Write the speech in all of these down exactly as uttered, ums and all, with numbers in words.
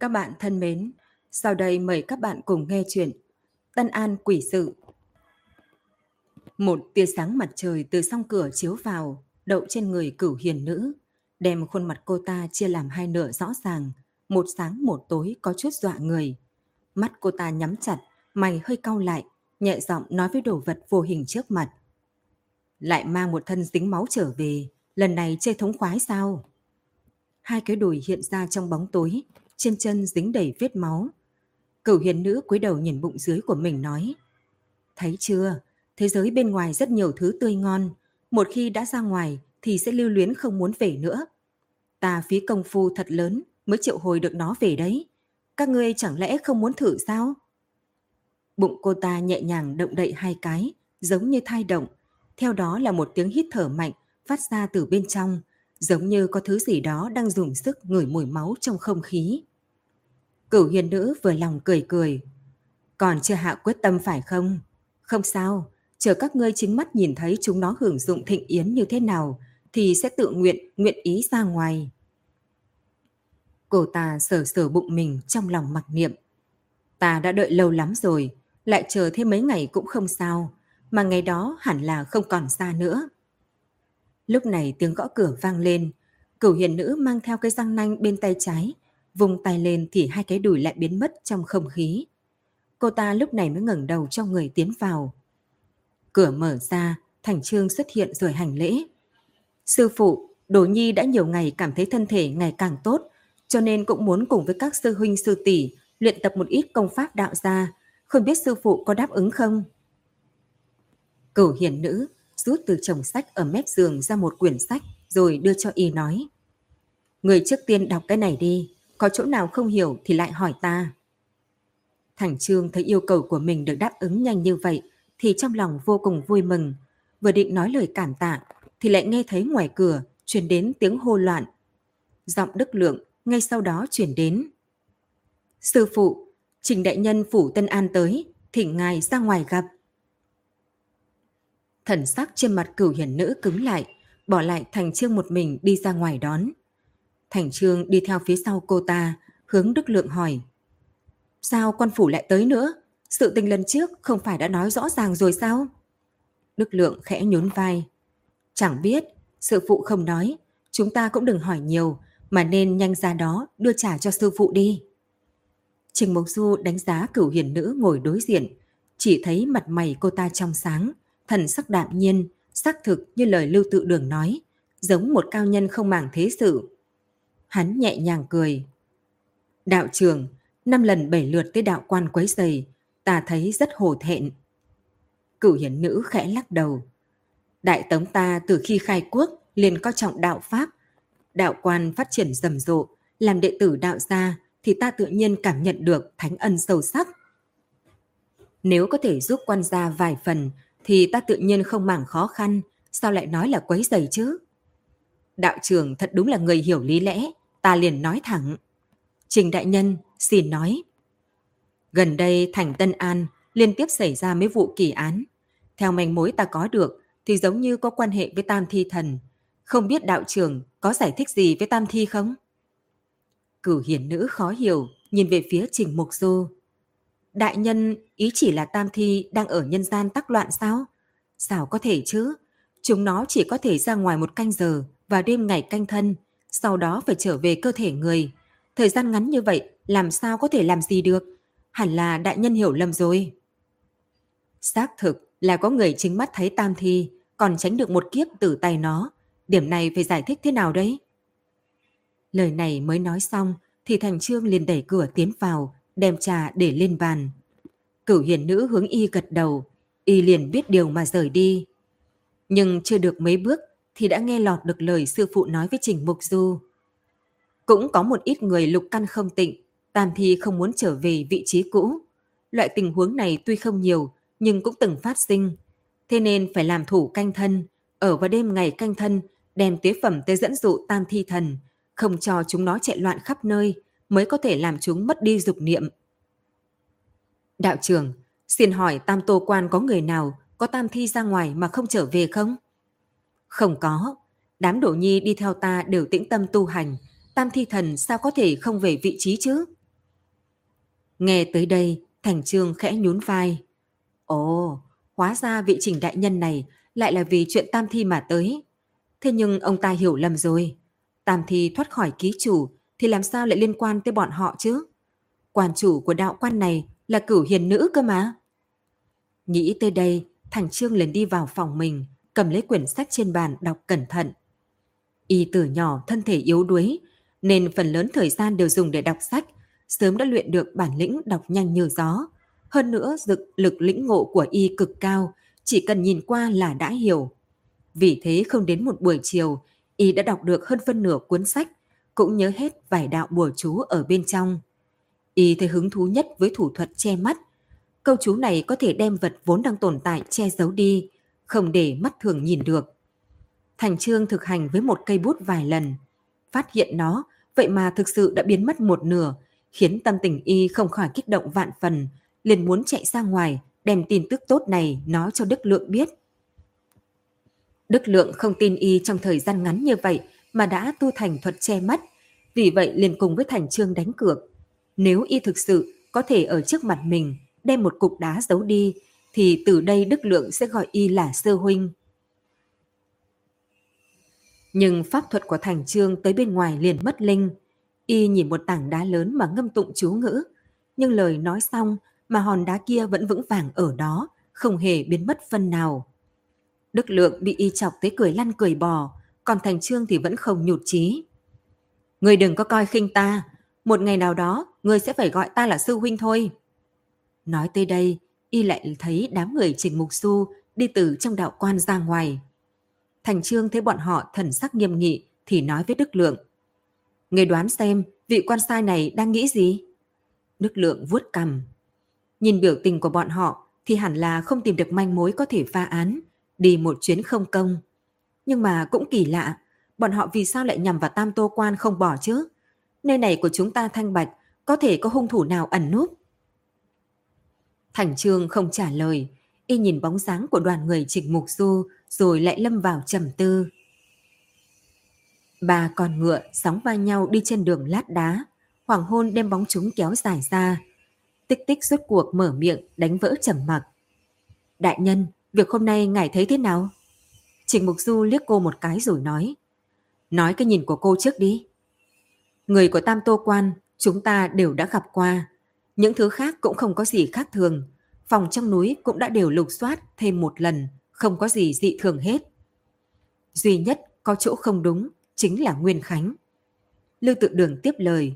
Các bạn thân mến, sau đây mời các bạn cùng nghe chuyện Tân An Quỷ Sự. Một tia sáng mặt trời từ song cửa chiếu vào, đậu trên người Cửu Hiền Nữ, đem khuôn mặt cô ta chia làm hai nửa rõ ràng, một sáng một tối có chút dọa người. Mắt cô ta nhắm chặt, mày hơi cau lại, nhẹ giọng nói với đồ vật vô hình trước mặt. Lại mang một thân dính máu trở về, lần này chơi thống khoái sao? Hai cái đùi hiện ra trong bóng tối, trên chân dính đầy vết máu. Cửu Hiền Nữ cúi đầu nhìn bụng dưới của mình nói. Thấy chưa, thế giới bên ngoài rất nhiều thứ tươi ngon, một khi đã ra ngoài thì sẽ lưu luyến không muốn về nữa. Ta phí công phu thật lớn mới triệu hồi được nó về đấy. Các ngươi chẳng lẽ không muốn thử sao? Bụng cô ta nhẹ nhàng động đậy hai cái, giống như thai động. Theo đó là một tiếng hít thở mạnh phát ra từ bên trong, giống như có thứ gì đó đang dùng sức ngửi mùi máu trong không khí. Cửu Hiền Nữ vừa lòng cười cười. Còn chưa hạ quyết tâm phải không? Không sao, chờ các ngươi chính mắt nhìn thấy chúng nó hưởng dụng thịnh yến như thế nào thì sẽ tự nguyện, nguyện ý ra ngoài. Cô ta sờ sờ bụng mình, trong lòng mặc niệm. Ta đã đợi lâu lắm rồi, lại chờ thêm mấy ngày cũng không sao, mà ngày đó hẳn là không còn xa nữa. Lúc này tiếng gõ cửa vang lên, Cửu Hiền Nữ mang theo cái răng nanh bên tay trái, vùng tay lên thì hai cái đùi lại biến mất trong không khí. Cô ta lúc này mới ngẩng đầu cho người tiến vào. Cửa mở ra, Thành Trương xuất hiện rồi hành lễ. Sư phụ, Đồ Nhi đã nhiều ngày cảm thấy thân thể ngày càng tốt, cho nên cũng muốn cùng với các sư huynh sư tỷ luyện tập một ít công pháp đạo gia, không biết sư phụ có đáp ứng không? Cửu Hiền Nữ rút từ chồng sách ở mép giường ra một quyển sách rồi đưa cho y nói. Người trước tiên đọc cái này đi, có chỗ nào không hiểu thì lại hỏi ta. Thành Trương thấy yêu cầu của mình được đáp ứng nhanh như vậy thì trong lòng vô cùng vui mừng, vừa định nói lời cảm tạ thì lại nghe thấy ngoài cửa truyền đến tiếng hô loạn. Giọng Đức Lượng ngay sau đó truyền đến. Sư phụ, Trình đại nhân phủ Tân An tới, thỉnh ngài ra ngoài gặp. Thần sắc trên mặt Cửu Hiền Nữ cứng lại, bỏ lại Thành Trương một mình đi ra ngoài đón. Thành Trương đi theo phía sau cô ta, hướng Đức Lượng hỏi. Sao quan phủ lại tới nữa? Sự tình lần trước không phải đã nói rõ ràng rồi sao? Đức Lượng khẽ nhún vai. Chẳng biết, sư phụ không nói, chúng ta cũng đừng hỏi nhiều, mà nên nhanh ra đó đưa trả cho sư phụ đi. Trình Mộc Du đánh giá Cửu Hiền Nữ ngồi đối diện, chỉ thấy mặt mày cô ta trong sáng, thần sắc đạm nhiên, xác thực như lời Lưu Tự Đường nói, giống một cao nhân không màng thế sự. Hắn nhẹ nhàng cười. Đạo trưởng, năm lần bảy lượt tới đạo quan quấy rầy, ta thấy rất hổ thẹn. Cửu Hiền Nữ khẽ lắc đầu. Đại Tống ta từ khi khai quốc liền coi trọng đạo pháp, đạo quan phát triển rầm rộ, làm đệ tử đạo gia thì ta tự nhiên cảm nhận được thánh ân sâu sắc. Nếu có thể giúp quan gia vài phần thì ta tự nhiên không màng khó khăn, sao lại nói là quấy rầy chứ? Đạo trưởng thật đúng là người hiểu lý lẽ, ta liền nói thẳng. Trình đại nhân, xin nói. Gần đây thành Tân An liên tiếp xảy ra mấy vụ kỳ án. Theo manh mối ta có được thì giống như có quan hệ với Tam Thi Thần. Không biết đạo trưởng có giải thích gì với Tam Thi không? Cửu Hiền Nữ khó hiểu, nhìn về phía Trình Mục Du. Đại nhân, ý chỉ là Tam Thi đang ở nhân gian tác loạn sao? Sao có thể chứ? Chúng nó chỉ có thể ra ngoài một canh giờ vào đêm ngày canh thân, sau đó phải trở về cơ thể người. Thời gian ngắn như vậy làm sao có thể làm gì được? Hẳn là đại nhân hiểu lầm rồi. Xác thực là có người chính mắt thấy Tam Thi, còn tránh được một kiếp từ tay nó. Điểm này phải giải thích thế nào đấy? Lời này mới nói xong thì Thành Trương liền đẩy cửa tiến vào, đem trà để lên bàn. Cửu Hiền Nữ hướng y gật đầu, y liền biết điều mà rời đi. Nhưng chưa được mấy bước thì đã nghe lọt được lời sư phụ nói với Trình Mục Du. Cũng có một ít người lục căn không tịnh, Tam Thi không muốn trở về vị trí cũ. Loại tình huống này tuy không nhiều nhưng cũng từng phát sinh. Thế nên phải làm thủ canh thân, ở vào đêm ngày canh thân đem tế phẩm tới dẫn dụ Tam Thi Thần, không cho chúng nó chạy loạn khắp nơi, mới có thể làm chúng mất đi dục niệm. Đạo trưởng, xin hỏi Tam Tô Quan có người nào có Tam Thi ra ngoài mà không trở về không? Không có, đám Đổ Nhi đi theo ta đều tĩnh tâm tu hành, Tam Thi Thần sao có thể không về vị trí chứ? Nghe tới đây, Thành Trương khẽ nhún vai. Ồ, hóa ra vị Trình đại nhân này lại là vì chuyện Tam Thi mà tới. Thế nhưng ông ta hiểu lầm rồi. Tam Thi thoát khỏi ký chủ thì làm sao lại liên quan tới bọn họ chứ? Quan chủ của đạo quan này là Cửu Hiền Nữ cơ mà. Nghĩ tới đây, Thành Trương liền đi vào phòng mình, cầm lấy quyển sách trên bàn đọc cẩn thận. Y từ nhỏ thân thể yếu đuối, nên phần lớn thời gian đều dùng để đọc sách, sớm đã luyện được bản lĩnh đọc nhanh như gió. Hơn nữa, lực lĩnh ngộ của y cực cao, chỉ cần nhìn qua là đã hiểu. Vì thế không đến một buổi chiều, y đã đọc được hơn phân nửa cuốn sách, cũng nhớ hết vài đạo bùa chú ở bên trong. Y thấy hứng thú nhất với thủ thuật che mắt. Câu chú này có thể đem vật vốn đang tồn tại che giấu đi, không để mắt thường nhìn được. Thành Trương thực hành với một cây bút vài lần, phát hiện nó vậy mà thực sự đã biến mất một nửa, khiến tâm tình y không khỏi kích động vạn phần, liền muốn chạy ra ngoài đem tin tức tốt này nói cho Đức Lượng biết. Đức Lượng không tin y trong thời gian ngắn như vậy mà đã tu thành thuật che mắt, vì vậy liền cùng với Thành Trương đánh cược. Nếu y thực sự có thể ở trước mặt mình đem một cục đá giấu đi, thì từ đây Đức Lượng sẽ gọi y là sư huynh. Nhưng pháp thuật của Thành Trương tới bên ngoài liền mất linh. Y nhìn một tảng đá lớn mà ngâm tụng chú ngữ, nhưng lời nói xong mà hòn đá kia vẫn vững vàng ở đó, không hề biến mất phân nào. Đức Lượng bị y chọc tới cười lăn cười bò, còn Thành Trương thì vẫn không nhụt chí. Ngươi đừng có coi khinh ta, một ngày nào đó ngươi sẽ phải gọi ta là sư huynh thôi. Nói tới đây, y lại thấy đám người Trình Mục Du đi từ trong đạo quan ra ngoài. Thành Trương thấy bọn họ thần sắc nghiêm nghị thì nói với Đức Lượng. Người đoán xem vị quan sai này đang nghĩ gì? Đức Lượng vuốt cằm. Nhìn biểu tình của bọn họ thì hẳn là không tìm được manh mối có thể phá án, đi một chuyến không công. Nhưng mà cũng kỳ lạ, bọn họ vì sao lại nhằm vào Tam Tô Quan không bỏ chứ? Nơi này của chúng ta thanh bạch, có thể có hung thủ nào ẩn núp? Thành Trương không trả lời, y nhìn bóng dáng của đoàn người Trình Mục Du rồi lại lâm vào trầm tư. Ba con ngựa sóng vai nhau đi trên đường lát đá, hoàng hôn đem bóng chúng kéo dài ra. Tích Tích rốt cuộc mở miệng đánh vỡ trầm mặc. Đại nhân, việc hôm nay ngài thấy thế nào? Trình Mục Du liếc cô một cái rồi nói. Nói cái nhìn của cô trước đi. Người của Tam Tô Quan chúng ta đều đã gặp qua. Những thứ khác cũng không có gì khác thường. Phòng trong núi cũng đã đều lục soát thêm một lần, không có gì dị thường hết. Duy nhất có chỗ không đúng chính là Nguyên Khánh. Lưu Tự Đường tiếp lời.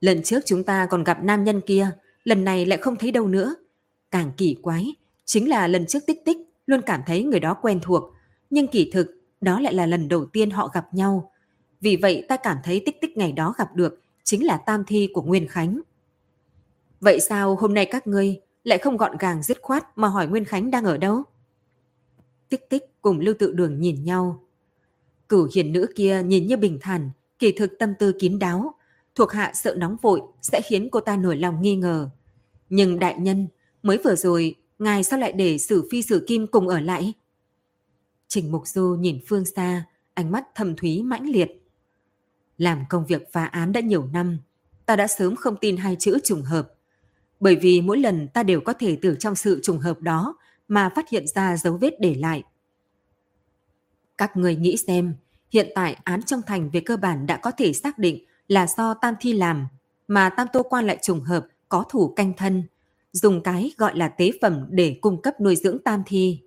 Lần trước chúng ta còn gặp nam nhân kia, lần này lại không thấy đâu nữa. Càng kỳ quái, chính là lần trước Tích Tích luôn cảm thấy người đó quen thuộc, nhưng kỳ thực đó lại là lần đầu tiên họ gặp nhau. Vì vậy ta cảm thấy Tích Tích ngày đó gặp được chính là Tam Thi của Nguyên Khánh. Vậy sao hôm nay các ngươi lại không gọn gàng dứt khoát mà hỏi Nguyên Khánh đang ở đâu? Tích Tích cùng Lưu Tự Đường nhìn nhau. Cửu Hiền Nữ kia nhìn như bình thản, kỳ thực tâm tư kín đáo. Thuộc hạ sợ nóng vội sẽ khiến cô ta nổi lòng nghi ngờ. Nhưng đại nhân, mới vừa rồi, ngài sao lại để Sử Phi Sử Kim cùng ở lại? Trình Mục Du nhìn phương xa, ánh mắt thâm thúy mãnh liệt. Làm công việc phá án đã nhiều năm, ta đã sớm không tin hai chữ trùng hợp. Bởi vì mỗi lần ta đều có thể từ trong sự trùng hợp đó mà phát hiện ra dấu vết để lại. Các người nghĩ xem, hiện tại án trong thành về cơ bản đã có thể xác định là do Tam Thi làm, mà Tam Tô Quan lại trùng hợp có thủ canh thân, dùng cái gọi là tế phẩm để cung cấp nuôi dưỡng Tam Thi.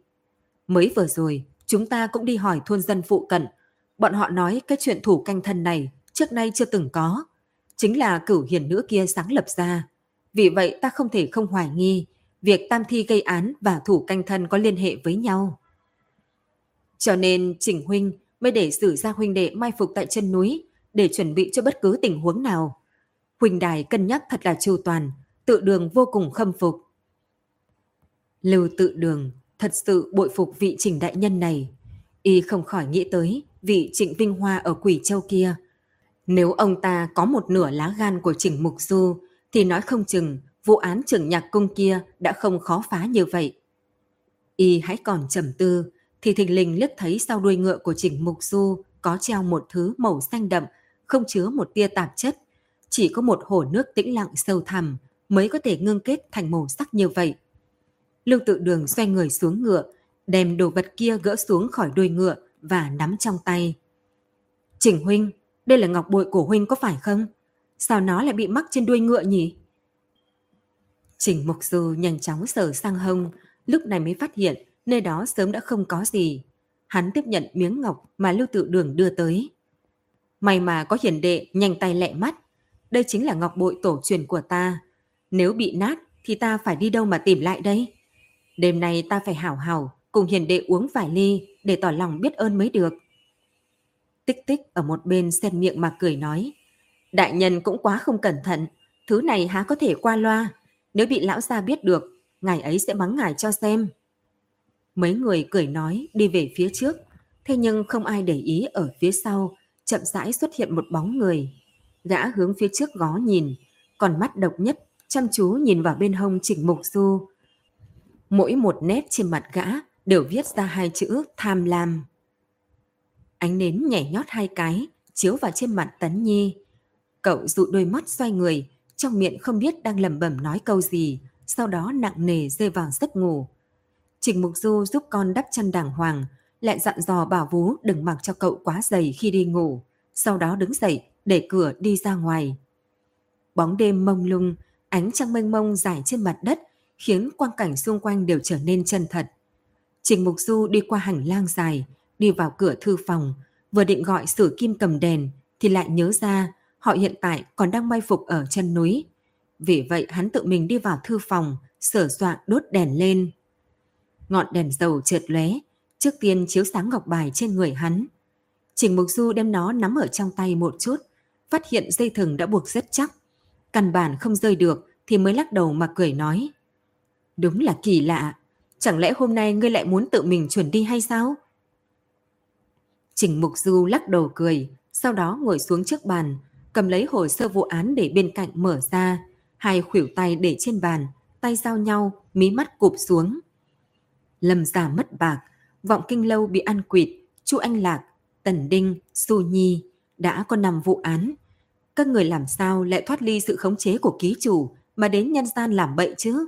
Mới vừa rồi, chúng ta cũng đi hỏi thôn dân phụ cận, bọn họ nói cái chuyện thủ canh thân này trước nay chưa từng có, chính là Cửu Hiền Nữ kia sáng lập ra. Vì vậy ta không thể không hoài nghi việc Tam Thi gây án và thủ canh thân có liên hệ với nhau. Cho nên Trình huynh mới để Sử gia huynh đệ mai phục tại chân núi để chuẩn bị cho bất cứ tình huống nào. Huỳnh đài cân nhắc thật là chu toàn, Tự Đường vô cùng khâm phục. Lưu Tự Đường thật sự bội phục vị Trình đại nhân này. Y không khỏi nghĩ tới vị Trịnh Vinh Hoa ở Quỳ Châu kia. Nếu ông ta có một nửa lá gan của Trình Mục Du thì nói không chừng vụ án Trưởng Nhạc Cung kia đã không khó phá như vậy. Y hãy còn trầm tư thì thình lình liếc thấy sau đuôi ngựa của Trình Mục Du có treo một thứ màu xanh đậm, không chứa một tia tạp chất, chỉ có một hồ nước tĩnh lặng sâu thẳm, mới có thể ngưng kết thành màu sắc như vậy. Lưu Tự Đường xoay người xuống ngựa, đem đồ vật kia gỡ xuống khỏi đuôi ngựa và nắm trong tay. Trình huynh, đây là ngọc bội của huynh có phải không? Sao nó lại bị mắc trên đuôi ngựa nhỉ? Trình Mục Du nhanh chóng sờ sang hông, lúc này mới phát hiện nơi đó sớm đã không có gì. Hắn tiếp nhận miếng ngọc mà Lưu Tự Đường đưa tới. May mà có hiền đệ nhanh tay lẹ mắt, đây chính là ngọc bội tổ truyền của ta. Nếu bị nát thì ta phải đi đâu mà tìm lại đây? Đêm nay ta phải hảo hảo cùng hiền đệ uống vài ly để tỏ lòng biết ơn mới được. Tích Tích ở một bên xen miệng mà cười nói, đại nhân cũng quá không cẩn thận, thứ này há có thể qua loa, nếu bị lão gia biết được, ngài ấy sẽ mắng ngài cho xem. Mấy người cười nói đi về phía trước, thế nhưng không ai để ý ở phía sau, chậm rãi xuất hiện một bóng người. Gã hướng phía trước gó nhìn, còn mắt độc nhất chăm chú nhìn vào bên hông Trình Mục Du. Mỗi một nét trên mặt gã đều viết ra hai chữ tham lam. Ánh nến nhảy nhót hai cái, chiếu vào trên mặt Tấn Nhi. Cậu dụ đôi mắt xoay người, trong miệng không biết đang lẩm bẩm nói câu gì, sau đó nặng nề rơi vào giấc ngủ. Trình Mục Du giúp con đắp chăn đàng hoàng, lại dặn dò bảo Vú đừng mặc cho cậu quá dày khi đi ngủ, sau đó đứng dậy để cửa đi ra ngoài. Bóng đêm mông lung, ánh trăng mênh mông rải trên mặt đất, khiến quang cảnh xung quanh đều trở nên chân thật. Trình Mục Du đi qua hành lang dài, đi vào cửa thư phòng, vừa định gọi Sử Kim cầm đèn thì lại nhớ ra họ hiện tại còn đang may phục ở chân núi. Vì vậy hắn tự mình đi vào thư phòng, sửa soạn đốt đèn lên. Ngọn đèn dầu chợt lóe, trước tiên chiếu sáng ngọc bài trên người hắn. Trình Mục Du đem nó nắm ở trong tay một chút, phát hiện dây thừng đã buộc rất chắc, căn bản không rơi được thì mới lắc đầu mà cười nói. Đúng là kỳ lạ, chẳng lẽ hôm nay ngươi lại muốn tự mình chuẩn đi hay sao? Trình Mục Du lắc đầu cười, sau đó ngồi xuống trước bàn, cầm lấy hồ sơ vụ án để bên cạnh mở ra, hai khuỷu tay để trên bàn, tay giao nhau, mí mắt cụp xuống. Lâm gia mất bạc, Vọng Kinh lâu bị ăn quỵt, Chu Anh Lạc, Tần Đinh, Xu Nhi, đã có năm vụ án. Các người làm sao lại thoát ly sự khống chế của ký chủ mà đến nhân gian làm bậy chứ?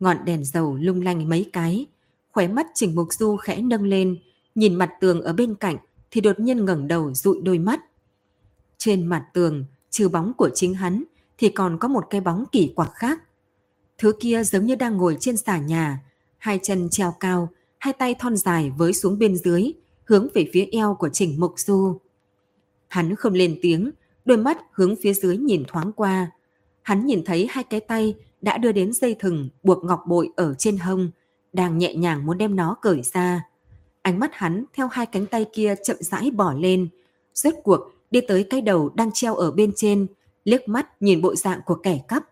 Ngọn đèn dầu lung lanh mấy cái, khóe mắt Trình Mục Du khẽ nâng lên, nhìn mặt tường ở bên cạnh thì đột nhiên ngẩng đầu dụi đôi mắt. Trên mặt tường, trừ bóng của chính hắn thì còn có một cái bóng kỳ quặc khác. Thứ kia giống như đang ngồi trên xà nhà, hai chân treo cao, hai tay thon dài với xuống bên dưới, hướng về phía eo của Trình Mục Du. Hắn không lên tiếng, đôi mắt hướng phía dưới nhìn thoáng qua. Hắn nhìn thấy hai cái tay đã đưa đến dây thừng buộc ngọc bội ở trên hông, đang nhẹ nhàng muốn đem nó cởi ra. Ánh mắt hắn theo hai cánh tay kia chậm rãi bỏ lên, rốt cuộc đi tới cái đầu đang treo ở bên trên, liếc mắt nhìn bộ dạng của kẻ cắp.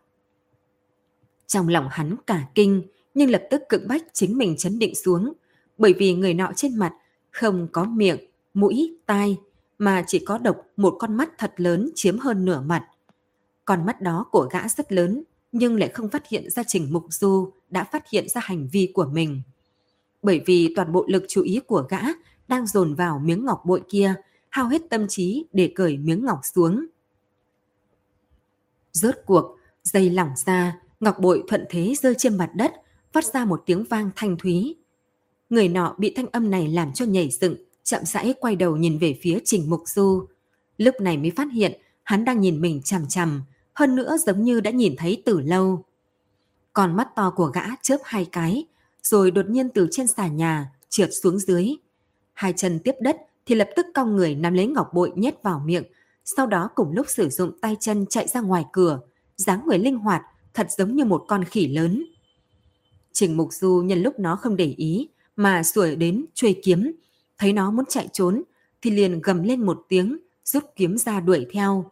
Trong lòng hắn cả kinh, nhưng lập tức cưỡng bách chính mình trấn định xuống, bởi vì người nọ trên mặt không có miệng, mũi, tai, mà chỉ có độc một con mắt thật lớn chiếm hơn nửa mặt. Con mắt đó của gã rất lớn, nhưng lại không phát hiện ra Trình Mục Du đã phát hiện ra hành vi của mình. Bởi vì toàn bộ lực chú ý của gã đang dồn vào miếng ngọc bội kia, hao hết tâm trí để cởi miếng ngọc xuống. Rốt cuộc, dây lỏng ra, ngọc bội thuận thế rơi trên mặt đất, phát ra một tiếng vang thanh thúy. Người nọ bị thanh âm này làm cho nhảy dựng, chậm rãi quay đầu nhìn về phía Trình Mục Du. Lúc này mới phát hiện hắn đang nhìn mình chằm chằm, hơn nữa giống như đã nhìn thấy từ lâu. Còn mắt to của gã chớp hai cái, rồi đột nhiên từ trên xà nhà trượt xuống dưới. Hai chân tiếp đất thì lập tức cong người nắm lấy ngọc bội nhét vào miệng, sau đó cùng lúc sử dụng tay chân chạy ra ngoài cửa, dáng người linh hoạt, thật giống như một con khỉ lớn. Trình Mục Du nhân lúc nó không để ý mà sủa đến chuôi kiếm, thấy nó muốn chạy trốn thì liền gầm lên một tiếng, rút kiếm ra đuổi theo.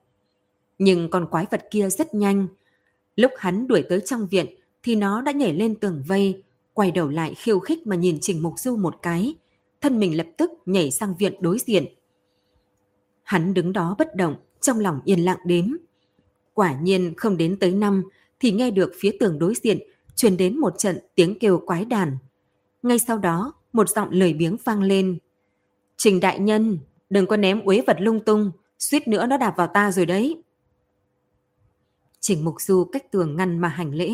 Nhưng con quái vật kia rất nhanh, lúc hắn đuổi tới trong viện thì nó đã nhảy lên tường vây, quay đầu lại khiêu khích mà nhìn Trình Mục Du một cái, thân mình lập tức nhảy sang viện đối diện. Hắn đứng đó bất động, trong lòng yên lặng đếm. Quả nhiên không đến tới năm thì nghe được phía tường đối diện truyền đến một trận tiếng kêu quái đản. Ngay sau đó, một giọng lười biếng vang lên. Trình đại nhân, đừng có ném uế vật lung tung, suýt nữa nó đạp vào ta rồi đấy. Trình Mục Du cách tường ngăn mà hành lễ.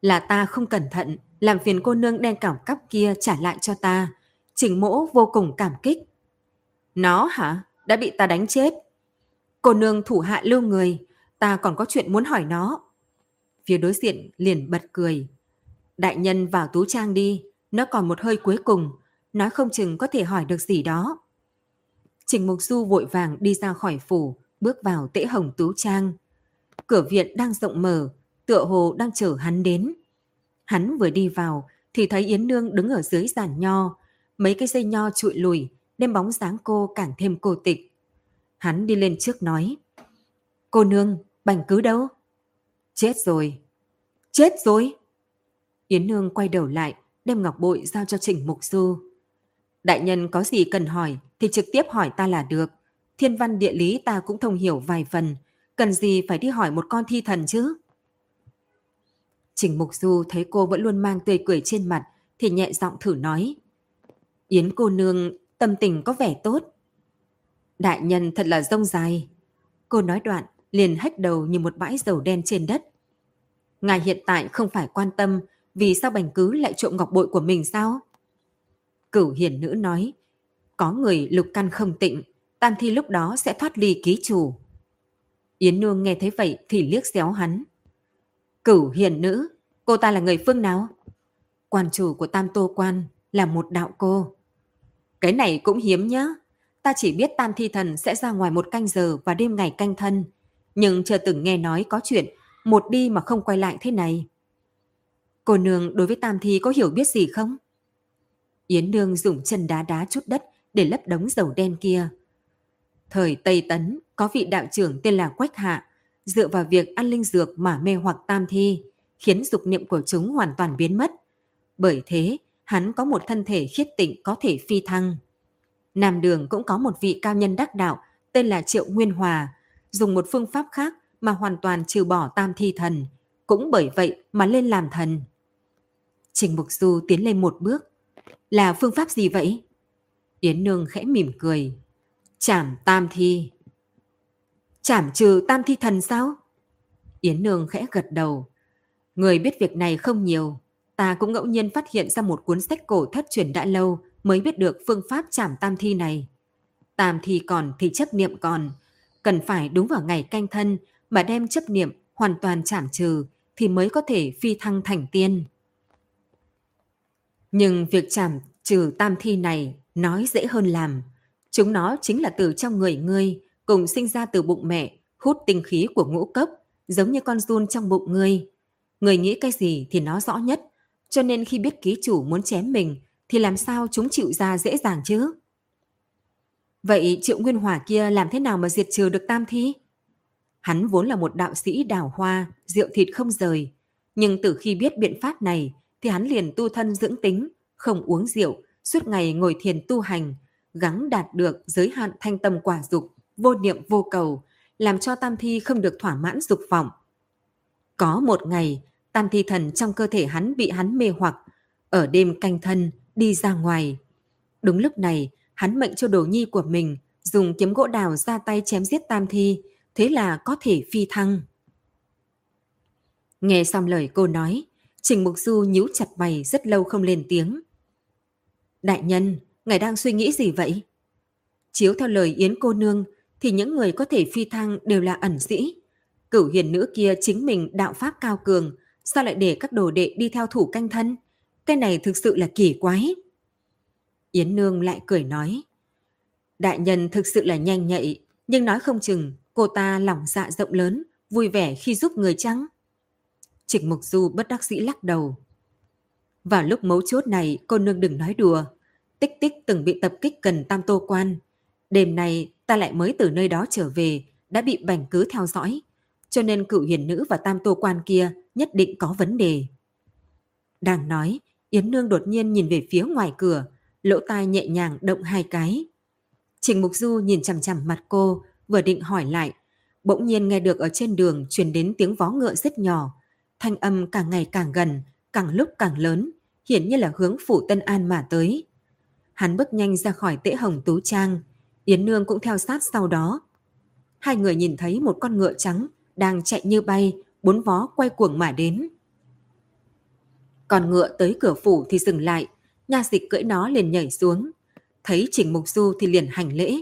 Là ta không cẩn thận, làm phiền cô nương đen cảo cắp kia trả lại cho ta. Trình mỗ vô cùng cảm kích. Nó hả? Đã bị ta đánh chết. Cô nương thủ hạ lưu người, ta còn có chuyện muốn hỏi nó. Phía đối diện liền bật cười. Đại nhân vào tú trang đi, nó còn một hơi cuối cùng, nói không chừng có thể hỏi được gì đó. Trình Mục Du vội vàng đi ra khỏi phủ, bước vào tễ hồng tú trang. Cửa viện đang rộng mở, tựa hồ đang chờ hắn đến. Hắn vừa đi vào thì thấy Yến Nương đứng ở dưới giàn nho, mấy cái dây nho trụi lùi đem bóng dáng cô càng thêm cô tịch. Hắn đi lên trước nói: "Cô nương, Bành cứ đâu?" "Chết rồi." "Chết rồi?" Yến Nương quay đầu lại, đem ngọc bội giao cho Trình Mục Du. "Đại nhân có gì cần hỏi thì trực tiếp hỏi ta là được. Thiên văn địa lý ta cũng thông hiểu vài phần, cần gì phải đi hỏi một con thi thần chứ?" Trình Mục Du thấy cô vẫn luôn mang tươi cười trên mặt thì nhẹ giọng thử nói: "Yến cô nương tâm tình có vẻ tốt." "Đại nhân thật là rông dài." Cô nói đoạn liền hách đầu như một bãi dầu đen trên đất. "Ngài hiện tại không phải quan tâm vì sao Bành cứ lại trộm ngọc bội của mình sao?" Cửu Hiền Nữ nói: "Có người lục căn không tịnh, Tam Thi lúc đó sẽ thoát ly ký chủ." Yến Nương nghe thấy vậy thì liếc xéo hắn. "Cửu Hiền Nữ, cô ta là người phương nào?" "Quan chủ của Tam Tô Quan, là một đạo cô." "Cái này cũng hiếm nhá. Ta chỉ biết Tam Thi Thần sẽ ra ngoài một canh giờ và đêm ngày canh thân, nhưng chưa từng nghe nói có chuyện một đi mà không quay lại thế này." "Cô nương đối với Tam Thi có hiểu biết gì không?" Yến Nương dùng chân đá đá chút đất để lấp đống dầu đen kia. "Thời Tây Tấn, có vị đạo trưởng tên là Quách Hạ, dựa vào việc ăn linh dược mà mê hoặc Tam Thi, khiến dục niệm của chúng hoàn toàn biến mất. Bởi thế, hắn có một thân thể khiết tịnh có thể phi thăng. Nam Đường cũng có một vị cao nhân đắc đạo tên là Triệu Nguyên Hòa, dùng một phương pháp khác mà hoàn toàn trừ bỏ Tam Thi Thần, cũng bởi vậy mà lên làm thần." Trình Mục Du tiến lên một bước. "Là phương pháp gì vậy?" Yến Nương khẽ mỉm cười. "Trảm Tam Thi." "Trảm trừ Tam Thi Thần sao?" Yến Nương khẽ gật đầu. "Người biết việc này không nhiều, ta cũng ngẫu nhiên phát hiện ra một cuốn sách cổ thất truyền đã lâu mới biết được phương pháp trảm Tam Thi này. Tam Thi còn thì chấp niệm còn, cần phải đúng vào ngày canh thân mà đem chấp niệm hoàn toàn trảm trừ thì mới có thể phi thăng thành tiên. Nhưng việc trảm trừ Tam Thi này nói dễ hơn làm. Chúng nó chính là từ trong người ngươi, cùng sinh ra từ bụng mẹ, hút tinh khí của ngũ cốc, giống như con giun trong bụng ngươi. Ngươi nghĩ cái gì thì nó rõ nhất, cho nên khi biết ký chủ muốn chém mình thì làm sao chúng chịu ra dễ dàng chứ?" "Vậy Triệu Nguyên Hỏa kia làm thế nào mà diệt trừ được Tam Thi?" "Hắn vốn là một đạo sĩ đào hoa, rượu thịt không rời. Nhưng từ khi biết biện pháp này thì hắn liền tu thân dưỡng tính, không uống rượu, suốt ngày ngồi thiền tu hành, gắng đạt được giới hạn thanh tâm quả dục, vô niệm vô cầu, làm cho Tam Thi không được thỏa mãn dục vọng. Có một ngày, Tam Thi Thần trong cơ thể hắn bị hắn mê hoặc, ở đêm canh thân, đi ra ngoài. Đúng lúc này, hắn mệnh cho đồ nhi của mình dùng kiếm gỗ đào ra tay chém giết Tam Thi, thế là có thể phi thăng." Nghe xong lời cô nói, Trình Mục Du nhíu chặt mày rất lâu không lên tiếng. "Đại nhân, ngài đang suy nghĩ gì vậy?" "Chiếu theo lời Yến cô nương thì những người có thể phi thăng đều là ẩn sĩ. Cửu Hiền Nữ kia chính mình đạo pháp cao cường, sao lại để các đồ đệ đi theo thủ canh thân? Cái này thực sự là kỳ quái." Yến Nương lại cười nói: "Đại nhân thực sự là nhanh nhạy, nhưng nói không chừng cô ta lòng dạ rộng lớn, vui vẻ khi giúp người chăng?" Trịch Mục Du bất đắc dĩ lắc đầu. "Vào lúc mấu chốt này, cô nương đừng nói đùa. Tích Tích từng bị tập kích gần Tam Tô Quan. Đêm nay ta lại mới từ nơi đó trở về, đã bị Bành cứ theo dõi. Cho nên Cửu Hiền Nữ và Tam Tô Quan kia nhất định có vấn đề." Đang nói, Yến Nương đột nhiên nhìn về phía ngoài cửa, lỗ tai nhẹ nhàng động hai cái. Trình Mục Du nhìn chằm chằm mặt cô, vừa định hỏi lại, bỗng nhiên nghe được ở trên đường truyền đến tiếng vó ngựa rất nhỏ. Thanh âm càng ngày càng gần, càng lúc càng lớn, hiển nhiên là hướng phủ Tân An mà tới. Hắn bước nhanh ra khỏi tễ hồng tú trang, Yến Nương cũng theo sát sau đó. Hai người nhìn thấy một con ngựa trắng đang chạy như bay, bốn vó quay cuồng mà đến. Còn ngựa tới cửa phủ thì dừng lại, nha dịch cưỡi nó liền nhảy xuống. Thấy Trình Mục Du thì liền hành lễ.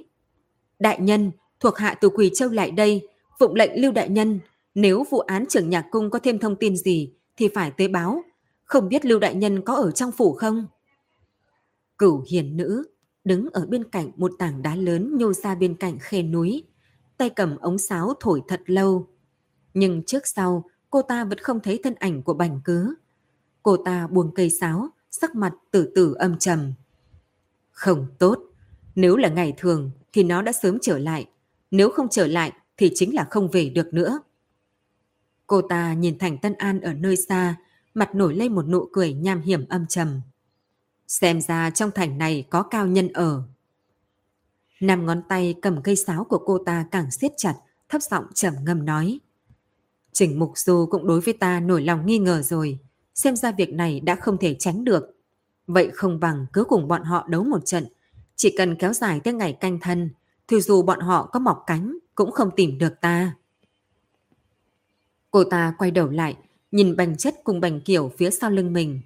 Đại nhân, thuộc hạ từ Quỳ Châu lại đây, phụng lệnh Lưu đại nhân, nếu vụ án trưởng nhạc cung có thêm thông tin gì thì phải tế báo, không biết Lưu đại nhân có ở trong phủ không? Cửu Hiền Nữ đứng ở bên cạnh một tảng đá lớn nhô ra bên cạnh khe núi, tay cầm ống sáo thổi thật lâu. Nhưng trước sau cô ta vẫn không thấy thân ảnh của Bành Cứ. Cô ta buông cây sáo, sắc mặt từ từ âm trầm. Không tốt, nếu là ngày thường thì nó đã sớm trở lại, nếu không trở lại thì chính là không về được nữa. Cô ta nhìn thành Tân An ở nơi xa, mặt nổi lên một nụ cười nham hiểm âm trầm. Xem ra trong thành này có cao nhân ở. Năm ngón tay cầm cây sáo của cô ta càng siết chặt, thấp giọng trầm ngâm nói. Trình Mục Du cũng đối với ta nổi lòng nghi ngờ rồi, xem ra việc này đã không thể tránh được. Vậy không bằng cứ cùng bọn họ đấu một trận, chỉ cần kéo dài tới ngày canh thân, thì dù bọn họ có mọc cánh cũng không tìm được ta. Cô ta quay đầu lại, nhìn Bành Chất cùng Bành Kiều phía sau lưng mình.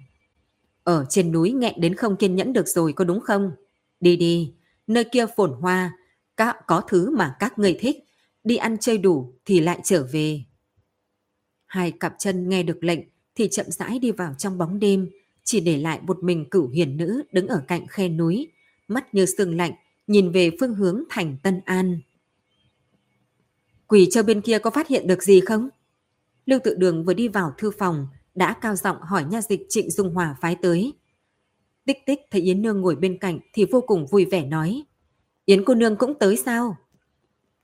Ở trên núi nghẹn đến không kiên nhẫn được rồi có đúng không? Đi đi, nơi kia phồn hoa, các có thứ mà các người thích, đi ăn chơi đủ thì lại trở về. Hai cặp chân nghe được lệnh thì chậm rãi đi vào trong bóng đêm, chỉ để lại một mình Cửu Hiền Nữ đứng ở cạnh khe núi, mắt như sương lạnh, nhìn về phương hướng thành Tân An. Quỳ Châu bên kia có phát hiện được gì không? Lưu Tự Đường vừa đi vào thư phòng, đã cao giọng hỏi nha dịch Trịnh Dung Hòa phái tới. Tích Tích thấy Yến Nương ngồi bên cạnh thì vô cùng vui vẻ nói. Yến cô nương cũng tới sao?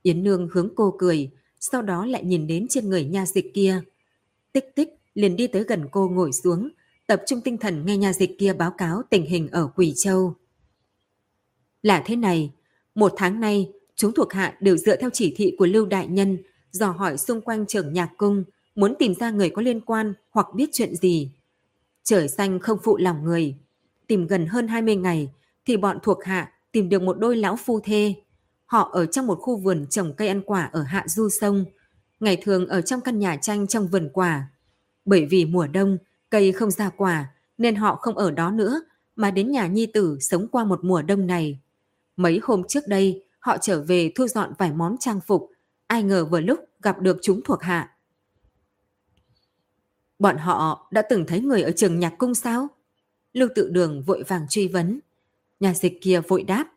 Yến Nương hướng cô cười, sau đó lại nhìn đến trên người nha dịch kia. Tích Tích liền đi tới gần cô ngồi xuống, tập trung tinh thần nghe nha dịch kia báo cáo tình hình ở Quỳ Châu. Là thế này, một tháng nay, chúng thuộc hạ đều dựa theo chỉ thị của Lưu đại nhân, dò hỏi xung quanh trưởng nhạc cung, muốn tìm ra người có liên quan hoặc biết chuyện gì. Trời xanh không phụ lòng người, tìm gần hơn hai mươi ngày thì bọn thuộc hạ tìm được một đôi lão phu thê. Họ ở trong một khu vườn trồng cây ăn quả ở hạ du sông, ngày thường ở trong căn nhà tranh trong vườn quả. Bởi vì mùa đông, cây không ra quả nên họ không ở đó nữa mà đến nhà nhi tử sống qua một mùa đông này. Mấy hôm trước đây, họ trở về thu dọn vài món trang phục, ai ngờ vừa lúc gặp được chúng thuộc hạ. Bọn họ đã từng thấy người ở trường nhạc cung sao? Lưu Tự Đường vội vàng truy vấn. Nhà dịch kia vội đáp.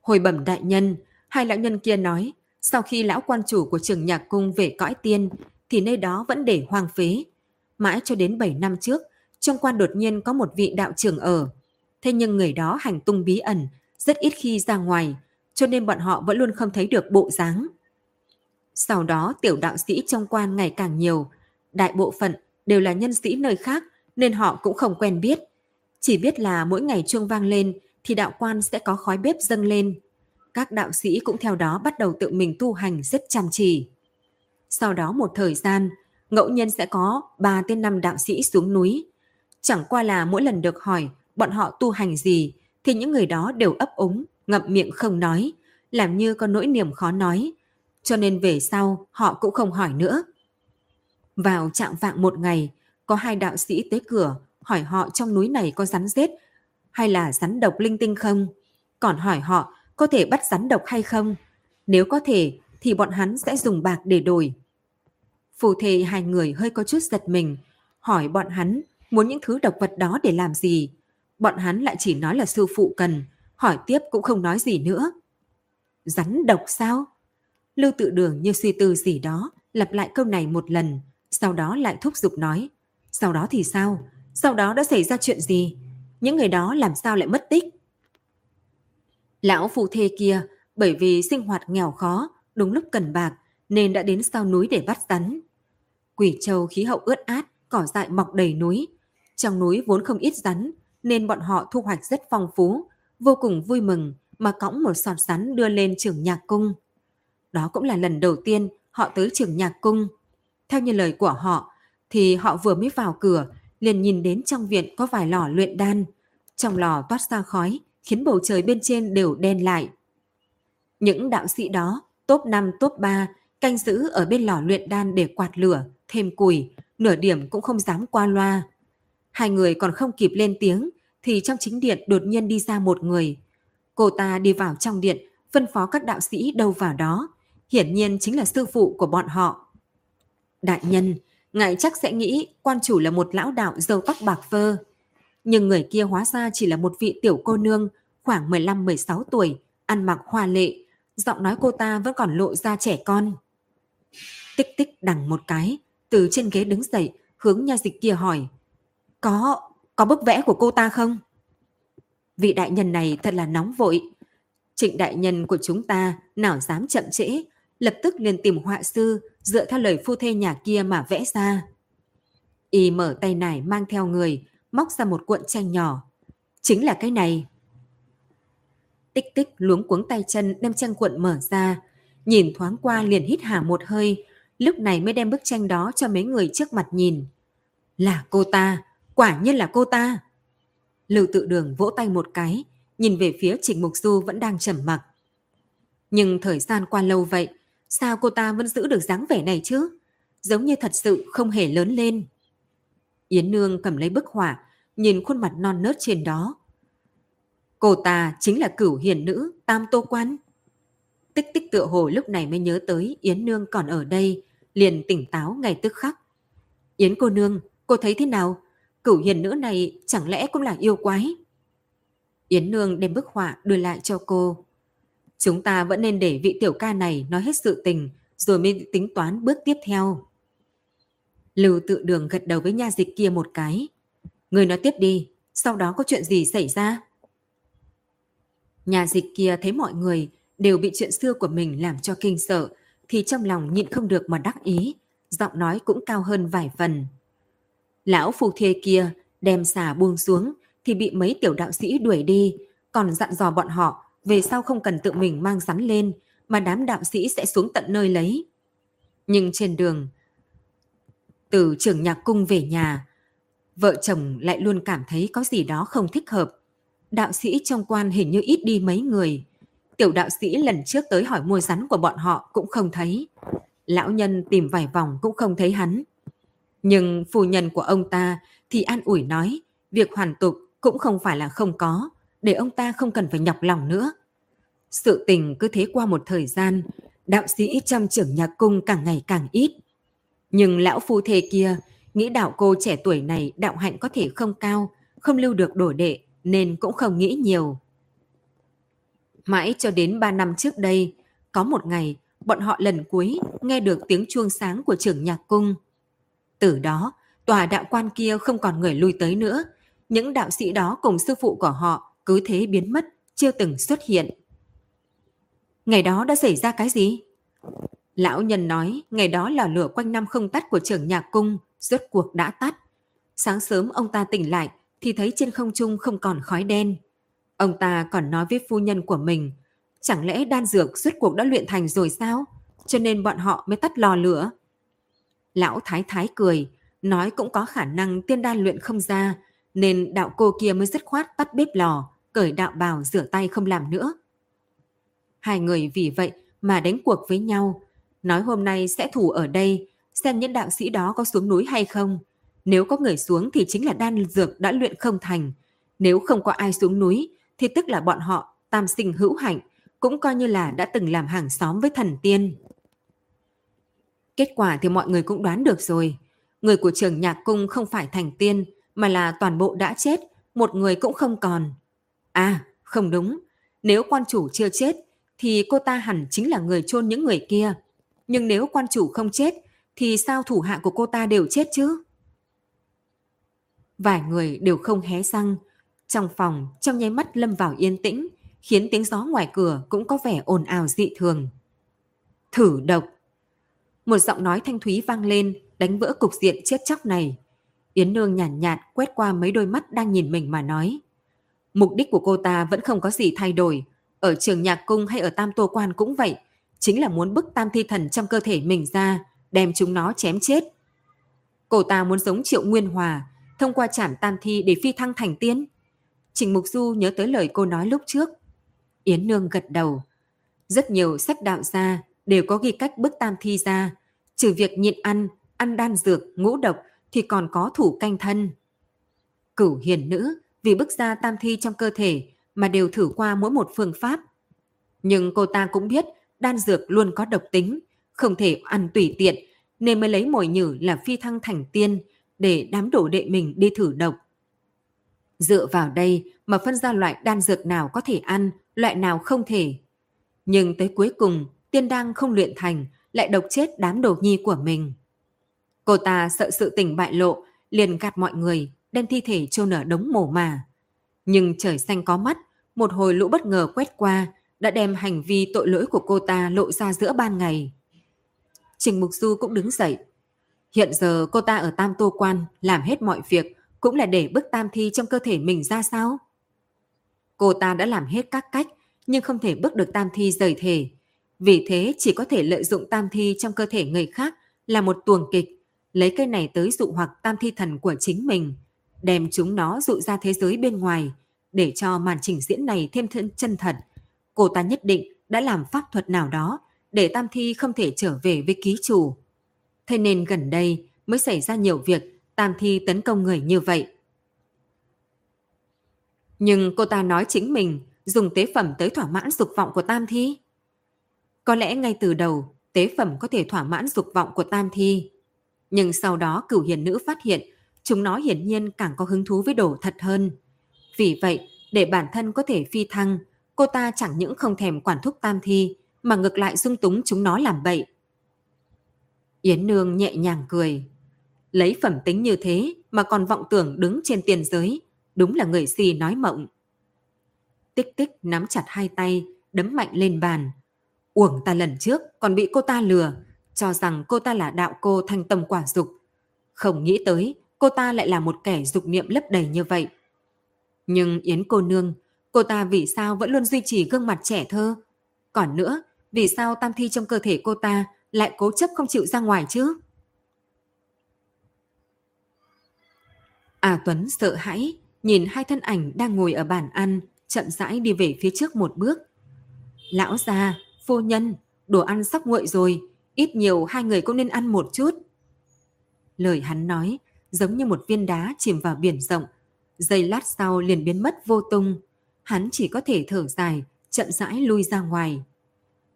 Hồi bẩm đại nhân, hai lão nhân kia nói, sau khi lão quan chủ của trường nhạc cung về cõi tiên, thì nơi đó vẫn để hoang phế. Mãi cho đến bảy năm trước, trong quan đột nhiên có một vị đạo trưởng ở. Thế nhưng người đó hành tung bí ẩn, rất ít khi ra ngoài, cho nên bọn họ vẫn luôn không thấy được bộ dáng. Sau đó tiểu đạo sĩ trong quan ngày càng nhiều, đại bộ phận đều là nhân sĩ nơi khác nên họ cũng không quen biết. Chỉ biết là mỗi ngày chuông vang lên thì đạo quan sẽ có khói bếp dâng lên. Các đạo sĩ cũng theo đó bắt đầu tự mình tu hành rất chăm chỉ. Sau đó một thời gian, ngẫu nhiên sẽ có ba đến năm đạo sĩ xuống núi. Chẳng qua là mỗi lần được hỏi bọn họ tu hành gì thì những người đó đều ấp úng, ngậm miệng không nói, làm như có nỗi niềm khó nói. Cho nên về sau họ cũng không hỏi nữa. Vào trạng vạng một ngày, có hai đạo sĩ tới cửa hỏi họ trong núi này có rắn rết hay là rắn độc linh tinh không, còn hỏi họ có thể bắt rắn độc hay không, nếu có thể thì bọn hắn sẽ dùng bạc để đổi. Phù thề hai người hơi có chút giật mình, hỏi bọn hắn muốn những thứ độc vật đó để làm gì. Bọn hắn lại chỉ nói là sư phụ cần, hỏi tiếp cũng không nói gì nữa. Rắn độc sao? Lưu Tự Đường như suy tư gì đó, lặp lại câu này một lần, sau đó lại thúc giục nói. Sau đó thì sao? Sau đó đã xảy ra chuyện gì? Những người đó làm sao lại mất tích? Lão phù thê kia bởi vì sinh hoạt nghèo khó, đúng lúc cần bạc nên đã đến sau núi để bắt rắn. Quỷ Châu khí hậu ướt át, cỏ dại mọc đầy núi. Trong núi vốn không ít rắn nên bọn họ thu hoạch rất phong phú, vô cùng vui mừng mà cõng một sọt rắn đưa lên trường nhạc cung. Đó cũng là lần đầu tiên họ tới trường nhạc cung. Theo như lời của họ thì họ vừa mới vào cửa liền nhìn đến trong viện có vài lò luyện đan. Trong lò toát ra khói khiến bầu trời bên trên đều đen lại. Những đạo sĩ đó top năm top ba canh giữ ở bên lò luyện đan để quạt lửa, thêm cùi, nửa điểm cũng không dám qua loa. Hai người còn không kịp lên tiếng thì trong chính điện đột nhiên đi ra một người. Cô ta đi vào trong điện, phân phó các đạo sĩ đâu vào đó, hiển nhiên chính là sư phụ của bọn họ. Đại nhân, ngài chắc sẽ nghĩ quan chủ là một lão đạo râu tóc bạc phơ. Nhưng người kia hóa ra chỉ là một vị tiểu cô nương khoảng mười lăm mười sáu tuổi, ăn mặc hoa lệ, giọng nói cô ta vẫn còn lộ ra trẻ con. Tích Tích đằng một cái, từ trên ghế đứng dậy, hướng nha dịch kia hỏi. Có, có bức vẽ của cô ta không? Vị đại nhân này thật là nóng vội. Trịnh đại nhân của chúng ta nào dám chậm trễ, lập tức liền tìm họa sư dựa theo lời phu thê nhà kia mà vẽ ra. Y mở tay nải mang theo người, móc ra một cuộn tranh nhỏ. Chính là cái này. Tích Tích luống cuống tay chân đem tranh cuộn mở ra, nhìn thoáng qua liền hít hà một hơi, lúc này mới đem bức tranh đó cho mấy người trước mặt nhìn. Là cô ta, quả nhiên là cô ta. Lưu Tự Đường vỗ tay một cái, nhìn về phía Trình Mục Du vẫn đang trầm mặc. Nhưng thời gian qua lâu vậy, sao cô ta vẫn giữ được dáng vẻ này chứ? Giống như thật sự không hề lớn lên. Yến Nương cầm lấy bức họa, nhìn khuôn mặt non nớt trên đó. Cô ta chính là Cửu Hiền Nữ Tam Tô Quan. Tích Tích tựa hồ lúc này mới nhớ tới Yến Nương còn ở đây, liền tỉnh táo ngay tức khắc. Yến cô nương, cô thấy thế nào? Cửu Hiền Nữ này chẳng lẽ cũng là yêu quái? Yến Nương đem bức họa đưa lại cho cô. Chúng ta vẫn nên để vị tiểu ca này nói hết sự tình rồi mới tính toán bước tiếp theo. Lưu Tự Đường gật đầu với nha dịch kia một cái. Người nói tiếp đi, sau đó có chuyện gì xảy ra? Nhà dịch kia thấy mọi người đều bị chuyện xưa của mình làm cho kinh sợ thì trong lòng nhịn không được mà đắc ý, giọng nói cũng cao hơn vài phần. Lão phu thê kia đem xà buông xuống thì bị mấy tiểu đạo sĩ đuổi đi, còn dặn dò bọn họ về sau không cần tự mình mang rắn lên mà đám đạo sĩ sẽ xuống tận nơi lấy. Nhưng trên đường từ Trường Nhạc Cung về nhà, vợ chồng lại luôn cảm thấy có gì đó không thích hợp. Đạo sĩ trong quan hình như ít đi mấy người. Tiểu đạo sĩ lần trước tới hỏi mua rắn của bọn họ cũng không thấy. Lão nhân tìm vài vòng cũng không thấy hắn. Nhưng phu nhân của ông ta thì an ủi nói việc hoàn tục cũng không phải là không có, để ông ta không cần phải nhọc lòng nữa. Sự tình cứ thế qua một thời gian, đạo sĩ trong Trưởng Nhạc Cung càng ngày càng ít. Nhưng lão phu thê kia nghĩ đạo cô trẻ tuổi này đạo hạnh có thể không cao, không lưu được đồ đệ, nên cũng không nghĩ nhiều. Mãi cho đến ba năm trước đây, có một ngày bọn họ lần cuối nghe được tiếng chuông sáng của Trưởng Nhạc Cung. Từ đó, tòa đạo quan kia không còn người lui tới nữa. Những đạo sĩ đó cùng sư phụ của họ cứ thế biến mất, chưa từng xuất hiện. Ngày đó đã xảy ra cái gì? Lão nhân nói ngày đó là lửa quanh năm không tắt của Trưởng Nhạc Cung rốt cuộc đã tắt. Sáng sớm ông ta tỉnh lại thì thấy trên không trung không còn khói đen. Ông ta còn nói với phu nhân của mình, chẳng lẽ đan dược rốt cuộc đã luyện thành rồi sao? Cho nên bọn họ mới tắt lò lửa. Lão thái thái cười, nói cũng có khả năng tiên đan luyện không ra, nên đạo cô kia mới dứt khoát tắt bếp lò, cởi đạo bào rửa tay không làm nữa. Hai người vì vậy mà đánh cuộc với nhau, nói hôm nay sẽ thủ ở đây, xem những đạo sĩ đó có xuống núi hay không. Nếu có người xuống thì chính là đan dược đã luyện không thành. Nếu không có ai xuống núi thì tức là bọn họ tam sinh hữu hạnh, cũng coi như là đã từng làm hàng xóm với thần tiên. Kết quả thì mọi người cũng đoán được rồi. Người của Trường Nhạc Cung không phải thành tiên, mà là toàn bộ đã chết, một người cũng không còn. À, không đúng. Nếu quan chủ chưa chết thì cô ta hẳn chính là người chôn những người kia. Nhưng nếu quan chủ không chết thì sao thủ hạ của cô ta đều chết chứ? Vài người đều không hé răng. Trong phòng trong nháy mắt lâm vào yên tĩnh, khiến tiếng gió ngoài cửa cũng có vẻ ồn ào dị thường. Thử độc. Một giọng nói thanh thúy vang lên, đánh vỡ cục diện chết chóc này. Yến Nương nhàn nhạt, nhạt quét qua mấy đôi mắt đang nhìn mình mà nói. Mục đích của cô ta vẫn không có gì thay đổi. Ở Trường Nhạc Cung hay ở Tam Tô Quan cũng vậy, chính là muốn bức tam thi thần trong cơ thể mình ra, đem chúng nó chém chết. Cô ta muốn giống Triệu Nguyên Hòa, thông qua trảm tam thi để phi thăng thành tiên. Trình Mục Du nhớ tới lời cô nói lúc trước. Yến Nương gật đầu. Rất nhiều sách đạo gia đều có ghi cách bức tam thi ra, trừ việc nhịn ăn ăn đan dược, ngũ độc thì còn có thủ canh thân. Cửu hiền nữ vì bức ra tam thi trong cơ thể mà đều thử qua mỗi một phương pháp. Nhưng cô ta cũng biết đan dược luôn có độc tính, không thể ăn tùy tiện nên mới lấy mồi nhử là phi thăng thành tiên để đám đổ đệ mình đi thử độc. Dựa vào đây mà phân ra loại đan dược nào có thể ăn, loại nào không thể. Nhưng tới cuối cùng tiên đan không luyện thành lại độc chết đám đồ nhi của mình. Cô ta sợ sự tình bại lộ, liền gạt mọi người, đem thi thể chôn ở đống mồ mà. Nhưng trời xanh có mắt, một hồi lũ bất ngờ quét qua, đã đem hành vi tội lỗi của cô ta lộ ra giữa ban ngày. Trình Mục Du cũng đứng dậy. Hiện giờ cô ta ở Tam Tô Quan làm hết mọi việc cũng là để bức tam thi trong cơ thể mình ra sao? Cô ta đã làm hết các cách nhưng không thể bức được tam thi rời thể. Vì thế chỉ có thể lợi dụng tam thi trong cơ thể người khác là một tuồng kịch, lấy cái này tới dụ hoặc tam thi thần của chính mình, đem chúng nó dụ ra thế giới bên ngoài. Để cho màn trình diễn này thêm thân chân thật, cô ta nhất định đã làm pháp thuật nào đó để tam thi không thể trở về với ký chủ. Thế nên gần đây mới xảy ra nhiều việc tam thi tấn công người như vậy. Nhưng cô ta nói chính mình dùng tế phẩm tới thỏa mãn dục vọng của tam thi. Có lẽ ngay từ đầu tế phẩm có thể thỏa mãn dục vọng của tam thi, nhưng sau đó cửu hiền nữ phát hiện chúng nó hiển nhiên càng có hứng thú với đồ thật hơn. Vì vậy, để bản thân có thể phi thăng, cô ta chẳng những không thèm quản thúc tam thi mà ngược lại dung túng chúng nó làm bậy. Yến Nương nhẹ nhàng cười. Lấy phẩm tính như thế mà còn vọng tưởng đứng trên tiền giới, đúng là người si nói mộng. Tích Tích nắm chặt hai tay, đấm mạnh lên bàn. Uổng ta lần trước còn bị cô ta lừa, cho rằng cô ta là đạo cô thanh tâm quả dục. Không nghĩ tới cô ta lại là một kẻ dục niệm lấp đầy như vậy. Nhưng Yến cô nương, cô ta vì sao vẫn luôn duy trì gương mặt trẻ thơ? Còn nữa, vì sao tam thi trong cơ thể cô ta lại cố chấp không chịu ra ngoài chứ? À Tuấn sợ hãi, nhìn hai thân ảnh đang ngồi ở bàn ăn, chậm rãi đi về phía trước một bước. Lão gia, phu nhân, đồ ăn sắp nguội rồi, ít nhiều hai người cũng nên ăn một chút. Lời hắn nói giống như một viên đá chìm vào biển rộng, giây lát sau liền biến mất vô tung. Hắn chỉ có thể thở dài, chậm rãi lui ra ngoài.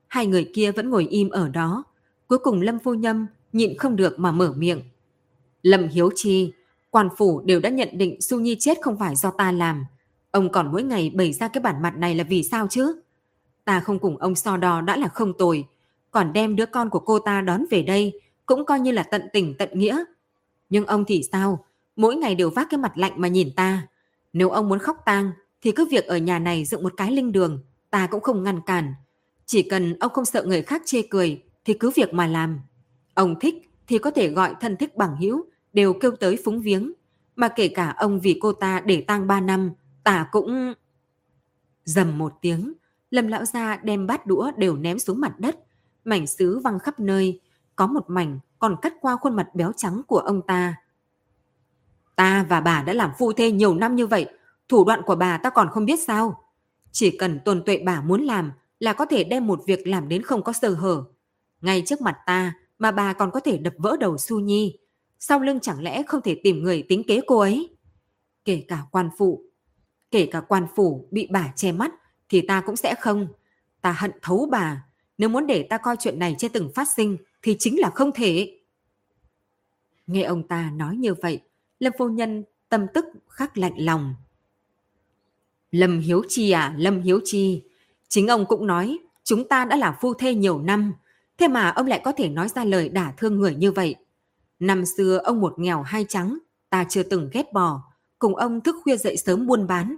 Hai người kia vẫn ngồi im ở đó. Cuối cùng Lâm phu nhân nhịn không được mà mở miệng. Lâm Hiếu Chi, quan phủ đều đã nhận định Xu Nhi chết không phải do ta làm. Ông còn mỗi ngày bày ra cái bản mặt này là vì sao chứ? Ta không cùng ông so đo đã là không tồi, còn đem đứa con của cô ta đón về đây cũng coi như là tận tình tận nghĩa. Nhưng ông thì sao? Mỗi ngày đều vác cái mặt lạnh mà nhìn ta. Nếu ông muốn khóc tang thì cứ việc ở nhà này dựng một cái linh đường, ta cũng không ngăn cản. Chỉ cần ông không sợ người khác chê cười thì cứ việc mà làm. Ông thích thì có thể gọi thân thích bằng hữu đều kêu tới phúng viếng. Mà kể cả ông vì cô ta để tang ba năm, ta cũng... Dầm một tiếng, Lâm lão gia đem bát đũa đều ném xuống mặt đất. Mảnh sứ văng khắp nơi, có một mảnh còn cắt qua khuôn mặt béo trắng của ông ta. Ta và bà đã làm phu thê nhiều năm như vậy, thủ đoạn của bà ta còn không biết sao? Chỉ cần Tôn Tuệ bà muốn làm là có thể đem một việc làm đến không có sơ hở. Ngay trước mặt ta mà bà còn có thể đập vỡ đầu Xu Nhi, sau lưng chẳng lẽ không thể tìm người tính kế cô ấy? Kể cả quan phụ, kể cả quan phủ bị bà che mắt thì ta cũng sẽ không. Ta hận thấu bà, nếu muốn để ta coi chuyện này chưa từng phát sinh thì chính là không thể. Nghe ông ta nói như vậy, Lâm phu nhân tâm tức khắc lạnh lòng. Lâm Hiếu Chi à, Lâm Hiếu Chi, chính ông cũng nói chúng ta đã là phu thê nhiều năm, thế mà ông lại có thể nói ra lời đả thương người như vậy. Năm xưa ông một nghèo hai trắng, ta chưa từng ghét bỏ, cùng ông thức khuya dậy sớm buôn bán.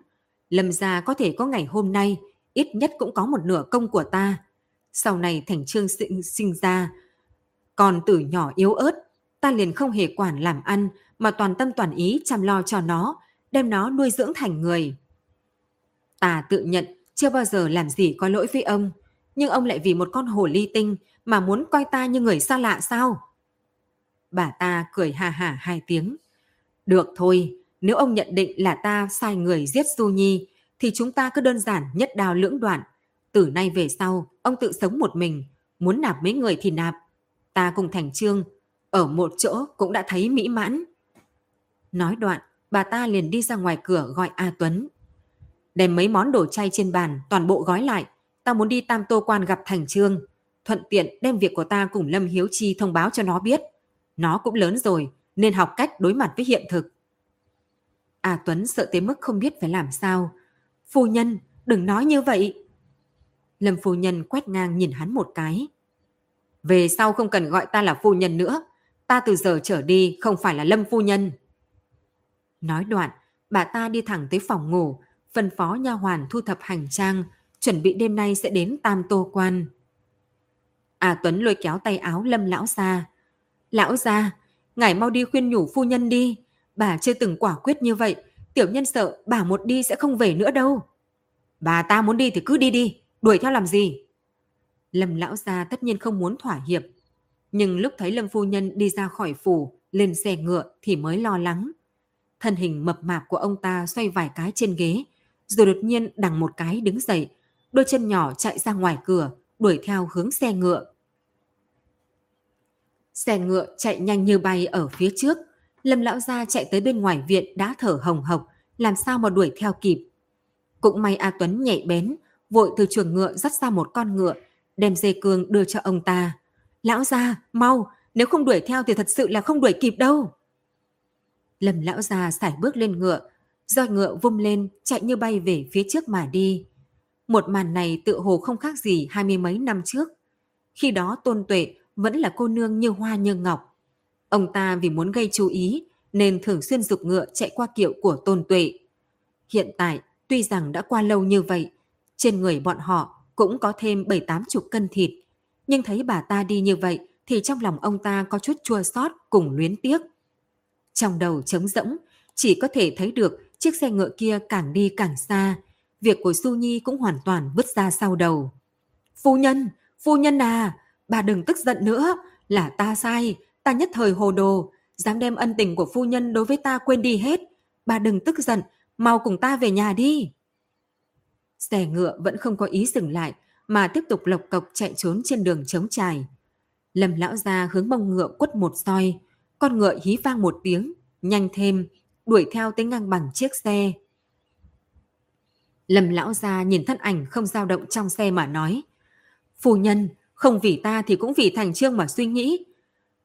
Lâm gia có thể có ngày hôm nay, ít nhất cũng có một nửa công của ta. Sau này Thành Trương sinh, sinh ra, còn từ nhỏ yếu ớt, ta liền không hề quản làm ăn mà toàn tâm toàn ý chăm lo cho nó, đem nó nuôi dưỡng thành người. Ta tự nhận chưa bao giờ làm gì có lỗi với ông, nhưng ông lại vì một con hồ ly tinh mà muốn coi ta như người xa lạ sao? Bà ta cười hà hà hai tiếng. Được thôi, nếu ông nhận định là ta sai người giết Du Nhi thì chúng ta cứ đơn giản nhất đao lưỡng đoạn. Từ nay về sau, ông tự sống một mình, muốn nạp mấy người thì nạp. Ta cùng Thành Trương ở một chỗ cũng đã thấy mỹ mãn. Nói đoạn, bà ta liền đi ra ngoài cửa gọi A Tuấn. Đem mấy món đồ chay trên bàn toàn bộ gói lại, ta muốn đi Tam Tô Quan gặp Thành Trương, thuận tiện đem việc của ta cùng Lâm Hiếu Chi thông báo cho nó biết. Nó cũng lớn rồi, nên học cách đối mặt với hiện thực. A Tuấn sợ tới mức không biết phải làm sao. Phu nhân, đừng nói như vậy. Lâm phu nhân quét ngang nhìn hắn một cái. Về sau không cần gọi ta là phu nhân nữa, ta từ giờ trở đi không phải là Lâm phu nhân. Nói đoạn, bà ta đi thẳng tới phòng ngủ, phân phó nha hoàn thu thập hành trang, chuẩn bị đêm nay sẽ đến Tam Tô Quan. A Tuấn lôi kéo tay áo Lâm lão gia. Lão gia, ngài mau đi khuyên nhủ phu nhân đi, bà chưa từng quả quyết như vậy, tiểu nhân sợ bà một đi sẽ không về nữa đâu. Bà ta muốn đi thì cứ đi đi, đuổi theo làm gì? Lâm lão gia tất nhiên không muốn thỏa hiệp, nhưng lúc thấy Lâm phu nhân đi ra khỏi phủ, lên xe ngựa thì mới lo lắng. Thân hình mập mạp của ông ta xoay vài cái trên ghế, rồi đột nhiên đằng một cái đứng dậy, đôi chân nhỏ chạy ra ngoài cửa, đuổi theo hướng xe ngựa. Xe ngựa chạy nhanh như bay ở phía trước, Lâm lão gia chạy tới bên ngoài viện đã thở hồng hộc, làm sao mà đuổi theo kịp. Cũng may A Tuấn nhạy bén, vội từ chuồng ngựa dắt ra một con ngựa, đem dây cương đưa cho ông ta. Lão gia, mau, nếu không đuổi theo thì thật sự là không đuổi kịp đâu. Lâm lão gia sải bước lên ngựa, roi ngựa vung lên, chạy như bay về phía trước mà đi. Một màn này tựa hồ không khác gì hai mươi mấy năm trước. Khi đó Tôn Tuệ vẫn là cô nương như hoa như ngọc. Ông ta vì muốn gây chú ý nên thường xuyên giục ngựa chạy qua kiệu của Tôn Tuệ. Hiện tại, tuy rằng đã qua lâu như vậy, trên người bọn họ cũng có thêm bảy tám chục cân thịt, nhưng thấy bà ta đi như vậy thì trong lòng ông ta có chút chua xót cùng luyến tiếc. Trong đầu trống rỗng, chỉ có thể thấy được chiếc xe ngựa kia càng đi càng xa, việc của Xu Nhi cũng hoàn toàn vứt ra sau đầu. Phu nhân, phu nhân à, bà đừng tức giận nữa, là ta sai, ta nhất thời hồ đồ, dám đem ân tình của phu nhân đối với ta quên đi hết, bà đừng tức giận, mau cùng ta về nhà đi. Xe ngựa vẫn không có ý dừng lại mà tiếp tục lộc cộc chạy trốn trên đường trống trải. Lâm lão gia hướng mông ngựa quất một roi, con ngựa hí vang một tiếng, nhanh thêm, đuổi theo tới ngang bằng chiếc xe. Lâm lão gia nhìn thân ảnh không dao động trong xe mà nói, phu nhân, không vì ta thì cũng vì Thành Trương mà suy nghĩ.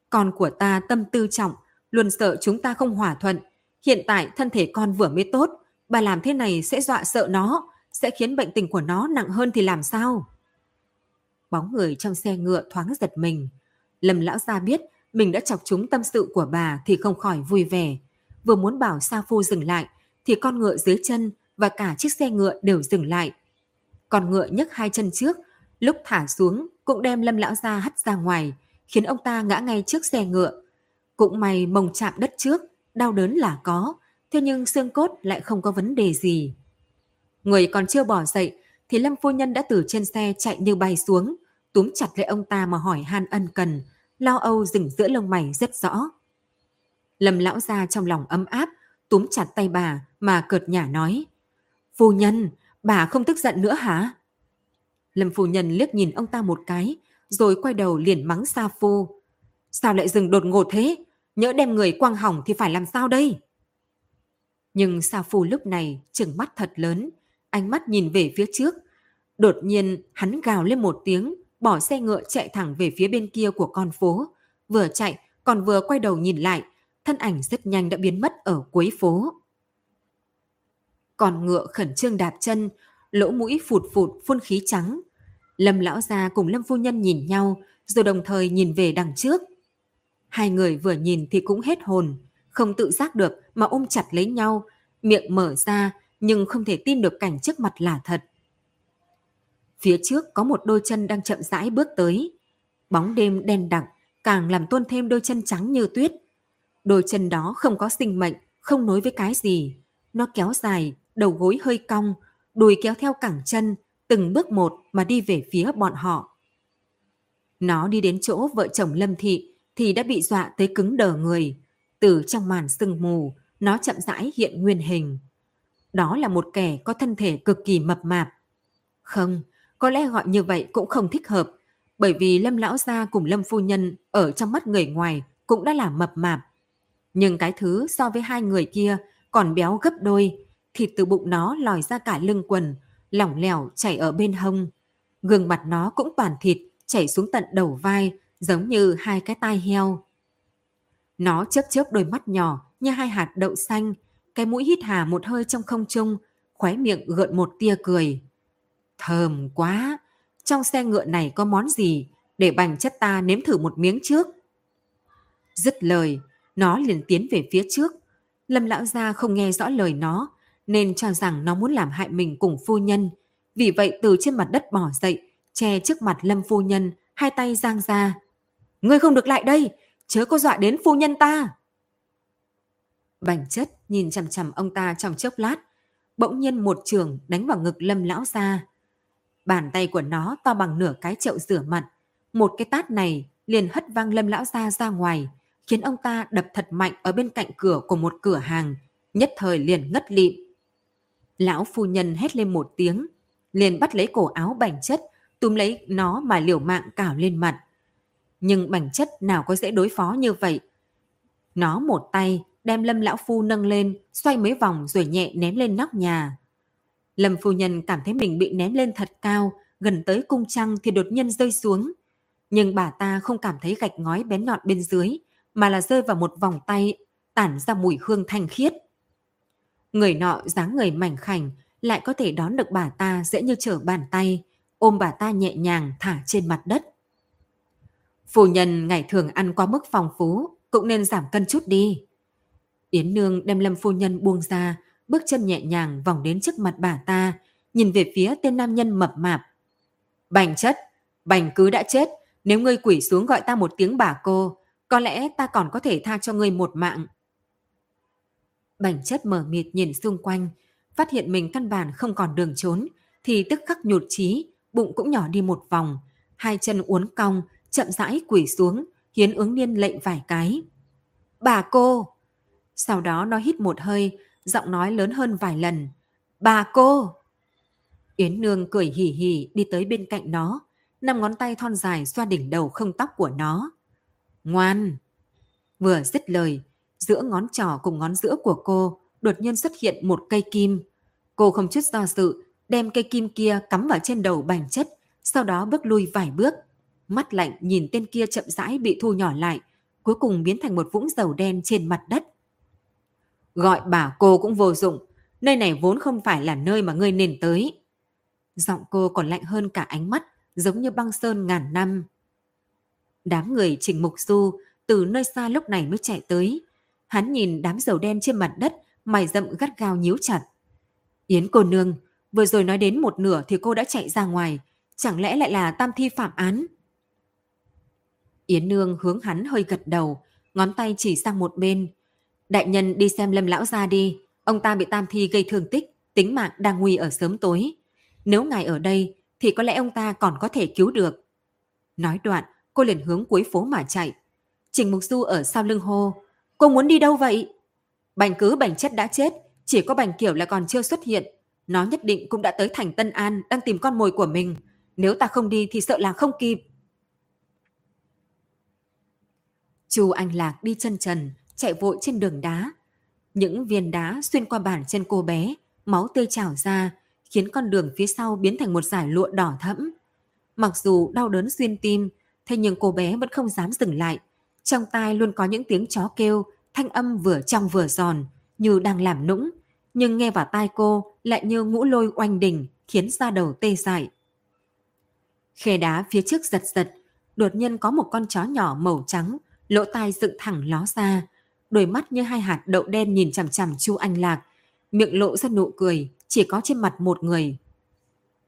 Con của ta tâm tư trọng, luôn sợ chúng ta không hòa thuận. Hiện tại thân thể con vừa mới tốt, bà làm thế này sẽ dọa sợ nó, sẽ khiến bệnh tình của nó nặng hơn thì làm sao? Bóng người trong xe ngựa thoáng giật mình. Lâm lão gia biết mình đã chọc trúng tâm sự của bà thì không khỏi vui vẻ. Vừa muốn bảo sa phu dừng lại thì con ngựa dưới chân và cả chiếc xe ngựa đều dừng lại. Con ngựa nhấc hai chân trước, lúc thả xuống cũng đem Lâm lão gia hất ra ngoài, khiến ông ta ngã ngay trước xe ngựa. Cũng may mông chạm đất trước, đau đớn là có, thế nhưng xương cốt lại không có vấn đề gì. Người còn chưa bỏ dậy thì Lâm phu nhân đã từ trên xe chạy như bay xuống, túm chặt lấy ông ta mà hỏi han ân cần, lo âu rừng giữa lông mày rất rõ. Lâm lão gia trong lòng ấm áp, túm chặt tay bà mà cợt nhả nói, phu nhân, bà không tức giận nữa hả? Lâm phu nhân liếc nhìn ông ta một cái, rồi quay đầu liền mắng sa phu. Sao lại dừng đột ngột thế? Nhỡ đem người quăng hỏng thì phải làm sao đây? Nhưng sa phu lúc này trừng mắt thật lớn, ánh mắt nhìn về phía trước. Đột nhiên hắn gào lên một tiếng, bỏ xe ngựa chạy thẳng về phía bên kia của con phố. Vừa chạy còn vừa quay đầu nhìn lại, thân ảnh rất nhanh đã biến mất ở cuối phố. Con ngựa khẩn trương đạp chân, lỗ mũi phụt phụt phun khí trắng. Lâm lão gia cùng Lâm phu nhân nhìn nhau, rồi đồng thời nhìn về đằng trước. Hai người vừa nhìn thì cũng hết hồn, không tự giác được mà ôm chặt lấy nhau, miệng mở ra nhưng không thể tin được cảnh trước mặt là thật. Phía trước có một đôi chân đang chậm rãi bước tới. Bóng đêm đen đặc càng làm tôn thêm đôi chân trắng như tuyết. Đôi chân đó không có sinh mệnh, không nối với cái gì. Nó kéo dài, đầu gối hơi cong, đùi kéo theo cẳng chân, từng bước một mà đi về phía bọn họ. Nó đi đến chỗ vợ chồng Lâm thị thì đã bị dọa tới cứng đờ người. Từ trong màn sương mù, nó chậm rãi hiện nguyên hình. Đó là một kẻ có thân thể cực kỳ mập mạp. Không, có lẽ gọi như vậy cũng không thích hợp, bởi vì Lâm lão gia cùng Lâm phu nhân ở trong mắt người ngoài cũng đã là mập mạp. Nhưng cái thứ so với hai người kia còn béo gấp đôi, thịt từ bụng nó lòi ra cả lưng quần, lỏng lẻo chảy ở bên hông. Gương mặt nó cũng toàn thịt, chảy xuống tận đầu vai, giống như hai cái tai heo. Nó chớp chớp đôi mắt nhỏ như hai hạt đậu xanh, cái mũi hít hà một hơi trong không trung, khóe miệng gợn một tia cười. Thơm quá! Trong xe ngựa này có món gì, để Bành Chất ta nếm thử một miếng trước. Dứt lời, nó liền tiến về phía trước. Lâm lão gia không nghe rõ lời nó, nên cho rằng nó muốn làm hại mình cùng phu nhân. Vì vậy từ trên mặt đất bỏ dậy, che trước mặt Lâm phu nhân, hai tay giang ra. Ngươi không được lại đây, chớ có dọa đến phu nhân ta. Bành Chất nhìn chằm chằm ông ta trong chốc lát, bỗng nhiên một chưởng đánh vào ngực Lâm lão gia. Bàn tay của nó to bằng nửa cái chậu rửa mặt, một cái tát này liền hất văng Lâm lão gia ra ngoài, khiến ông ta đập thật mạnh ở bên cạnh cửa của một cửa hàng, nhất thời liền ngất lịm. Lão phu nhân hét lên một tiếng, liền bắt lấy cổ áo Bành Chất, túm lấy nó mà liều mạng cào lên mặt. Nhưng Bành Chất nào có dễ đối phó như vậy. Nó một tay đem Lâm lão phu nâng lên, xoay mấy vòng rồi nhẹ ném lên nóc nhà. Lâm phu nhân cảm thấy mình bị ném lên thật cao, gần tới cung trăng thì đột nhiên rơi xuống. Nhưng bà ta không cảm thấy gạch ngói bén nhọn bên dưới, mà là rơi vào một vòng tay, tản ra mùi hương thanh khiết. Người nọ dáng người mảnh khảnh, lại có thể đón được bà ta dễ như trở bàn tay, ôm bà ta nhẹ nhàng thả trên mặt đất. Phu nhân ngày thường ăn quá mức phong phú, cũng nên giảm cân chút đi. Yến Nương đem Lâm phu nhân buông ra, bước chân nhẹ nhàng vòng đến trước mặt bà ta, nhìn về phía tên nam nhân mập mạp. Bành Chất, Bành cứ đã chết, nếu ngươi quỷ xuống gọi ta một tiếng bà cô, có lẽ ta còn có thể tha cho ngươi một mạng. Bành Chất mờ mịt nhìn xung quanh, phát hiện mình căn bản không còn đường trốn, thì tức khắc nhụt chí, bụng cũng nhỏ đi một vòng, hai chân uốn cong, chậm rãi quỷ xuống, hiến ứng niên lệnh vài cái. Bà cô! Sau đó nó hít một hơi, giọng nói lớn hơn vài lần. Bà cô! Yến Nương cười hì hì đi tới bên cạnh nó, năm ngón tay thon dài xoa đỉnh đầu không tóc của nó. Ngoan! Vừa dứt lời, giữa ngón trỏ cùng ngón giữa của cô đột nhiên xuất hiện một cây kim. Cô không chút do dự, đem cây kim kia cắm vào trên đầu Bành Chất, sau đó bước lui vài bước. Mắt lạnh nhìn tên kia chậm rãi bị thu nhỏ lại, cuối cùng biến thành một vũng dầu đen trên mặt đất. Gọi bà cô cũng vô dụng, nơi này vốn không phải là nơi mà ngươi nên tới. Giọng cô còn lạnh hơn cả ánh mắt, giống như băng sơn ngàn năm. Đám người Trình Mục Du từ nơi xa lúc này mới chạy tới. Hắn nhìn đám dầu đen trên mặt đất, mày rậm gắt gao nhíu chặt. Yến cô nương, vừa rồi nói đến một nửa thì cô đã chạy ra ngoài, chẳng lẽ lại là Tam Thi phạm án? Yến Nương hướng hắn hơi gật đầu, ngón tay chỉ sang một bên. Đại nhân đi xem Lâm lão gia đi, ông ta bị Tam Thi gây thương tích, tính mạng đang nguy ở sớm tối. Nếu ngài ở đây thì có lẽ ông ta còn có thể cứu được. Nói đoạn, cô liền hướng cuối phố mà chạy. Trình Mục Du ở sau lưng hô, cô muốn đi đâu vậy? Bành cứ Bành Chất đã chết, chỉ có Bành Kiều là còn chưa xuất hiện. Nó nhất định cũng đã tới thành Tân An, đang tìm con mồi của mình. Nếu ta không đi thì sợ là không kịp. Chu Anh Lạc đi chân trần, chạy vội trên đường đá. Những viên đá xuyên qua bàn chân cô bé, máu tươi trào ra, khiến con đường phía sau biến thành một dải lụa đỏ thẫm. Mặc dù đau đớn xuyên tim, thế nhưng cô bé vẫn không dám dừng lại. Trong tai luôn có những tiếng chó kêu, thanh âm vừa trong vừa giòn, như đang làm nũng, nhưng nghe vào tai cô lại như ngũ lôi oanh đỉnh, khiến da đầu tê dại. Khe đá phía trước giật giật, đột nhiên có một con chó nhỏ màu trắng, lỗ tai dựng thẳng ló ra, đôi mắt như hai hạt đậu đen nhìn chằm chằm Chu Anh Lạc, miệng lộ ra nụ cười chỉ có trên mặt một người.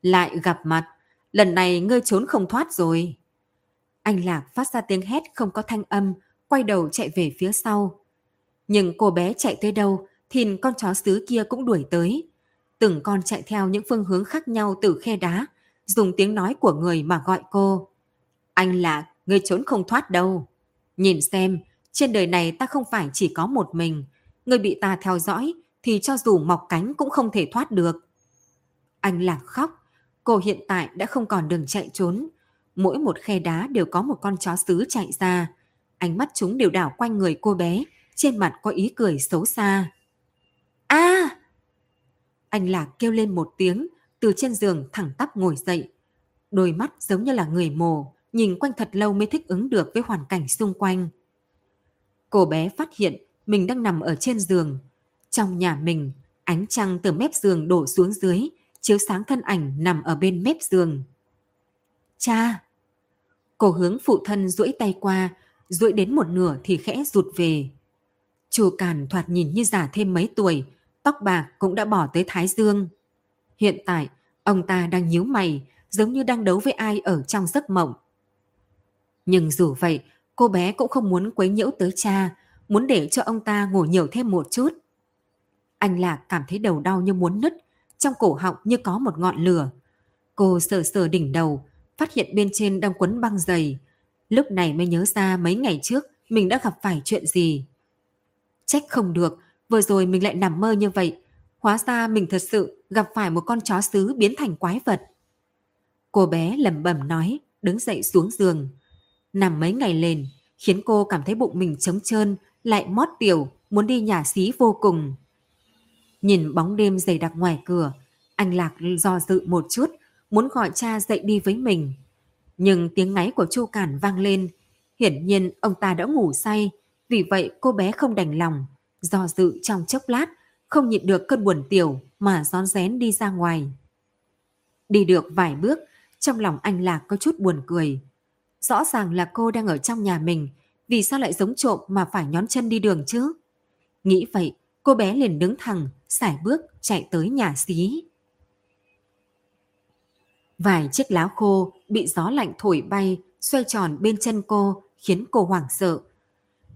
Lại gặp mặt, lần này ngươi trốn không thoát rồi. Anh Lạc phát ra tiếng hét không có thanh âm, quay đầu chạy về phía sau. Nhưng cô bé chạy tới đâu thì con chó sứ kia cũng đuổi tới. Từng con chạy theo những phương hướng khác nhau từ khe đá, dùng tiếng nói của người mà gọi cô. Anh Lạc, ngươi trốn không thoát đâu. Nhìn xem, trên đời này ta không phải chỉ có một mình. Ngươi bị ta theo dõi thì cho dù mọc cánh cũng không thể thoát được. Anh Lạc khóc, cô hiện tại đã không còn đường chạy trốn. Mỗi một khe đá đều có một con chó sứ chạy ra. ánh mắt chúng đều đảo quanh người cô bé, trên mặt có ý cười xấu xa. A! À! Anh Lạc kêu lên một tiếng, từ trên giường thẳng tắp ngồi dậy. Đôi mắt giống như là người mù, nhìn quanh thật lâu mới thích ứng được với hoàn cảnh xung quanh. Cô bé phát hiện mình đang nằm ở trên giường. Trong nhà mình, ánh trăng từ mép giường đổ xuống dưới, chiếu sáng thân ảnh nằm ở bên mép giường. Cha! Cô hướng phụ thân duỗi tay qua, duỗi đến một nửa thì khẽ rụt về. Chu Càn thoạt nhìn như già thêm mấy tuổi, tóc bạc cũng đã bỏ tới thái dương. Hiện tại, ông ta đang nhíu mày, giống như đang đấu với ai ở trong giấc mộng. Nhưng dù vậy, cô bé cũng không muốn quấy nhiễu tới cha, muốn để cho ông ta ngồi nhiều thêm một chút. Anh Lạc cảm thấy đầu đau như muốn nứt, trong cổ họng như có một ngọn lửa. Cô sờ sờ đỉnh đầu, phát hiện bên trên đang quấn băng dày. Lúc này mới nhớ ra mấy ngày trước mình đã gặp phải chuyện gì. Trách không được, vừa rồi mình lại nằm mơ như vậy. Hóa ra mình thật sự gặp phải một con chó sứ biến thành quái vật. Cô bé lẩm bẩm nói, đứng dậy xuống giường. Nằm mấy ngày liền, khiến cô cảm thấy bụng mình trống trơn, lại mót tiểu, muốn đi nhà xí vô cùng. Nhìn bóng đêm dày đặc ngoài cửa, anh Lạc do dự một chút, muốn gọi cha dậy đi với mình. Nhưng tiếng ngáy của Chu Cản vang lên, hiển nhiên ông ta đã ngủ say, vì vậy cô bé không đành lòng, do dự trong chốc lát, không nhịn được cơn buồn tiểu mà rón rén đi ra ngoài. Đi được vài bước, trong lòng anh Lạc có chút buồn cười. Rõ ràng là cô đang ở trong nhà mình, vì sao lại giống trộm mà phải nhón chân đi đường chứ? Nghĩ vậy, cô bé liền đứng thẳng, sải bước chạy tới nhà xí. Vài chiếc lá khô bị gió lạnh thổi bay, xoay tròn bên chân cô, khiến cô hoảng sợ.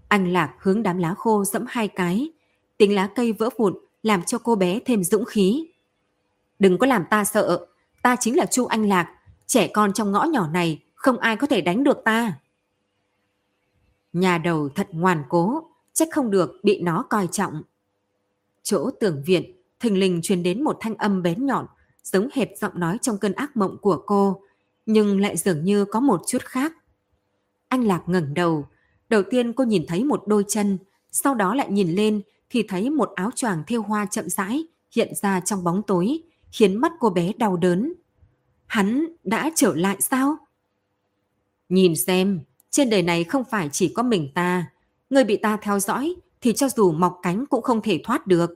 Anh Lạc hướng đám lá khô dẫm hai cái, tiếng lá cây vỡ vụn làm cho cô bé thêm dũng khí. Đừng có làm ta sợ, ta chính là Chu Anh Lạc, trẻ con trong ngõ nhỏ này không ai có thể đánh được ta. Nhà đầu thật ngoan cố, trách không được bị nó coi trọng. Chỗ tường viện, thình lình truyền đến một thanh âm bén nhọn, giống hệt giọng nói trong cơn ác mộng của cô, nhưng lại dường như có một chút khác. Anh Lạc ngẩng đầu, đầu tiên cô nhìn thấy một đôi chân, sau đó lại nhìn lên thì thấy một áo choàng thêu hoa chậm rãi hiện ra trong bóng tối, khiến mắt cô bé đau đớn. Hắn đã trở lại sao? Nhìn xem, trên đời này không phải chỉ có mình ta, người bị ta theo dõi thì cho dù mọc cánh cũng không thể thoát được.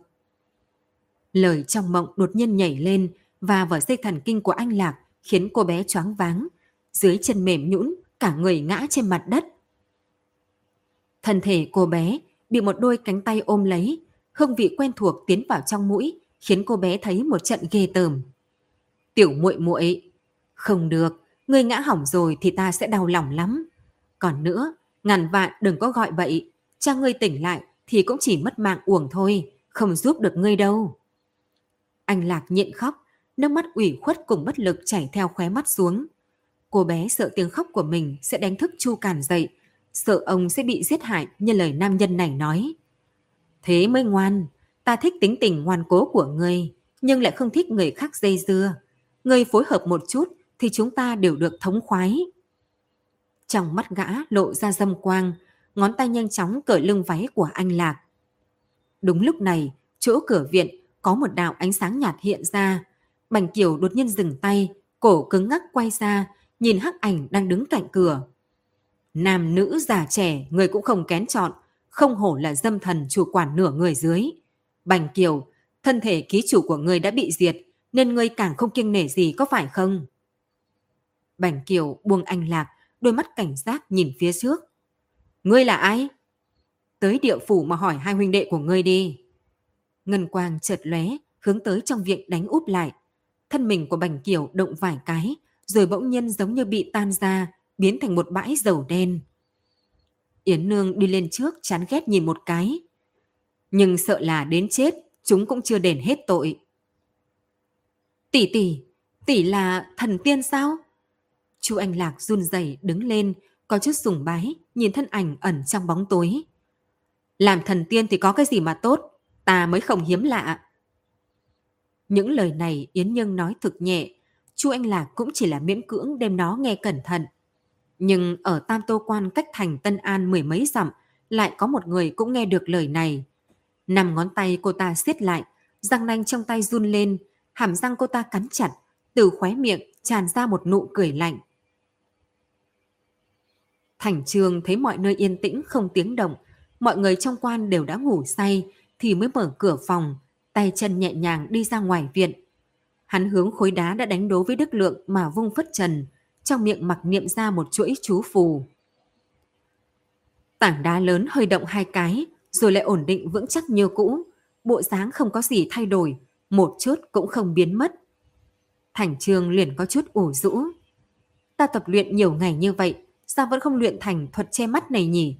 Lời trong mộng đột nhiên nhảy lên và vở dây thần kinh của anh Lạc khiến cô bé choáng váng, dưới chân mềm nhũn, cả người ngã trên mặt đất. Thân thể cô bé bị một đôi cánh tay ôm lấy, hương vị quen thuộc tiến vào trong mũi, khiến cô bé thấy một trận ghê tởm. Tiểu muội muội, không được, ngươi ngã hỏng rồi thì ta sẽ đau lòng lắm. Còn nữa, ngàn vạn đừng có gọi bậy, cha ngươi tỉnh lại thì cũng chỉ mất mạng uổng thôi, không giúp được ngươi đâu. Anh Lạc nhịn khóc, nước mắt ủy khuất cùng bất lực chảy theo khóe mắt xuống. Cô bé sợ tiếng khóc của mình sẽ đánh thức Chu Càn dậy, sợ ông sẽ bị giết hại như lời nam nhân này nói. Thế mới ngoan, ta thích tính tình ngoan cố của ngươi, nhưng lại không thích người khác dây dưa. Ngươi phối hợp một chút thì chúng ta đều được thống khoái. Trong mắt gã lộ ra dâm quang, ngón tay nhanh chóng cởi lưng váy của anh Lạc. Đúng lúc này, chỗ cửa viện có một đạo ánh sáng nhạt hiện ra. Bành Kiều đột nhiên dừng tay, cổ cứng ngắc quay ra, nhìn hắc ảnh đang đứng cạnh cửa. Nam nữ già trẻ, người cũng không kén chọn, không hổ là dâm thần chủ quản nửa người dưới. Bành Kiều, thân thể ký chủ của người đã bị diệt, nên người càng không kiêng nể gì có phải không? Bành Kiều buông anh Lạc, đôi mắt cảnh giác nhìn phía trước. Ngươi là ai? Tới địa phủ mà hỏi hai huynh đệ của ngươi đi. Ngân quang chợt lóe, hướng tới trong viện đánh úp lại. Thân mình của Bành Kiều động vài cái, rồi bỗng nhiên giống như bị tan ra, biến thành một bãi dầu đen. Yến Nương đi lên trước chán ghét nhìn một cái. Nhưng sợ là đến chết, chúng cũng chưa đền hết tội. Tỷ tỷ, tỷ là thần tiên sao? Chu Anh Lạc run rẩy đứng lên, có chút sùng bái, nhìn thân ảnh ẩn trong bóng tối. Làm thần tiên thì có cái gì mà tốt, ta mới không hiếm lạ. Những lời này Yến Nhân nói thực nhẹ, Chu Anh Lạc cũng chỉ là miễn cưỡng đem nó nghe cẩn thận. Nhưng ở Tam Tô Quan cách thành Tân An mười mấy dặm, lại có một người cũng nghe được lời này. Năm ngón tay cô ta siết lại, răng nanh trong tay run lên, hàm răng cô ta cắn chặt, từ khóe miệng tràn ra một nụ cười lạnh. Thành Trương thấy mọi nơi yên tĩnh không tiếng động, mọi người trong quan đều đã ngủ say thì mới mở cửa phòng, tay chân nhẹ nhàng đi ra ngoài viện. Hắn hướng khối đá đã đánh đố với Đức Lượng mà vung phất trần, trong miệng mặc niệm ra một chuỗi chú phù. Tảng đá lớn hơi động hai cái, rồi lại ổn định vững chắc như cũ, bộ dáng không có gì thay đổi, một chút cũng không biến mất. Thành Trương liền có chút ủ rũ. Ta tập luyện nhiều ngày như vậy, sao vẫn không luyện thành thuật che mắt này nhỉ?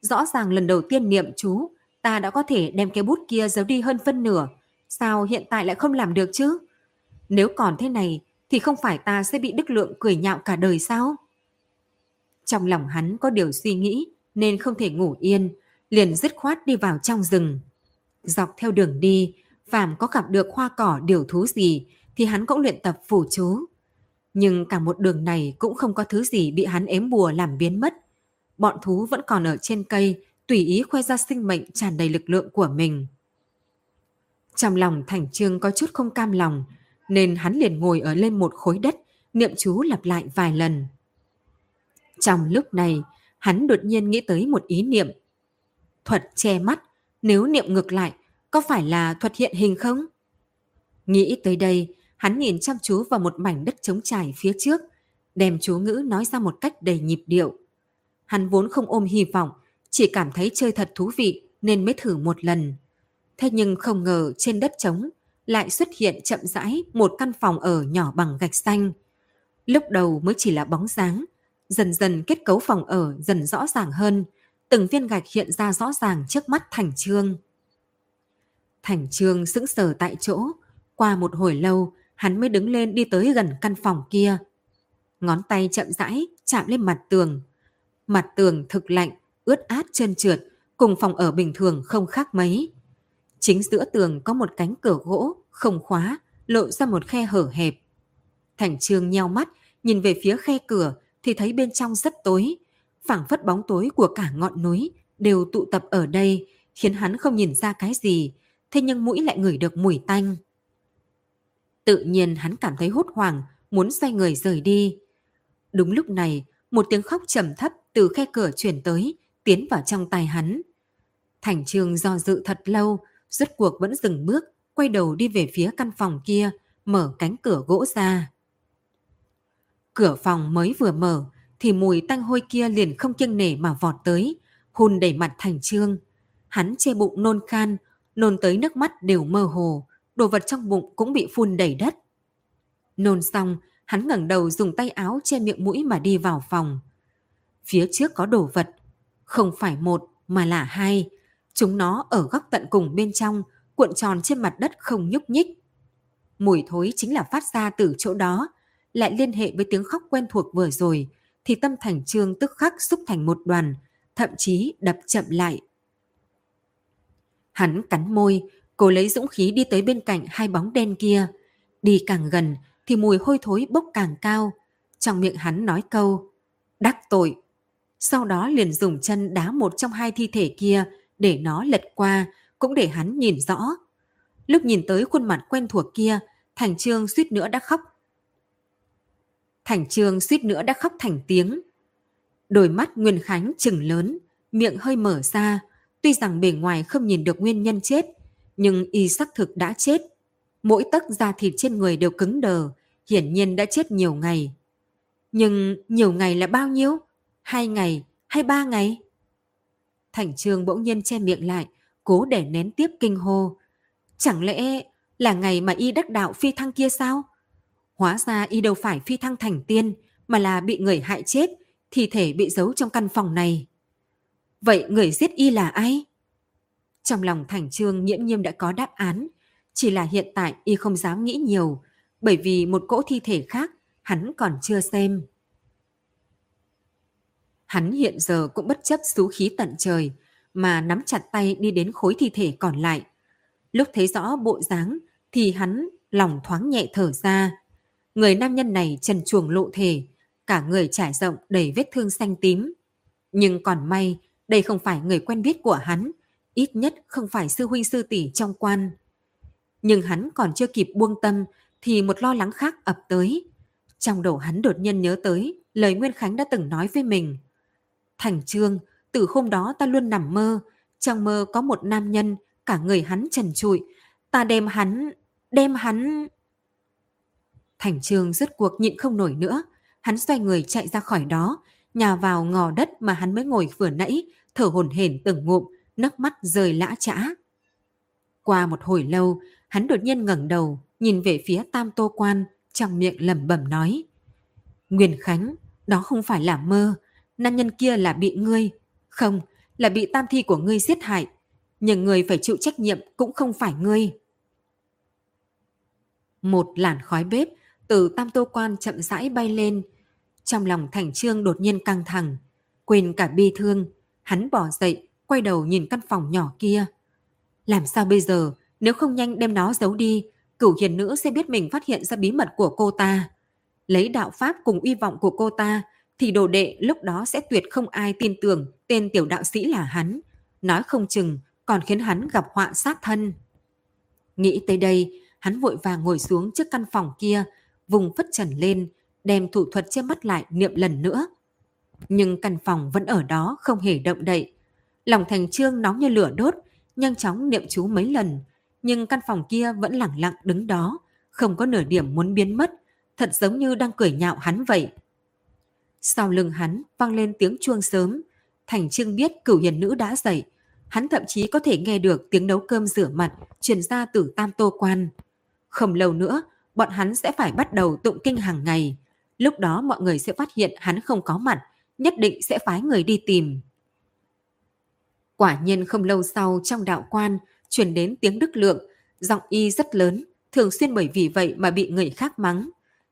Rõ ràng lần đầu tiên niệm chú, ta đã có thể đem cái bút kia giấu đi hơn phân nửa, sao hiện tại lại không làm được chứ? Nếu còn thế này, thì không phải ta sẽ bị Đức Lượng cười nhạo cả đời sao? Trong lòng hắn có điều suy nghĩ, nên không thể ngủ yên, liền dứt khoát đi vào trong rừng. Dọc theo đường đi, phàm có gặp được hoa cỏ điều thú gì, thì hắn cũng luyện tập phù chú. Nhưng cả một đường này cũng không có thứ gì bị hắn ém bùa làm biến mất. Bọn thú vẫn còn ở trên cây, tùy ý khoe ra sinh mệnh tràn đầy lực lượng của mình. Trong lòng Thành Trương có chút không cam lòng, nên hắn liền ngồi ở lên một khối đất, niệm chú lặp lại vài lần. Trong lúc này, hắn đột nhiên nghĩ tới một ý niệm. Thuật che mắt, nếu niệm ngược lại, có phải là thuật hiện hình không? Nghĩ tới đây, hắn nhìn chăm chú vào một mảnh đất trống trải phía trước, đem chú ngữ nói ra một cách đầy nhịp điệu. Hắn vốn không ôm hy vọng, chỉ cảm thấy chơi thật thú vị nên mới thử một lần. Thế nhưng không ngờ trên đất trống lại xuất hiện chậm rãi một căn phòng ở nhỏ bằng gạch xanh. Lúc đầu mới chỉ là bóng dáng, dần dần kết cấu phòng ở dần rõ ràng hơn, từng viên gạch hiện ra rõ ràng trước mắt Thành Trương. Thành Trương sững sờ tại chỗ, qua một hồi lâu hắn mới đứng lên đi tới gần căn phòng kia. Ngón tay chậm rãi chạm lên mặt tường. Mặt tường thực lạnh, ướt át trơn trượt, cùng phòng ở bình thường không khác mấy. Chính giữa tường có một cánh cửa gỗ, không khóa, lộ ra một khe hở hẹp. Thành Trương nheo mắt, nhìn về phía khe cửa thì thấy bên trong rất tối. Phảng phất bóng tối của cả ngọn núi đều tụ tập ở đây, khiến hắn không nhìn ra cái gì, thế nhưng mũi lại ngửi được mùi tanh. Tự nhiên hắn cảm thấy hốt hoảng, muốn xoay người rời đi. Đúng lúc này, một tiếng khóc trầm thấp từ khe cửa chuyển tới, tiến vào trong tai hắn. Thành Trương do dự thật lâu, rốt cuộc vẫn dừng bước, quay đầu đi về phía căn phòng kia, mở cánh cửa gỗ ra. Cửa phòng mới vừa mở, thì mùi tanh hôi kia liền không kiêng nể mà vọt tới, hùn đẩy mặt Thành Trương. Hắn che bụng nôn khan, nôn tới nước mắt đều mơ hồ, đồ vật trong bụng cũng bị phun đầy đất. Nôn xong, hắn ngẩng đầu dùng tay áo che miệng mũi mà đi vào phòng. Phía trước có đồ vật, không phải một mà là hai. Chúng nó ở góc tận cùng bên trong, cuộn tròn trên mặt đất không nhúc nhích. Mùi thối chính là phát ra từ chỗ đó, lại liên hệ với tiếng khóc quen thuộc vừa rồi, thì tâm Thành Trương tức khắc xúc thành một đoàn, thậm chí đập chậm lại. Hắn cắn môi, cố lấy dũng khí đi tới bên cạnh hai bóng đen kia. Đi càng gần thì mùi hôi thối bốc càng cao. Trong miệng hắn nói câu đắc tội, sau đó liền dùng chân đá một trong hai thi thể kia để nó lật qua, cũng để hắn nhìn rõ. Lúc nhìn tới khuôn mặt quen thuộc kia, Thành Trương suýt nữa đã khóc. Thành Trương suýt nữa đã khóc thành tiếng. Đôi mắt Nguyên Khánh trừng lớn, miệng hơi mở ra, tuy rằng bề ngoài không nhìn được nguyên nhân chết, nhưng y xác thực đã chết. Mỗi tấc da thịt trên người đều cứng đờ, hiển nhiên đã chết nhiều ngày. Nhưng nhiều ngày là bao nhiêu? Hai ngày hay ba ngày? Thành Trương bỗng nhiên che miệng lại, cố để nén tiếp kinh hô. Chẳng lẽ là ngày mà y đắc đạo phi thăng kia sao? Hóa ra y đâu phải phi thăng thành tiên, mà là bị người hại chết, thi thể bị giấu trong căn phòng này. Vậy người giết y là ai? Trong lòng Thành Trương nghiễm nhiên đã có đáp án, chỉ là hiện tại y không dám nghĩ nhiều, bởi vì một cỗ thi thể khác hắn còn chưa xem. Hắn hiện giờ cũng bất chấp xú khí tận trời, mà nắm chặt tay đi đến khối thi thể còn lại. Lúc thấy rõ bộ dáng thì hắn lòng thoáng nhẹ thở ra. Người nam nhân này trần truồng lộ thể, cả người trải rộng đầy vết thương xanh tím. Nhưng còn may, đây không phải người quen biết của hắn, ít nhất không phải sư huynh sư tỷ trong quan. Nhưng hắn còn chưa kịp buông tâm thì một lo lắng khác ập tới. Trong đầu hắn đột nhiên nhớ tới lời Nguyên Khánh đã từng nói với mình. Thành Trương, từ hôm đó ta luôn nằm mơ, trong mơ có một nam nhân, cả người hắn trần trụi, ta đem hắn, đem hắn... Thành Trương rứt cuộc nhịn không nổi nữa, hắn xoay người chạy ra khỏi đó, nhào vào ngò đất mà hắn mới ngồi vừa nãy, thở hổn hển từng ngụm, nước mắt rơi lã chã. Qua một hồi lâu, hắn đột nhiên ngẩng đầu, nhìn về phía Tam Tô Quan, trong miệng lẩm bẩm nói: Nguyên Khánh, đó không phải là mơ, nam nhân kia là bị ngươi, không, là bị tam thi của ngươi giết hại, nhưng ngươi phải chịu trách nhiệm cũng không phải ngươi. Một làn khói bếp từ Tam Tô Quan chậm rãi bay lên, trong lòng Thành Trương đột nhiên căng thẳng, quên cả bi thương, hắn bỏ dậy, quay đầu nhìn căn phòng nhỏ kia. Làm sao bây giờ, nếu không nhanh đem nó giấu đi, Cửu Hiền Nữ sẽ biết mình phát hiện ra bí mật của cô ta. Lấy đạo pháp cùng uy vọng của cô ta thì đồ đệ lúc đó sẽ tuyệt không ai tin tưởng tên tiểu đạo sĩ là hắn, nói không chừng còn khiến hắn gặp họa sát thân. Nghĩ tới đây, hắn vội vàng ngồi xuống trước căn phòng kia, vùng phất trần lên, đem thủ thuật che mắt lại niệm lần nữa. Nhưng căn phòng vẫn ở đó không hề động đậy. Lòng Thành Trương nóng như lửa đốt, nhanh chóng niệm chú mấy lần, nhưng căn phòng kia vẫn lẳng lặng đứng đó, không có nửa điểm muốn biến mất, thật giống như đang cười nhạo hắn vậy. Sau lưng hắn vang lên tiếng chuông sớm, Thành Trương biết Cửu Hiền Nữ đã dậy, hắn thậm chí có thể nghe được tiếng nấu cơm rửa mặt truyền ra từ Tam Tô Quan. Không lâu nữa, bọn hắn sẽ phải bắt đầu tụng kinh hàng ngày, lúc đó mọi người sẽ phát hiện hắn không có mặt, nhất định sẽ phái người đi tìm. Quả nhiên không lâu sau, trong đạo quan truyền đến tiếng Đức Lượng, giọng y rất lớn, thường xuyên bởi vì vậy mà bị người khác mắng.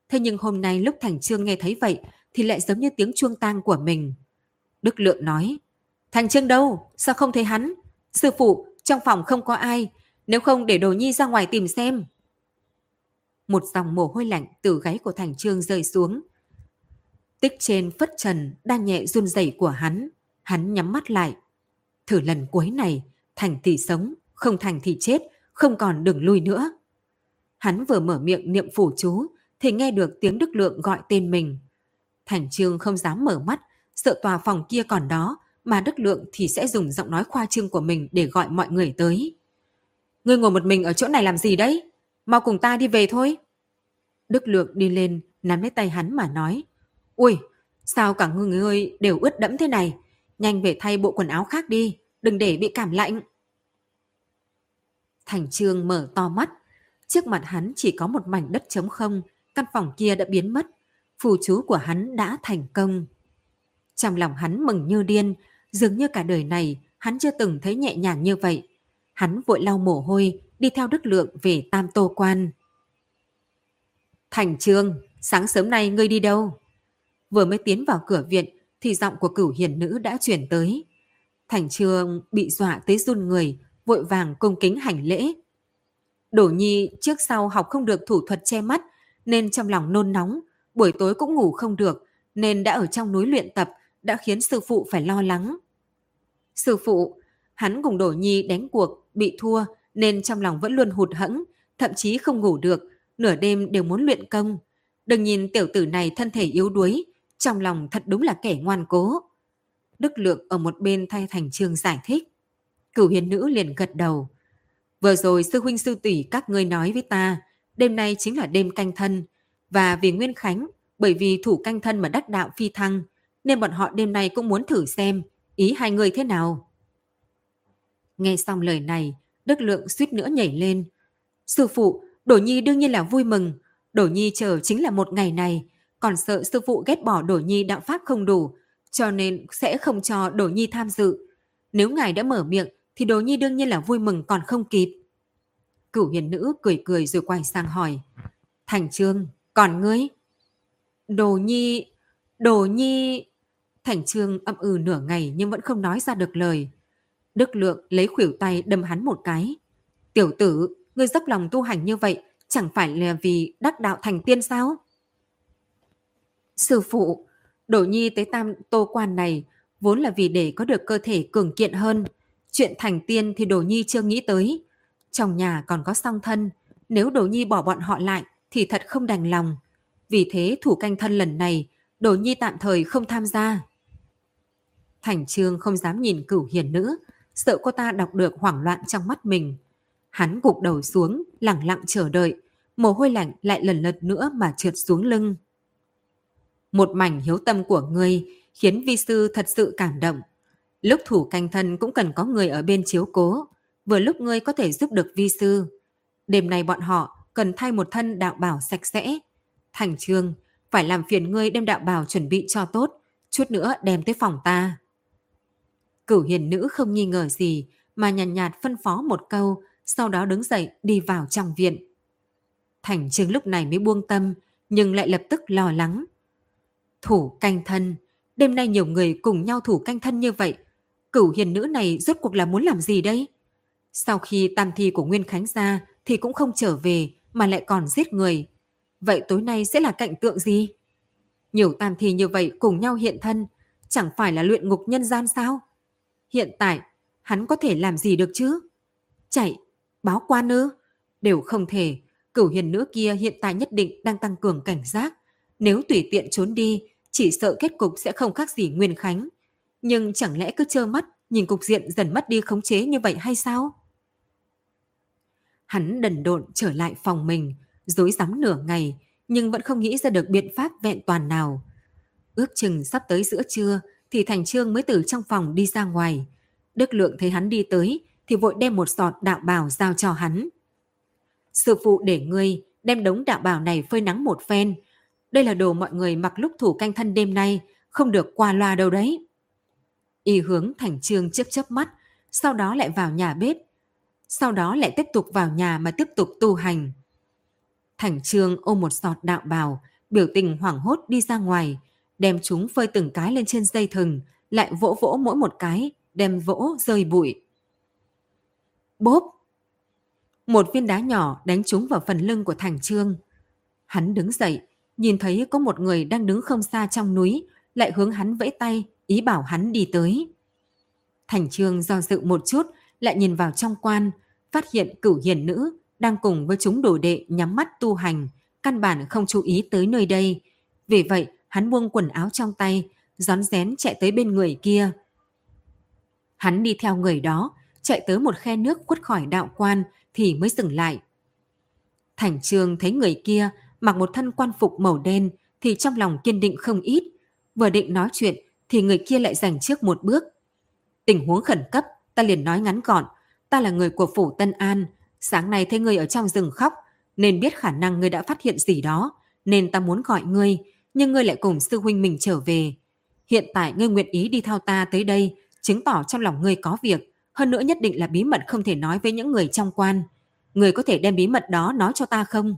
Thế nhưng hôm nay lúc Thành Trương nghe thấy vậy thì lại giống như tiếng chuông tang của mình. Đức Lượng nói: Thành Trương đâu? Sao không thấy hắn? Sư phụ, trong phòng không có ai, nếu không để Đồ Nhi ra ngoài tìm xem. Một dòng mồ hôi lạnh từ gáy của Thành Trương rơi xuống, tích trên phất trần đang nhẹ run rẩy của hắn. Hắn nhắm mắt lại, thử lần cuối này, thành thì sống, không thành thì chết, không còn đường lui nữa. Hắn vừa mở miệng niệm phủ chú thì nghe được tiếng Đức Lượng gọi tên mình. Thành Trương không dám mở mắt, sợ tòa phòng kia còn đó mà Đức Lượng thì sẽ dùng giọng nói khoa trương của mình để gọi mọi người tới. Ngươi ngồi một mình ở chỗ này làm gì đấy? Mau cùng ta đi về thôi. Đức Lượng đi lên, nắm lấy tay hắn mà nói: Ui, sao cả người ngươi đều ướt đẫm thế này? Nhanh về thay bộ quần áo khác đi, đừng để bị cảm lạnh. Thành Trương mở to mắt, trước mặt hắn chỉ có một mảnh đất trống không, căn phòng kia đã biến mất, phù chú của hắn đã thành công. Trong lòng hắn mừng như điên, dường như cả đời này hắn chưa từng thấy nhẹ nhàng như vậy. Hắn vội lau mồ hôi, đi theo Đức Lượng về Tam Tô Quan. Thành Trương, sáng sớm nay ngươi đi đâu? Vừa mới tiến vào cửa viện thì giọng của Cửu Hiền Nữ đã chuyển tới. Thành Trương bị dọa tới run người, vội vàng cung kính hành lễ. Đổ Nhi trước sau học không được thủ thuật che mắt nên trong lòng nôn nóng, buổi tối cũng ngủ không được nên đã ở trong núi luyện tập, đã khiến sư phụ phải lo lắng. Sư phụ, hắn cùng Đổ Nhi đánh cuộc bị thua nên trong lòng vẫn luôn hụt hẫng, thậm chí không ngủ được, nửa đêm đều muốn luyện công. Đừng nhìn tiểu tử này thân thể yếu đuối, trong lòng thật đúng là kẻ ngoan cố. Đức Lượng ở một bên thay Thành Trương giải thích. Cửu Hiền Nữ liền gật đầu. Vừa rồi sư huynh sư tỷ các ngươi nói với ta, đêm nay chính là đêm canh thân, và vì Nguyên Khánh, bởi vì thủ canh thân mà đắc đạo phi thăng, nên bọn họ đêm nay cũng muốn thử xem ý hai người thế nào. Nghe xong lời này, Đức Lượng suýt nữa nhảy lên. Sư phụ, Đổ Nhi đương nhiên là vui mừng, Đổ Nhi chờ chính là một ngày này, còn sợ sư phụ ghét bỏ Đổ Nhi đạo pháp không đủ, cho nên sẽ không cho Đổ Nhi tham dự. Nếu ngài đã mở miệng thì Đổ Nhi đương nhiên là vui mừng còn không kịp. Cửu Hiền Nữ cười cười rồi quay sang hỏi: Thành Trương, còn ngươi? Đổ Nhi, Đổ Nhi... Thành Trương ậm ừ nửa ngày nhưng vẫn không nói ra được lời. Đức Lượng lấy khuỷu tay đâm hắn một cái. Tiểu tử, ngươi dốc lòng tu hành như vậy, chẳng phải là vì đắc đạo thành tiên sao? Sư phụ, Đổ Nhi tới Tam Tô Quan này vốn là vì để có được cơ thể cường kiện hơn. Chuyện thành tiên thì Đổ Nhi chưa nghĩ tới. Trong nhà còn có song thân, nếu Đổ Nhi bỏ bọn họ lại thì thật không đành lòng. Vì thế thủ canh thân lần này, Đổ Nhi tạm thời không tham gia. Thành Trương không dám nhìn Cửu Hiền Nữ, sợ cô ta đọc được hoảng loạn trong mắt mình. Hắn gục đầu xuống, lẳng lặng chờ đợi, mồ hôi lạnh lại lần lượt nữa mà trượt xuống lưng. Một mảnh hiếu tâm của ngươi khiến vi sư thật sự cảm động. Lúc thủ canh thân cũng cần có người ở bên chiếu cố, vừa lúc ngươi có thể giúp được vi sư. Đêm nay bọn họ cần thay một thân đạo bào sạch sẽ. Thành Trương, phải làm phiền ngươi đem đạo bào chuẩn bị cho tốt, chút nữa đem tới phòng ta. Cửu Hiền Nữ không nghi ngờ gì mà nhàn nhạt, nhạt phân phó một câu, sau đó đứng dậy đi vào trong viện. Thành Trương lúc này mới buông tâm, nhưng lại lập tức lo lắng. Thủ canh thân, đêm nay nhiều người cùng nhau thủ canh thân như vậy, Cửu Hiền Nữ này rốt cuộc là muốn làm gì đây? Sau khi tam thi của Nguyên Khánh ra thì cũng không trở về mà lại còn giết người. Vậy tối nay sẽ là cảnh tượng gì? Nhiều tam thi như vậy cùng nhau hiện thân, chẳng phải là luyện ngục nhân gian sao? Hiện tại, hắn có thể làm gì được chứ? Chạy, báo quan ư? Đều không thể, Cửu Hiền Nữ kia hiện tại nhất định đang tăng cường cảnh giác. Nếu tùy tiện trốn đi, chỉ sợ kết cục sẽ không khác gì Nguyên Khánh. Nhưng chẳng lẽ cứ trơ mắt, nhìn cục diện dần mất đi khống chế như vậy hay sao? Hắn đần độn trở lại phòng mình, rối rắm nửa ngày, nhưng vẫn không nghĩ ra được biện pháp vẹn toàn nào. Ước chừng sắp tới giữa trưa thì Thành Trương mới từ trong phòng đi ra ngoài. Đức Lượng thấy hắn đi tới thì vội đem một sọt đạo bào giao cho hắn. Sư phụ để ngươi đem đống đạo bào này phơi nắng một phen. Đây là đồ mọi người mặc lúc thủ canh thân đêm nay, không được qua loa đâu đấy. Y hướng Thành Trương chớp chớp mắt, sau đó lại vào nhà bếp. Sau đó lại tiếp tục vào nhà mà tiếp tục tu hành. Thành Trương ôm một sọt đạo bào, biểu tình hoảng hốt đi ra ngoài, đem chúng phơi từng cái lên trên dây thừng, lại vỗ vỗ mỗi một cái, đem vỗ rơi bụi. Bốp! Một viên đá nhỏ đánh trúng vào phần lưng của Thành Trương. Hắn đứng dậy, nhìn thấy có một người đang đứng không xa trong núi, lại hướng hắn vẫy tay, ý bảo hắn đi tới. Thành Trương do dự một chút, lại nhìn vào trong quan, phát hiện Cửu Hiền Nữ đang cùng với chúng đồ đệ nhắm mắt tu hành, căn bản không chú ý tới nơi đây. Vì vậy, hắn buông quần áo trong tay, rón rén chạy tới bên người kia. Hắn đi theo người đó, chạy tới một khe nước khuất khỏi đạo quan thì mới dừng lại. Thành Trương thấy người kia mặc một thân quan phục màu đen thì trong lòng kiên định không ít, vừa định nói chuyện thì người kia lại giành trước một bước. Tình huống khẩn cấp, ta liền nói ngắn gọn, ta là người của phủ Tân An, sáng nay thấy ngươi ở trong rừng khóc, nên biết khả năng ngươi đã phát hiện gì đó, nên ta muốn gọi ngươi, nhưng ngươi lại cùng sư huynh mình trở về. Hiện tại ngươi nguyện ý đi theo ta tới đây, chứng tỏ trong lòng ngươi có việc, hơn nữa nhất định là bí mật không thể nói với những người trong quan. Ngươi có thể đem bí mật đó nói cho ta không?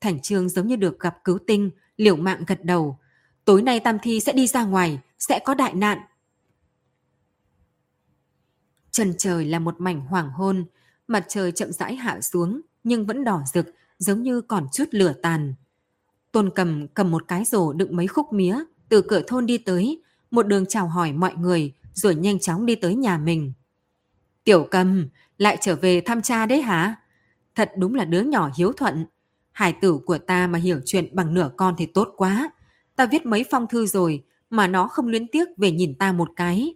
Thành Trương giống như được gặp cứu tinh, liều mạng gật đầu. Tối nay tam thi sẽ đi ra ngoài, sẽ có đại nạn. Trần trời là một mảnh hoàng hôn, mặt trời chậm rãi hạ xuống nhưng vẫn đỏ rực, giống như còn chút lửa tàn. Tôn Cầm cầm một cái rổ đựng mấy khúc mía, từ cửa thôn đi tới, một đường chào hỏi mọi người rồi nhanh chóng đi tới nhà mình. Tiểu Cầm, lại trở về thăm cha đấy hả? Thật đúng là đứa nhỏ hiếu thuận. Hải tử của ta mà hiểu chuyện bằng nửa con thì tốt quá. Ta viết mấy phong thư rồi mà nó không luyến tiếc về nhìn ta một cái.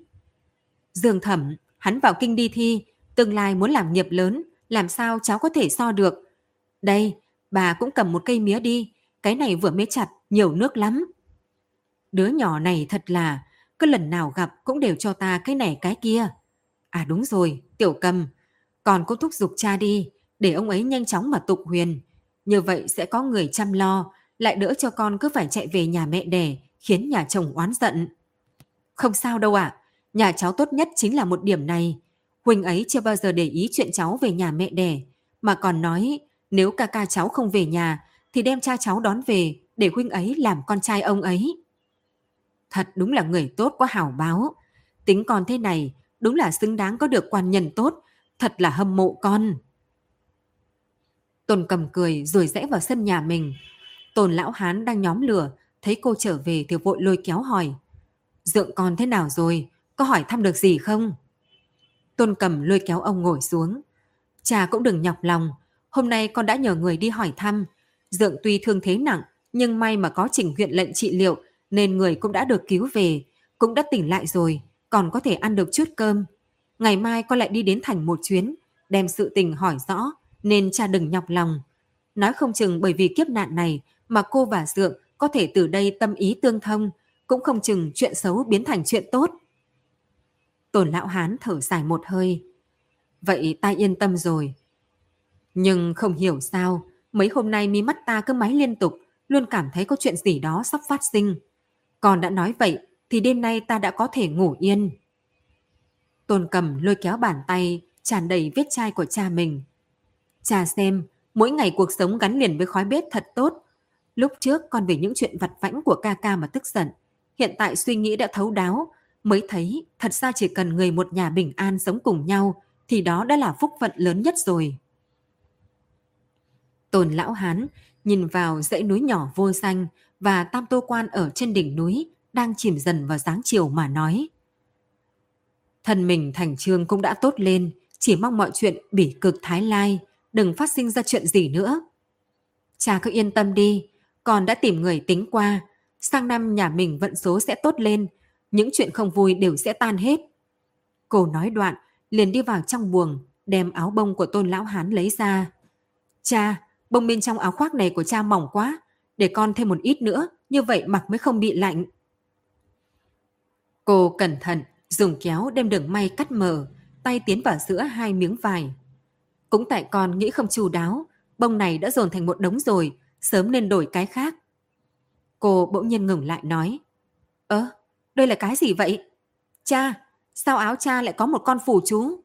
Dương Thẩm, hắn vào kinh đi thi, tương lai muốn làm nghiệp lớn, làm sao cháu có thể so được. Đây, bà cũng cầm một cây mía đi, cái này vừa mới chặt, nhiều nước lắm. Đứa nhỏ này thật là, cứ lần nào gặp cũng đều cho ta cái này cái kia. À đúng rồi, Tiểu Cầm, còn cô thúc giục cha đi, để ông ấy nhanh chóng mà tục huyền. Như vậy sẽ có người chăm lo, lại đỡ cho con cứ phải chạy về nhà mẹ đẻ, khiến nhà chồng oán giận. Không sao đâu ạ, à, nhà cháu tốt nhất chính là một điểm này. Huynh ấy chưa bao giờ để ý chuyện cháu về nhà mẹ đẻ, mà còn nói nếu ca ca cháu không về nhà thì đem cha cháu đón về để huynh ấy làm con trai ông ấy. Thật đúng là người tốt quá hảo báo. Tính con thế này đúng là xứng đáng có được quan nhân tốt, thật là hâm mộ con. Tôn Cầm cười rồi rẽ vào sân nhà mình. Tôn Lão Hán đang nhóm lửa, thấy cô trở về thì vội lôi kéo hỏi: Dượng con thế nào rồi? Có hỏi thăm được gì không? Tôn Cầm lôi kéo ông ngồi xuống. Cha cũng đừng nhọc lòng, hôm nay con đã nhờ người đi hỏi thăm. Dượng tuy thương thế nặng, nhưng may mà có Trình huyện lệnh trị liệu nên người cũng đã được cứu về, cũng đã tỉnh lại rồi, còn có thể ăn được chút cơm. Ngày mai con lại đi đến thành một chuyến, đem sự tình hỏi rõ, nên cha đừng nhọc lòng. Nói không chừng bởi vì kiếp nạn này mà cô và Dượng có thể từ đây tâm ý tương thông, cũng không chừng chuyện xấu biến thành chuyện tốt. Tôn Lão Hán thở dài một hơi. Vậy ta yên tâm rồi. Nhưng không hiểu sao, mấy hôm nay mí mắt ta cứ máy liên tục, luôn cảm thấy có chuyện gì đó sắp phát sinh. Còn đã nói vậy thì đêm nay ta đã có thể ngủ yên. Tôn Cầm lôi kéo bàn tay tràn đầy vết chai của cha mình. Cha xem, mỗi ngày cuộc sống gắn liền với khói bếp thật tốt. Lúc trước con vì những chuyện vặt vãnh của ca ca mà tức giận. Hiện tại suy nghĩ đã thấu đáo, mới thấy thật ra chỉ cần người một nhà bình an sống cùng nhau thì đó đã là phúc phận lớn nhất rồi. Tôn Lão Hán nhìn vào dãy núi nhỏ vô danh và Tam Tô Quan ở trên đỉnh núi đang chìm dần vào dáng chiều mà nói. Thân mình Thành Trương cũng đã tốt lên, chỉ mong mọi chuyện bỉ cực thái lai, đừng phát sinh ra chuyện gì nữa. Cha cứ yên tâm đi, con đã tìm người tính qua, sang năm nhà mình vận số sẽ tốt lên, những chuyện không vui đều sẽ tan hết. Cô nói đoạn, liền đi vào trong buồng, đem áo bông của Tôn Lão Hán lấy ra. Cha, bông bên trong áo khoác này của cha mỏng quá, để con thêm một ít nữa, như vậy mặc mới không bị lạnh. Cô cẩn thận, dùng kéo đem đường may cắt mở, tay tiến vào giữa hai miếng vải. Cũng tại con nghĩ không chu đáo, bông này đã dồn thành một đống rồi, sớm nên đổi cái khác. Cô bỗng nhiên ngừng lại nói, Ơ, à, đây là cái gì vậy? Cha, sao áo cha lại có một con phù chú?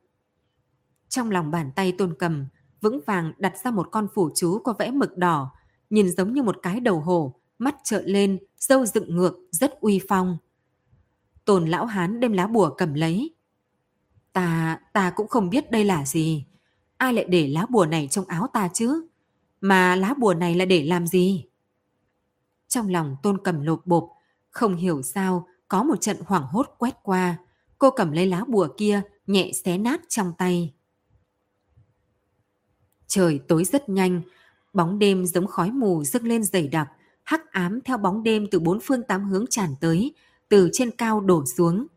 Trong lòng bàn tay Tôn Cầm, vững vàng đặt ra một con phù chú có vẽ mực đỏ, nhìn giống như một cái đầu hổ, mắt trợn lên, râu dựng ngược, rất uy phong. Tôn Lão Hán đem lá bùa cầm lấy. Ta, ta cũng không biết đây là gì. Ai lại để lá bùa này trong áo ta chứ? Mà lá bùa này là để làm gì? Trong lòng Tôn Cầm lộp bộp, không hiểu sao có một trận hoảng hốt quét qua. Cô cầm lấy lá bùa kia, nhẹ xé nát trong tay. Trời tối rất nhanh, bóng đêm giống khói mù dâng lên dày đặc, hắc ám theo bóng đêm từ bốn phương tám hướng tràn tới, từ trên cao đổ xuống.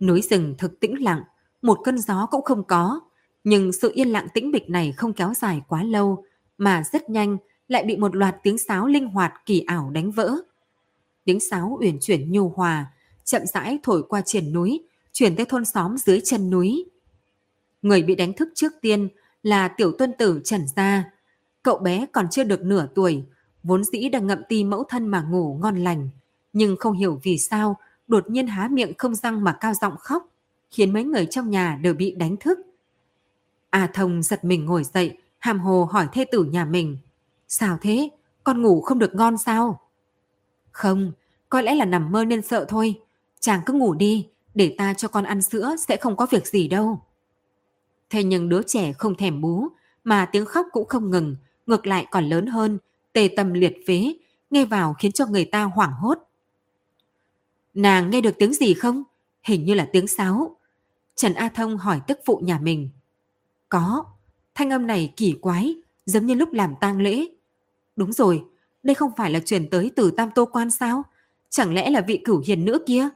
Núi rừng thực tĩnh lặng, một cơn gió cũng không có, nhưng sự yên lặng tĩnh bịch này không kéo dài quá lâu, mà rất nhanh lại bị một loạt tiếng sáo linh hoạt kỳ ảo đánh vỡ. Tiếng sáo uyển chuyển nhu hòa, chậm rãi thổi qua triển núi, chuyển tới thôn xóm dưới chân núi. Người bị đánh thức trước tiên là tiểu tuân tử Trần gia. Cậu bé còn chưa được nửa tuổi, vốn dĩ đang ngậm ti mẫu thân mà ngủ ngon lành, nhưng không hiểu vì sao đột nhiên há miệng không răng mà cao giọng khóc, khiến mấy người trong nhà đều bị đánh thức. A Thông giật mình ngồi dậy, hàm hồ hỏi thê tử nhà mình, sao thế, con ngủ không được ngon sao? Không, có lẽ là nằm mơ nên sợ thôi, chàng cứ ngủ đi, để ta cho con ăn sữa sẽ không có việc gì đâu. Thế nhưng đứa trẻ không thèm bú, mà tiếng khóc cũng không ngừng, ngược lại còn lớn hơn, tê tâm liệt phế, nghe vào khiến cho người ta hoảng hốt. Nàng nghe được tiếng gì không? Hình như là tiếng sáo. Trần A Thông hỏi tức phụ nhà mình. Có, thanh âm này kỳ quái, giống như lúc làm tang lễ. Đúng rồi, đây không phải là truyền tới từ Tam Tô Quan sao? Chẳng lẽ là vị Cửu Hiền nữ kia?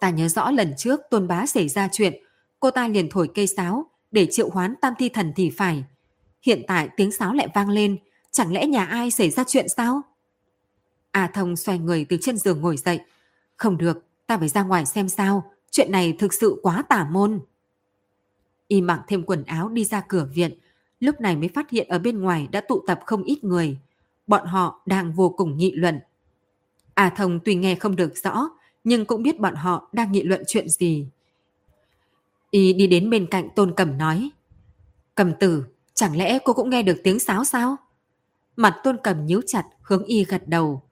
Ta nhớ rõ lần trước Tôn Bá xảy ra chuyện, cô ta liền thổi cây sáo để triệu hoán Tam Thi Thần thì phải. Hiện tại tiếng sáo lại vang lên, chẳng lẽ nhà ai xảy ra chuyện sao? A Thông xoay người từ trên giường ngồi dậy. Không được, ta phải ra ngoài xem sao, chuyện này thực sự quá tả môn. Y mặc thêm quần áo đi ra cửa viện, lúc này mới phát hiện ở bên ngoài đã tụ tập không ít người. Bọn họ đang vô cùng nghị luận. A Thông tuy nghe không được rõ, nhưng cũng biết bọn họ đang nghị luận chuyện gì. Y đi đến bên cạnh Tôn Cầm nói, Cầm tử, chẳng lẽ cô cũng nghe được tiếng sáo sao? Mặt Tôn Cầm nhíu chặt, hướng Y gật đầu.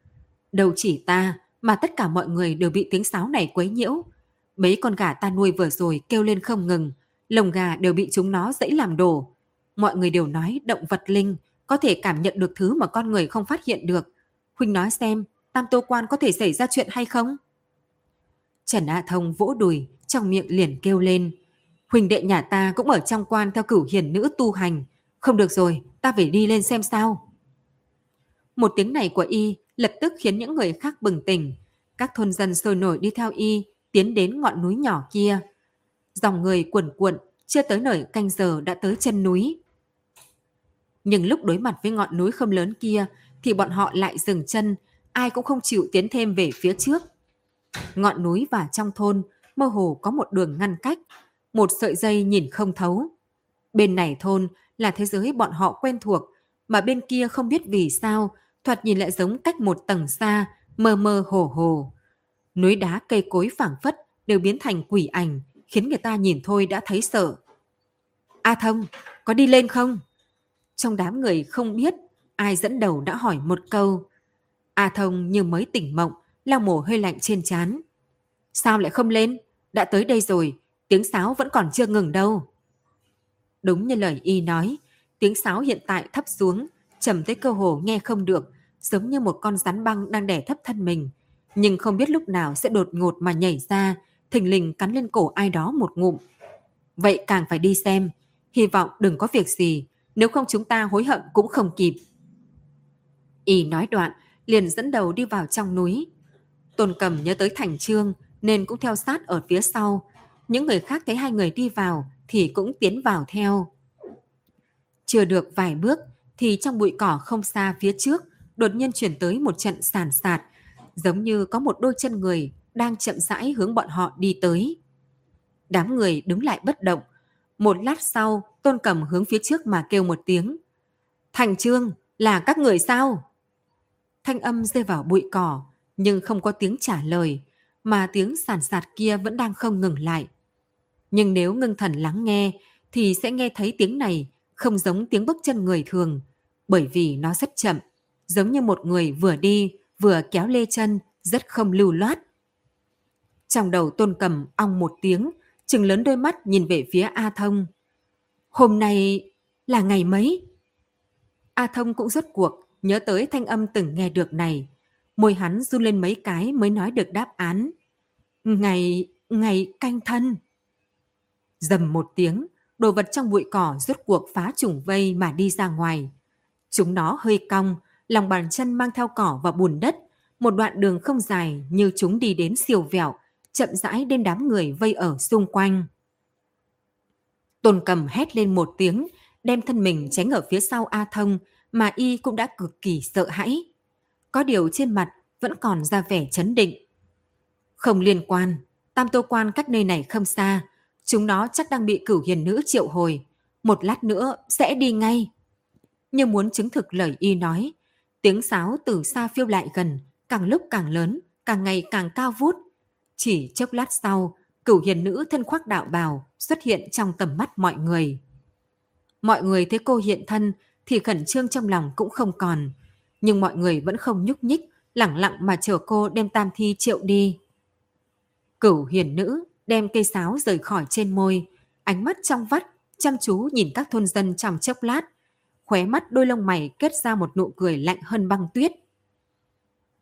Đâu chỉ ta mà tất cả mọi người đều bị tiếng sáo này quấy nhiễu. Mấy con gà ta nuôi vừa rồi kêu lên không ngừng, lồng gà đều bị chúng nó dẫy làm đổ. Mọi người đều nói động vật linh có thể cảm nhận được thứ mà con người không phát hiện được. Huynh nói xem Tam Tô Quan có thể xảy ra chuyện hay không? Trần Hạ Thông vỗ đùi, trong miệng liền kêu lên. Huỳnh đệ nhà ta cũng ở trong quan theo Cửu Hiền Nữ tu hành. Không được rồi, ta phải đi lên xem sao. Một tiếng này của y lập tức khiến những người khác bừng tỉnh. Các thôn dân sôi nổi đi theo y, tiến đến ngọn núi nhỏ kia. Dòng người cuồn cuộn, chưa tới nửa canh giờ đã tới chân núi. Nhưng lúc đối mặt với ngọn núi không lớn kia thì bọn họ lại dừng chân, ai cũng không chịu tiến thêm về phía trước. Ngọn núi và trong thôn mơ hồ có một đường ngăn cách, một sợi dây nhìn không thấu. Bên này thôn là thế giới bọn họ quen thuộc, mà bên kia không biết vì sao thoạt nhìn lại giống cách một tầng xa, mơ mơ hồ hồ. Núi đá cây cối phảng phất đều biến thành quỷ ảnh, khiến người ta nhìn thôi đã thấy sợ. A Thông, có đi lên không? Trong đám người không biết ai dẫn đầu đã hỏi một câu. A Thông như mới tỉnh mộng, lau mồ hôi lạnh trên trán. Sao lại không lên? Đã tới đây rồi, tiếng sáo vẫn còn chưa ngừng đâu. Đúng như lời y nói, tiếng sáo hiện tại thấp xuống, trầm tới cơ hồ nghe không được, giống như một con rắn băng đang đè thấp thân mình, nhưng không biết lúc nào sẽ đột ngột mà nhảy ra, thình lình cắn lên cổ ai đó một ngụm. Vậy càng phải đi xem, hy vọng đừng có việc gì, nếu không chúng ta hối hận cũng không kịp. Y nói đoạn, liền dẫn đầu đi vào trong núi. Tôn Cầm nhớ tới Thành Trương nên cũng theo sát ở phía sau. Những người khác thấy hai người đi vào thì cũng tiến vào theo. Chưa được vài bước thì trong bụi cỏ không xa phía trước đột nhiên chuyển tới một trận sàn sạt, giống như có một đôi chân người đang chậm rãi hướng bọn họ đi tới. Đám người đứng lại bất động. Một lát sau, Tôn Cầm hướng phía trước mà kêu một tiếng. Thành Trương, là các người sao? Thanh âm rơi vào bụi cỏ, nhưng không có tiếng trả lời, mà tiếng sàn sạt kia vẫn đang không ngừng lại. Nhưng nếu ngưng thần lắng nghe, thì sẽ nghe thấy tiếng này không giống tiếng bước chân người thường, bởi vì nó rất chậm, giống như một người vừa đi, vừa kéo lê chân, rất không lưu loát. Trong đầu Tôn Cầm ong một tiếng, trừng lớn đôi mắt nhìn về phía A Thông. Hôm nay là ngày mấy? A Thông cũng rốt cuộc nhớ tới thanh âm từng nghe được này. Môi hắn run lên mấy cái mới nói được đáp án. Ngày, ngày Canh Thân. Dầm một tiếng, đồ vật trong bụi cỏ rốt cuộc phá trùng vây mà đi ra ngoài. Chúng nó hơi cong, lòng bàn chân mang theo cỏ và bùn đất. Một đoạn đường không dài như chúng đi đến siêu vẹo, chậm rãi đến đám người vây ở xung quanh. Tôn Cầm hét lên một tiếng, đem thân mình tránh ở phía sau A Thông mà y cũng đã cực kỳ sợ hãi. Có điều trên mặt vẫn còn ra vẻ chấn định. Không liên quan, Tam Tô Quan cách nơi này không xa, chúng nó chắc đang bị Cửu Hiền Nữ triệu hồi, một lát nữa sẽ đi ngay. Như muốn chứng thực lời y nói, tiếng sáo từ xa phiêu lại gần, càng lúc càng lớn, càng ngày càng cao vút. Chỉ chốc lát sau, Cửu Hiền Nữ thân khoác đạo bào xuất hiện trong tầm mắt mọi người. Mọi người thấy cô hiện thân thì khẩn trương trong lòng cũng không còn, nhưng mọi người vẫn không nhúc nhích, lẳng lặng mà chờ cô đem Tam Thi triệu đi. Cửu Hiền Nữ đem cây sáo rời khỏi trên môi, ánh mắt trong vắt, chăm chú nhìn các thôn dân trong chốc lát, khóe mắt đôi lông mày kết ra một nụ cười lạnh hơn băng tuyết.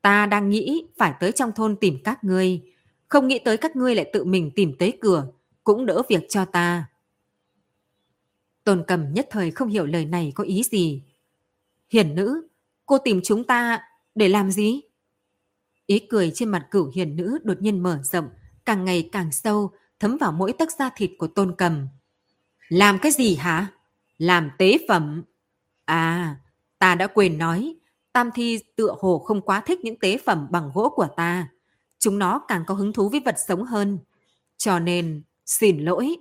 Ta đang nghĩ phải tới trong thôn tìm các ngươi, không nghĩ tới các ngươi lại tự mình tìm tới cửa, cũng đỡ việc cho ta. Tôn Cầm nhất thời không hiểu lời này có ý gì. Hiền Nữ, cô tìm chúng ta để làm gì? Ý cười trên mặt Cửu Hiền Nữ đột nhiên mở rộng, càng ngày càng sâu, thấm vào mỗi tấc da thịt của Tôn Cầm. Làm cái gì hả? Làm tế phẩm. À, ta đã quên nói, Tam Thi tựa hồ không quá thích những tế phẩm bằng gỗ của ta. Chúng nó càng có hứng thú với vật sống hơn. Cho nên, xin lỗi.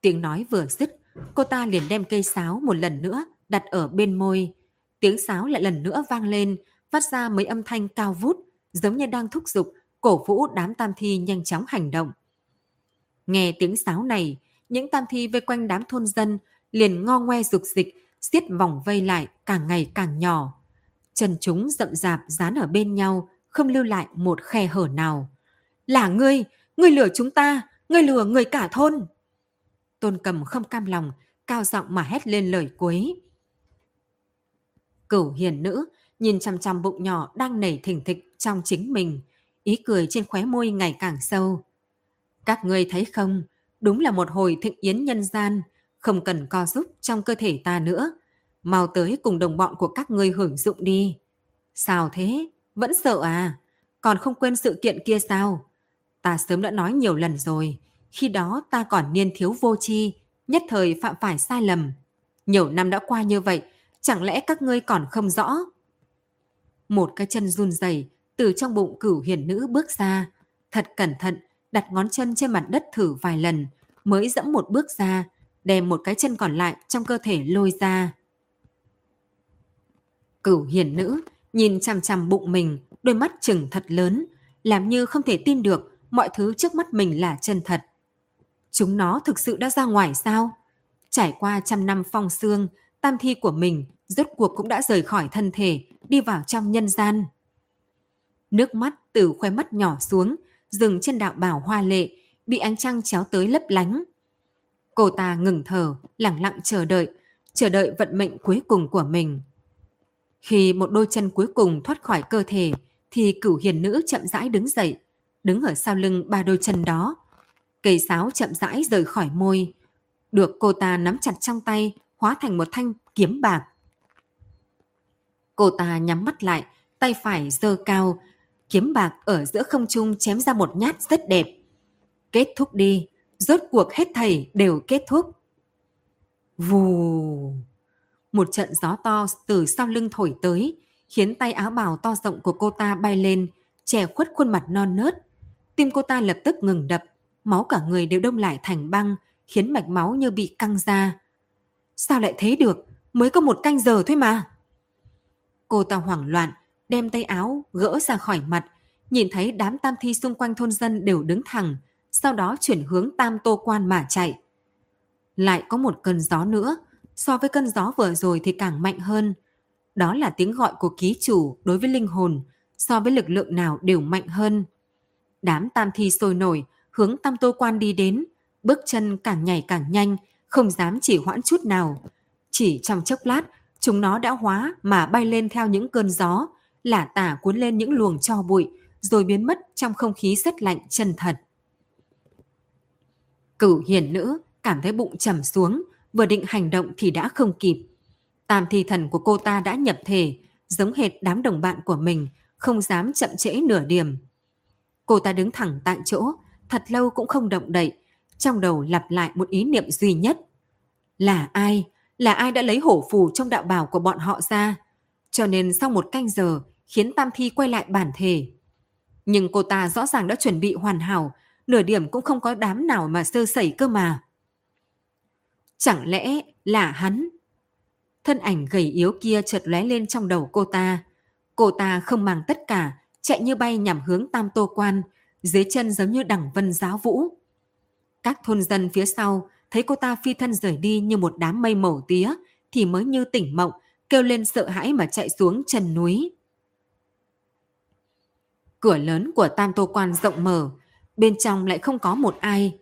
Tiếng nói vừa dứt, cô ta liền đem cây sáo một lần nữa đặt ở bên môi. Tiếng sáo lại lần nữa vang lên, phát ra mấy âm thanh cao vút, giống như đang thúc giục, cổ vũ đám Tam Thi nhanh chóng hành động. Nghe tiếng sáo này, những Tam Thi vây quanh đám thôn dân liền ngo ngoe rục dịch, xiết vòng vây lại càng ngày càng nhỏ. Chân chúng rậm rạp dán ở bên nhau, không lưu lại một khe hở nào. Là ngươi, ngươi lừa chúng ta, ngươi lừa người cả thôn. Tôn Cầm không cam lòng, cao giọng mà hét lên lời cuối. Cửu Hiền Nữ nhìn chằm chằm bụng nhỏ đang nảy thình thịch trong chính mình, ý cười trên khóe môi ngày càng sâu. Các ngươi thấy không, đúng là một hồi thịnh yến nhân gian, không cần co giúp trong cơ thể ta nữa, mau tới cùng đồng bọn của các ngươi hưởng dụng đi. Sao thế, vẫn sợ à? Còn không quên sự kiện kia sao? Ta sớm đã nói nhiều lần rồi, khi đó ta còn niên thiếu vô tri, nhất thời phạm phải sai lầm. Nhiều năm đã qua như vậy, chẳng lẽ các ngươi còn không rõ? Một cái chân run rẩy từ trong bụng Cửu Hiền Nữ bước ra, thật cẩn thận đặt ngón chân trên mặt đất thử vài lần, mới dẫm một bước ra, đem một cái chân còn lại trong cơ thể lôi ra. Cửu Hiền Nữ nhìn chằm chằm bụng mình, đôi mắt trừng thật lớn, làm như không thể tin được mọi thứ trước mắt mình là chân thật. Chúng nó thực sự đã ra ngoài sao? Trải qua trăm năm phong xương, tam thi của mình rốt cuộc cũng đã rời khỏi thân thể, đi vào trong nhân gian. Nước mắt từ khóe mắt nhỏ xuống, dừng trên đạo bào hoa lệ, bị ánh trăng chéo tới lấp lánh. Cô ta ngừng thở, lặng lặng chờ đợi, chờ đợi vận mệnh cuối cùng của mình. Khi một đôi chân cuối cùng thoát khỏi cơ thể, thì Cửu Hiền Nữ chậm rãi đứng dậy, đứng ở sau lưng ba đôi chân đó. Cây sáo chậm rãi rời khỏi môi, được cô ta nắm chặt trong tay, hóa thành một thanh kiếm bạc. Cô ta nhắm mắt lại, tay phải giơ cao, kiếm bạc ở giữa không trung chém ra một nhát rất đẹp. Kết thúc đi, rốt cuộc hết thảy đều kết thúc. Vù! Một trận gió to từ sau lưng thổi tới, khiến tay áo bào to rộng của cô ta bay lên, che khuất khuôn mặt non nớt. Tim cô ta lập tức ngừng đập, máu cả người đều đông lại thành băng, khiến mạch máu như bị căng ra. Sao lại thế được? Mới có một canh giờ thôi mà. Cô ta hoảng loạn, đem tay áo gỡ ra khỏi mặt, nhìn thấy đám tam thi xung quanh thôn dân đều đứng thẳng, sau đó chuyển hướng Tam Tô Quan mà chạy. Lại có một cơn gió nữa, so với cơn gió vừa rồi thì càng mạnh hơn. Đó là tiếng gọi của ký chủ đối với linh hồn, so với lực lượng nào đều mạnh hơn. Đám tam thi sôi nổi, hướng Tam Tô Quan đi đến, bước chân càng nhảy càng nhanh, không dám chỉ hoãn chút nào. Chỉ trong chốc lát, chúng nó đã hóa mà bay lên theo những cơn gió, lả tả cuốn lên những luồng tro bụi, rồi biến mất trong không khí rất lạnh chân thật. Cửu Hiền Nữ cảm thấy bụng trầm xuống, vừa định hành động thì đã không kịp. Tam thi thần của cô ta đã nhập thể, giống hệt đám đồng bạn của mình, không dám chậm trễ nửa điểm. Cô ta đứng thẳng tại chỗ, thật lâu cũng không động đậy, trong đầu lặp lại một ý niệm duy nhất. Là ai? Là ai đã lấy hổ phù trong đạo bào của bọn họ ra? Cho nên sau một canh giờ khiến tam thi quay lại bản thể. Nhưng cô ta rõ ràng đã chuẩn bị hoàn hảo, nửa điểm cũng không có đám nào mà sơ sẩy cơ mà. Chẳng lẽ là hắn? Thân ảnh gầy yếu kia chợt lóe lên trong đầu cô ta. Cô ta không màng tất cả, chạy như bay nhằm hướng Tam Tô Quan, dưới chân giống như đằng vân giáo vũ. Các thôn dân phía sau thấy cô ta phi thân rời đi như một đám mây màu tía thì mới như tỉnh mộng, kêu lên sợ hãi mà chạy xuống chân núi. Cửa lớn của Tam Tô Quan rộng mở, bên trong lại không có một ai.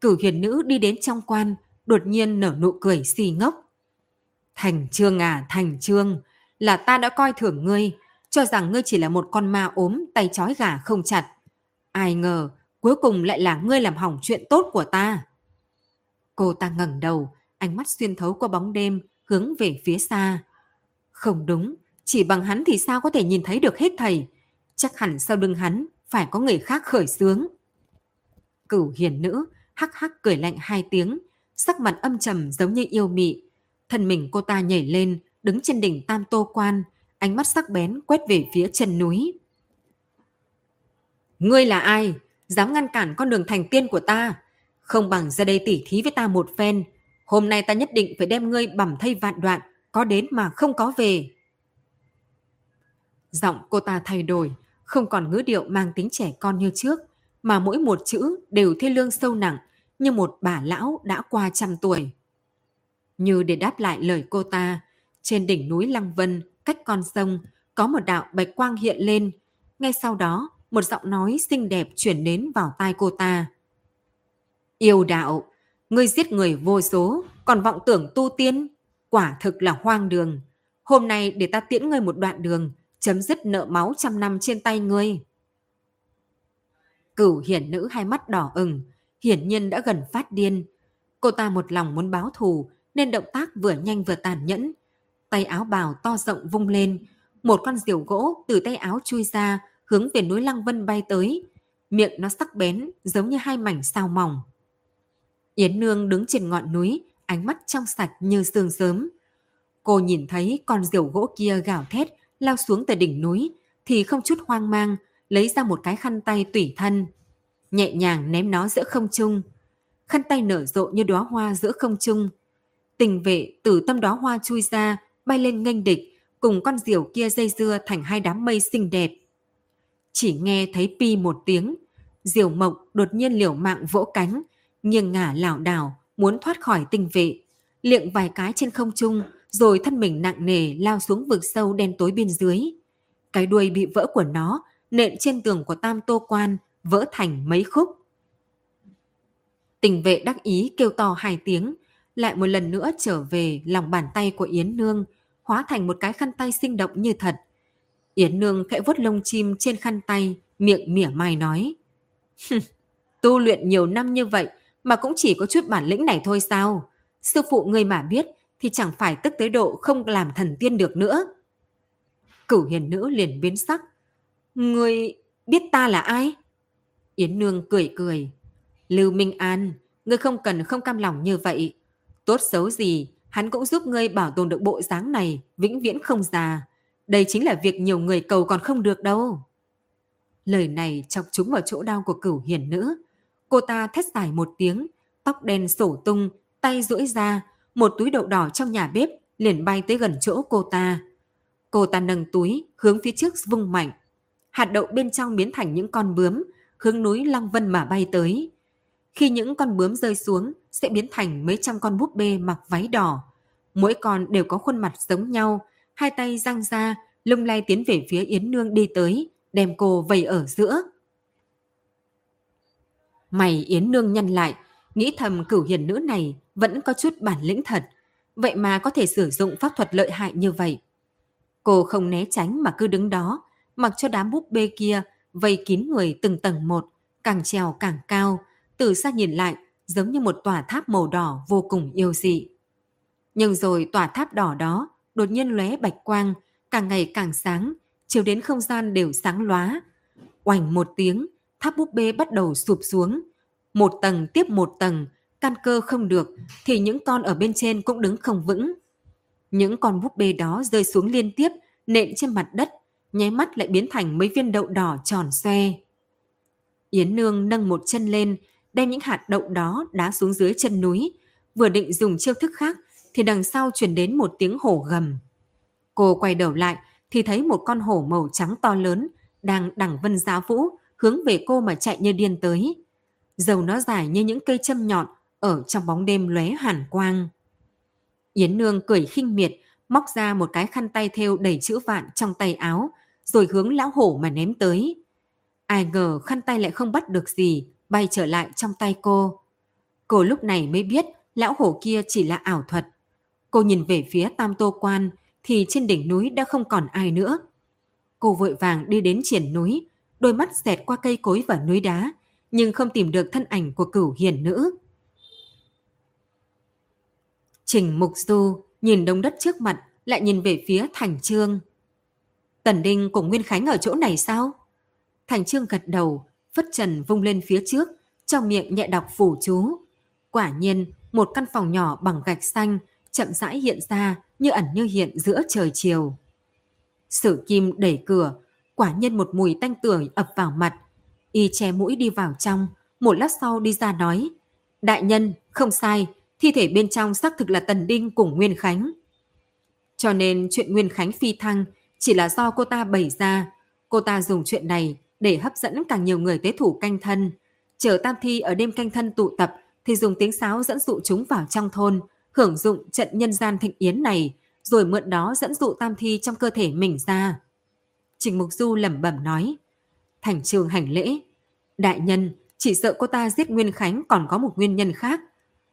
Cửu Hiền Nữ đi đến trong quan, đột nhiên nở nụ cười xì ngốc. Thành Trương à, Thành Trương, là ta đã coi thường ngươi, cho rằng ngươi chỉ là một con ma ốm tay trói gà không chặt. Ai ngờ, cuối cùng lại là ngươi làm hỏng chuyện tốt của ta. Cô ta ngẩng đầu, ánh mắt xuyên thấu qua bóng đêm, hướng về phía xa. Không đúng, chỉ bằng hắn thì sao có thể nhìn thấy được hết thảy? Chắc hẳn sau lưng hắn phải có người khác khởi xướng. Cửu Hiền Nữ hắc hắc cười lạnh hai tiếng, sắc mặt âm trầm giống như yêu mị. Thân mình cô ta nhảy lên, đứng trên đỉnh Tam Tô Quan, ánh mắt sắc bén quét về phía chân núi. Ngươi là ai? Dám ngăn cản con đường thành tiên của ta? Không bằng ra đây tỉ thí với ta một phen. Hôm nay ta nhất định phải đem ngươi bằm thây vạn đoạn, có đến mà không có về. Giọng cô ta thay đổi, không còn ngữ điệu mang tính trẻ con như trước, mà mỗi một chữ đều thê lương sâu nặng, như một bà lão đã qua trăm tuổi. Như để đáp lại lời cô ta, trên đỉnh núi Lăng Vân, cách con sông, có một đạo bạch quang hiện lên. Ngay sau đó, một giọng nói xinh đẹp chuyển đến vào tai cô ta. Yêu đạo, ngươi giết người vô số, còn vọng tưởng tu tiên, quả thực là hoang đường. Hôm nay để ta tiễn ngươi một đoạn đường, chấm dứt nợ máu trăm năm trên tay ngươi. Cửu Hiền Nữ hai mắt đỏ ửng, hiển nhiên đã gần phát điên. Cô ta một lòng muốn báo thù nên động tác vừa nhanh vừa tàn nhẫn. Tay áo bào to rộng vung lên, một con diều gỗ từ tay áo chui ra hướng về núi Lăng Vân bay tới. Miệng nó sắc bén giống như hai mảnh sao mỏng. Yến Nương đứng trên ngọn núi, ánh mắt trong sạch như sương sớm. Cô nhìn thấy con diều gỗ kia gào thét lao xuống từ đỉnh núi thì không chút hoang mang, lấy ra một cái khăn tay tùy thân, nhẹ nhàng ném nó giữa không trung. Khăn tay nở rộ như đóa hoa giữa không trung. Tình vệ từ tâm đóa hoa chui ra, bay lên nghênh địch, cùng con diều kia dây dưa thành hai đám mây xinh đẹp. Chỉ nghe thấy pi một tiếng, diều mộc đột nhiên liều mạng vỗ cánh, nghiêng ngả lảo đảo muốn thoát khỏi tình vệ, liệng vài cái trên không trung rồi thân mình nặng nề lao xuống vực sâu đen tối bên dưới. Cái đuôi bị vỡ của nó nện trên tường của Tam Tô Quan, vỡ thành mấy khúc. Tình vệ đắc ý kêu to hai tiếng, lại một lần nữa trở về lòng bàn tay của Yến Nương, hóa thành một cái khăn tay sinh động như thật. Yến Nương khẽ vuốt lông chim trên khăn tay, miệng mỉa mai nói: "Tu luyện nhiều năm như vậy mà cũng chỉ có chút bản lĩnh này thôi sao? Sư phụ ngươi mà biết thì chẳng phải tức tới độ không làm thần tiên được nữa." Cửu Hiền Nữ liền biến sắc: "Ngươi biết ta là ai?" Yến Nương cười cười: "Lưu Minh An, ngươi không cần không cam lòng như vậy. Tốt xấu gì, hắn cũng giúp ngươi bảo tồn được bộ dáng này, vĩnh viễn không già. Đây chính là việc nhiều người cầu còn không được đâu." Lời này chọc trúng vào chỗ đau của Cửu Hiền Nữ. Cô ta thét dài một tiếng, tóc đen sổ tung, tay duỗi ra, một túi đậu đỏ trong nhà bếp liền bay tới gần chỗ cô ta. Cô ta nâng túi, hướng phía trước vung mạnh. Hạt đậu bên trong biến thành những con bướm, hướng núi Lăng Vân mà bay tới. Khi những con bướm rơi xuống, sẽ biến thành mấy trăm con búp bê mặc váy đỏ. Mỗi con đều có khuôn mặt giống nhau, hai tay giang ra, lung lay tiến về phía Yến Nương đi tới, đem cô vây ở giữa. Mày Yến Nương nhăn lại, nghĩ thầm Cửu Hiền Nữ này vẫn có chút bản lĩnh thật, vậy mà có thể sử dụng pháp thuật lợi hại như vậy. Cô không né tránh mà cứ đứng đó, mặc cho đám búp bê kia vây kín người từng tầng một, càng trèo càng cao, từ xa nhìn lại giống như một tòa tháp màu đỏ vô cùng yêu dị. Nhưng rồi tòa tháp đỏ đó đột nhiên lóe bạch quang, càng ngày càng sáng, chiếu đến không gian đều sáng lóa. Oành một tiếng, tháp búp bê bắt đầu sụp xuống, một tầng tiếp một tầng, căn cơ không được thì những con ở bên trên cũng đứng không vững. Những con búp bê đó rơi xuống liên tiếp, nện trên mặt đất, nháy mắt lại biến thành mấy viên đậu đỏ tròn xoe. Yến Nương nâng một chân lên, đem những hạt đậu đó đá xuống dưới chân núi, vừa định dùng chiêu thức khác thì đằng sau truyền đến một tiếng hổ gầm. Cô quay đầu lại thì thấy một con hổ màu trắng to lớn đang đằng vân giá vũ, hướng về cô mà chạy như điên tới. Râu nó dài như những cây châm nhọn, ở trong bóng đêm lóe hàn quang. Yến Nương cười khinh miệt, móc ra một cái khăn tay thêu đầy chữ vạn trong tay áo, rồi hướng lão hổ mà ném tới. Ai ngờ khăn tay lại không bắt được gì, bay trở lại trong tay cô. Cô lúc này mới biết lão hổ kia chỉ là ảo thuật. Cô nhìn về phía Tam Tô Quan thì trên đỉnh núi đã không còn ai nữa. Cô vội vàng đi đến triển núi, đôi mắt xẹt qua cây cối và núi đá, nhưng không tìm được thân ảnh của Cửu Hiền Nữ. Trình Mục Du nhìn đống đất trước mặt, lại nhìn về phía Thành Trương. "Tần Đinh cùng Nguyên Khánh ở chỗ này sao?" Thành Trương gật đầu, phất trần vung lên phía trước, trong miệng nhẹ đọc phù chú. Quả nhiên, một căn phòng nhỏ bằng gạch xanh chậm rãi hiện ra, như ẩn như hiện giữa trời chiều. Sử Kim đẩy cửa, quả nhiên một mùi tanh tưởi ập vào mặt. Y che mũi đi vào trong, một lát sau đi ra nói: "Đại nhân, không sai, thi thể bên trong xác thực là Tần Đinh cùng Nguyên Khánh. Cho nên chuyện Nguyên Khánh phi thăng chỉ là do cô ta bày ra. Cô ta dùng chuyện này để hấp dẫn càng nhiều người tới thủ canh thân. Chờ tam thi ở đêm canh thân tụ tập thì dùng tiếng sáo dẫn dụ chúng vào trong thôn, hưởng dụng trận nhân gian thịnh yến này, rồi mượn đó dẫn dụ tam thi trong cơ thể mình ra." Trình Mục Du lẩm bẩm nói. Thành Trương hành lễ: "Đại nhân, chỉ sợ cô ta giết Nguyên Khánh còn có một nguyên nhân khác.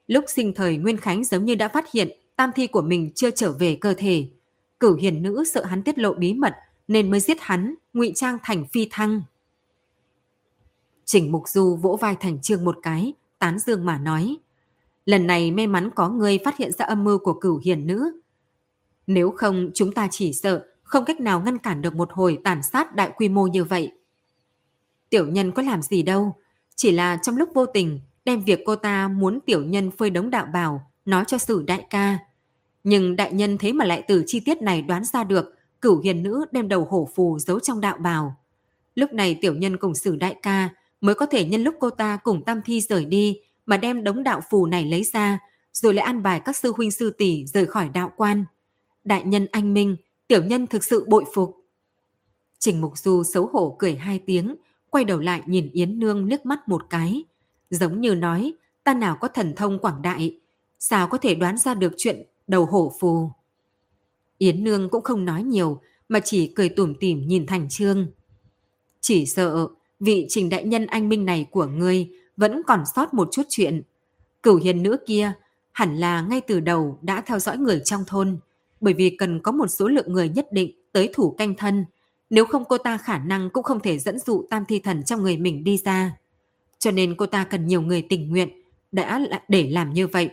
Lúc sinh thời Nguyên Khánh giống như đã phát hiện tam thi của mình chưa trở về cơ thể. Cửu Hiền Nữ sợ hắn tiết lộ bí mật nên mới giết hắn, ngụy trang thành phi thăng. Trình Mục Du vỗ vai Thành Trương một cái, tán dương mà nói: lần này may mắn có người phát hiện ra âm mưu của Cửu Hiền Nữ. Nếu không chúng ta chỉ sợ không cách nào ngăn cản được một hồi tàn sát đại quy mô như vậy. Tiểu nhân có làm gì đâu, chỉ là trong lúc vô tình đem việc cô ta muốn tiểu nhân phơi đống đạo bào nói cho Sử đại ca. Nhưng đại nhân thế mà lại từ chi tiết này đoán ra được Cửu Hiền Nữ đem đầu hổ phù giấu trong đạo bào. Lúc này tiểu nhân cùng Sử đại ca mới có thể nhân lúc cô ta cùng Tam Thi rời đi mà đem đống đạo phù này lấy ra, rồi lại an bài các sư huynh sư tỷ rời khỏi đạo quan. Đại nhân anh minh, tiểu nhân thực sự bội phục. Trình Mục Du xấu hổ cười hai tiếng, quay đầu lại nhìn Yến Nương liếc mắt một cái, giống như nói, ta nào có thần thông quảng đại, sao có thể đoán ra được chuyện đầu hổ phù. Yến Nương cũng không nói nhiều, mà chỉ cười tủm tỉm nhìn Thành Trương. Chỉ sợ vị Trình đại nhân anh minh này của ngươi vẫn còn sót một chút chuyện. Cửu Hiền Nữ kia hẳn là ngay từ đầu đã theo dõi người trong thôn, bởi vì cần có một số lượng người nhất định tới thủ canh thân, nếu không cô ta khả năng cũng không thể dẫn dụ Tam Thi Thần trong người mình đi ra. Cho nên cô ta cần nhiều người tình nguyện, đã để làm như vậy,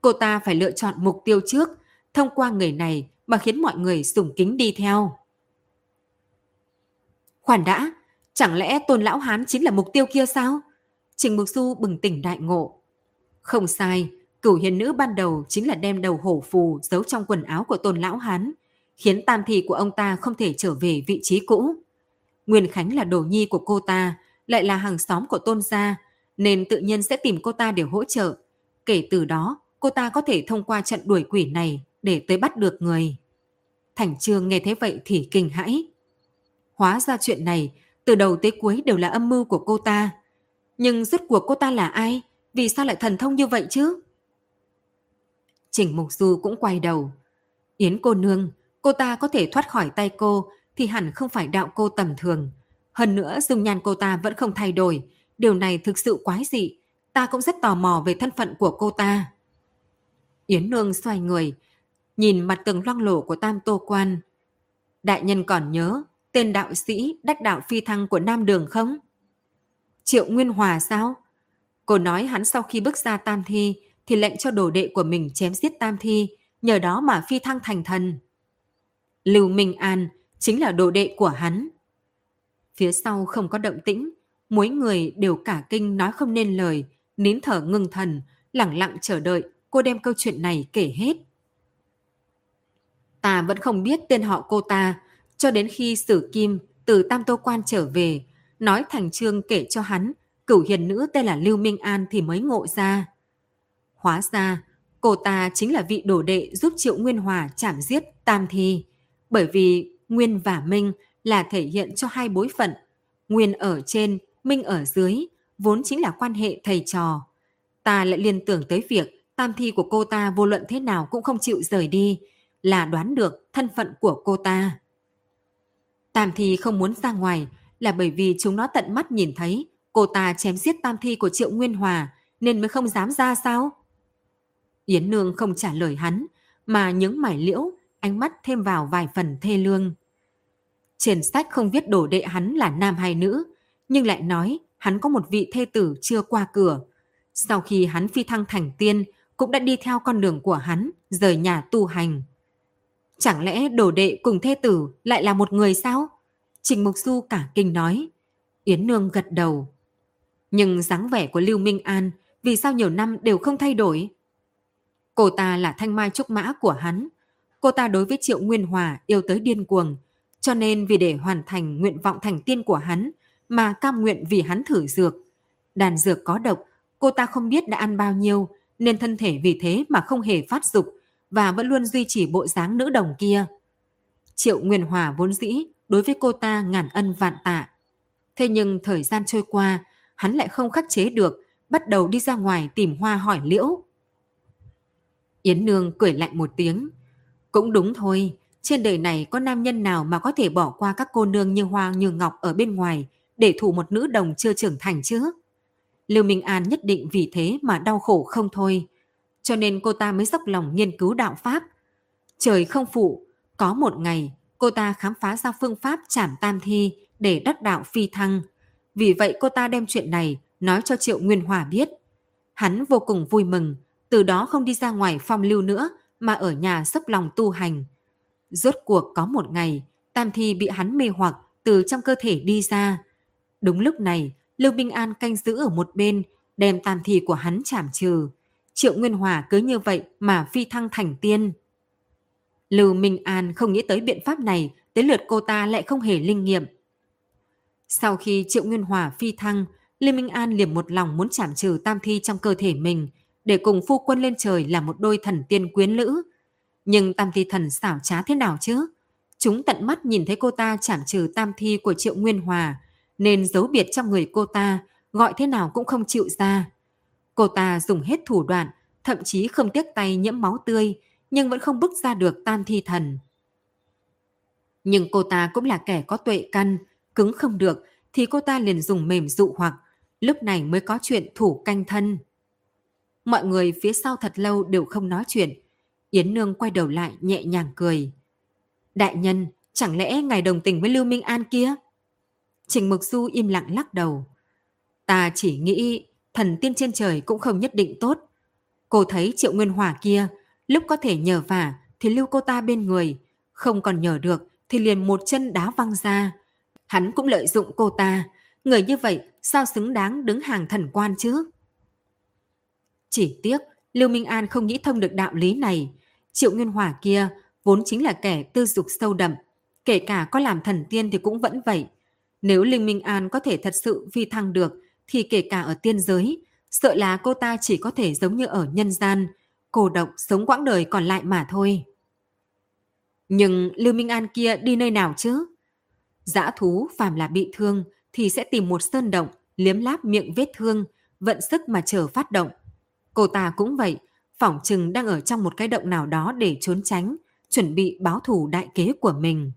cô ta phải lựa chọn mục tiêu trước, thông qua người này mà khiến mọi người sùng kính đi theo. Khoan đã, chẳng lẽ Tôn Lão Hán chính là mục tiêu kia sao? Trình Mục Du bừng tỉnh đại ngộ. Không sai, Cửu Hiền Nữ ban đầu chính là đem đầu hổ phù giấu trong quần áo của Tôn Lão Hán, khiến tam thi của ông ta không thể trở về vị trí cũ. Nguyên Khánh là đồ nhi của cô ta, lại là hàng xóm của Tôn gia, nên tự nhiên sẽ tìm cô ta để hỗ trợ. Kể từ đó, cô ta có thể thông qua trận đuổi quỷ này để tới bắt được người. Thành Trương nghe thế vậy thì kinh hãi. Hóa ra chuyện này từ đầu tới cuối đều là âm mưu của cô ta. Nhưng rốt cuộc cô ta là ai? Vì sao lại thần thông như vậy chứ? Trình Mục Du cũng quay đầu. Yến cô nương, cô ta có thể thoát khỏi tay cô thì hẳn không phải đạo cô tầm thường. Hơn nữa dung nhan cô ta vẫn không thay đổi. Điều này thực sự quái dị. Ta cũng rất tò mò về thân phận của cô ta. Yến Nương xoay người, nhìn mặt tường loang lổ của Tam Tô Quan. Đại nhân còn nhớ tên đạo sĩ đắc đạo phi thăng của Nam Đường không? Triệu Nguyên Hòa sao? Cô nói hắn sau khi bước ra Tam Thi thì lệnh cho đồ đệ của mình chém giết Tam Thi, nhờ đó mà phi thăng thành thần. Lưu Minh An chính là đồ đệ của hắn. Phía sau không có động tĩnh, mỗi người đều cả kinh nói không nên lời, nín thở ngưng thần, lẳng lặng chờ đợi cô đem câu chuyện này kể hết. Ta vẫn không biết tên họ cô ta, cho đến khi Sử Kim từ Tam Tô Quan trở về, nói Thành Trương kể cho hắn, Cửu Hiền Nữ tên là Lưu Minh An thì mới ngộ ra. Hóa ra, cô ta chính là vị đồ đệ giúp Triệu Nguyên Hòa chảm giết Tam Thi. Bởi vì Nguyên và Minh là thể hiện cho hai bối phận. Nguyên ở trên, Minh ở dưới, vốn chính là quan hệ thầy trò. Ta lại liên tưởng tới việc Tam Thi của cô ta vô luận thế nào cũng không chịu rời đi, là đoán được thân phận của cô ta. Tam Thi không muốn ra ngoài là bởi vì chúng nó tận mắt nhìn thấy cô ta chém giết Tam Thi của Triệu Nguyên Hòa nên mới không dám ra sao? Yến Nương không trả lời hắn mà nhướng mày liễu, ánh mắt thêm vào vài phần thê lương. Trên sách không viết đồ đệ hắn là nam hay nữ, nhưng lại nói hắn có một vị thê tử chưa qua cửa. Sau khi hắn phi thăng thành tiên cũng đã đi theo con đường của hắn, rời nhà tu hành. Chẳng lẽ đồ đệ cùng thê tử lại là một người sao? Trình Mục Du cả kinh nói. Yến Nương gật đầu. Nhưng dáng vẻ của Lưu Minh An vì sao nhiều năm đều không thay đổi? Cô ta là thanh mai trúc mã của hắn. Cô ta đối với Triệu Nguyên Hòa yêu tới điên cuồng, cho nên vì để hoàn thành nguyện vọng thành tiên của hắn mà cam nguyện vì hắn thử dược. Đàn dược có độc, cô ta không biết đã ăn bao nhiêu, nên thân thể vì thế mà không hề phát dục và vẫn luôn duy trì bộ dáng nữ đồng kia. Triệu Nguyên Hòa vốn dĩ đối với cô ta ngàn ân vạn tạ. Thế nhưng thời gian trôi qua, hắn lại không khắc chế được, bắt đầu đi ra ngoài tìm hoa hỏi liễu. Yến Nương cười lạnh một tiếng. Cũng đúng thôi, trên đời này có nam nhân nào mà có thể bỏ qua các cô nương như hoa như ngọc ở bên ngoài để thụ một nữ đồng chưa trưởng thành chứ? Lưu Minh An nhất định vì thế mà đau khổ không thôi, cho nên cô ta mới dốc lòng nghiên cứu đạo pháp. Trời không phụ, Có một ngày, cô ta khám phá ra phương pháp trảm tam thi để đắc đạo phi thăng. Vì vậy cô ta đem chuyện này nói cho Triệu Nguyên Hòa biết. Hắn vô cùng vui mừng, từ đó không đi ra ngoài phong lưu nữa mà ở nhà dốc lòng tu hành. Rốt cuộc có một ngày, tam thi bị hắn mê hoặc từ trong cơ thể đi ra. Đúng lúc này, Lưu Minh An canh giữ ở một bên, đem tam thi của hắn trảm trừ. Triệu Nguyên Hòa cứ như vậy mà phi thăng thành tiên. Lưu Minh An không nghĩ tới biện pháp này, tới lượt cô ta lại không hề linh nghiệm. Sau khi Triệu Nguyên Hòa phi thăng, Lưu Minh An liền một lòng muốn trảm trừ tam thi trong cơ thể mình, để cùng phu quân lên trời là một đôi thần tiên quyến lữ. Nhưng Tam Thi Thần xảo trá thế nào chứ? Chúng tận mắt nhìn thấy cô ta trảm trừ tam thi của Triệu Nguyên Hòa, nên giấu biệt trong người cô ta, gọi thế nào cũng không chịu ra. Cô ta dùng hết thủ đoạn, thậm chí không tiếc tay nhiễm máu tươi, nhưng vẫn không bứt ra được Tam Thi Thần. Nhưng cô ta cũng là kẻ có tuệ căn, cứng không được thì cô ta liền dùng mềm dụ hoặc, lúc này mới có chuyện thủ canh thân. Mọi người phía sau thật lâu đều không nói chuyện. Yến Nương quay đầu lại nhẹ nhàng cười. Đại nhân, chẳng lẽ ngài đồng tình với Lưu Minh An kia? Trình Mục Du im lặng lắc đầu. Ta chỉ nghĩ thần tiên trên trời cũng không nhất định tốt. Cô thấy Triệu Nguyên Hòa kia, lúc có thể nhờ vả thì lưu cô ta bên người, không còn nhờ được thì liền một chân đá văng ra. Hắn cũng lợi dụng cô ta, người như vậy sao xứng đáng đứng hàng thần quan chứ? Chỉ tiếc Lưu Minh An không nghĩ thông được đạo lý này. Triệu Nguyên Hòa kia vốn chính là kẻ tư dục sâu đậm, kể cả có làm thần tiên thì cũng vẫn vậy. Nếu Lưu Minh An có thể thật sự phi thăng được thì kể cả ở tiên giới, sợ là cô ta chỉ có thể giống như ở nhân gian, cô độc sống quãng đời còn lại mà thôi. Nhưng Lưu Minh An kia đi nơi nào chứ? Dã thú phàm là bị thương thì sẽ tìm một sơn động, liếm láp miệng vết thương, vận sức mà chờ phát động. Cô ta cũng vậy, phỏng chừng đang ở trong một cái động nào đó để trốn tránh, chuẩn bị báo thù đại kế của mình.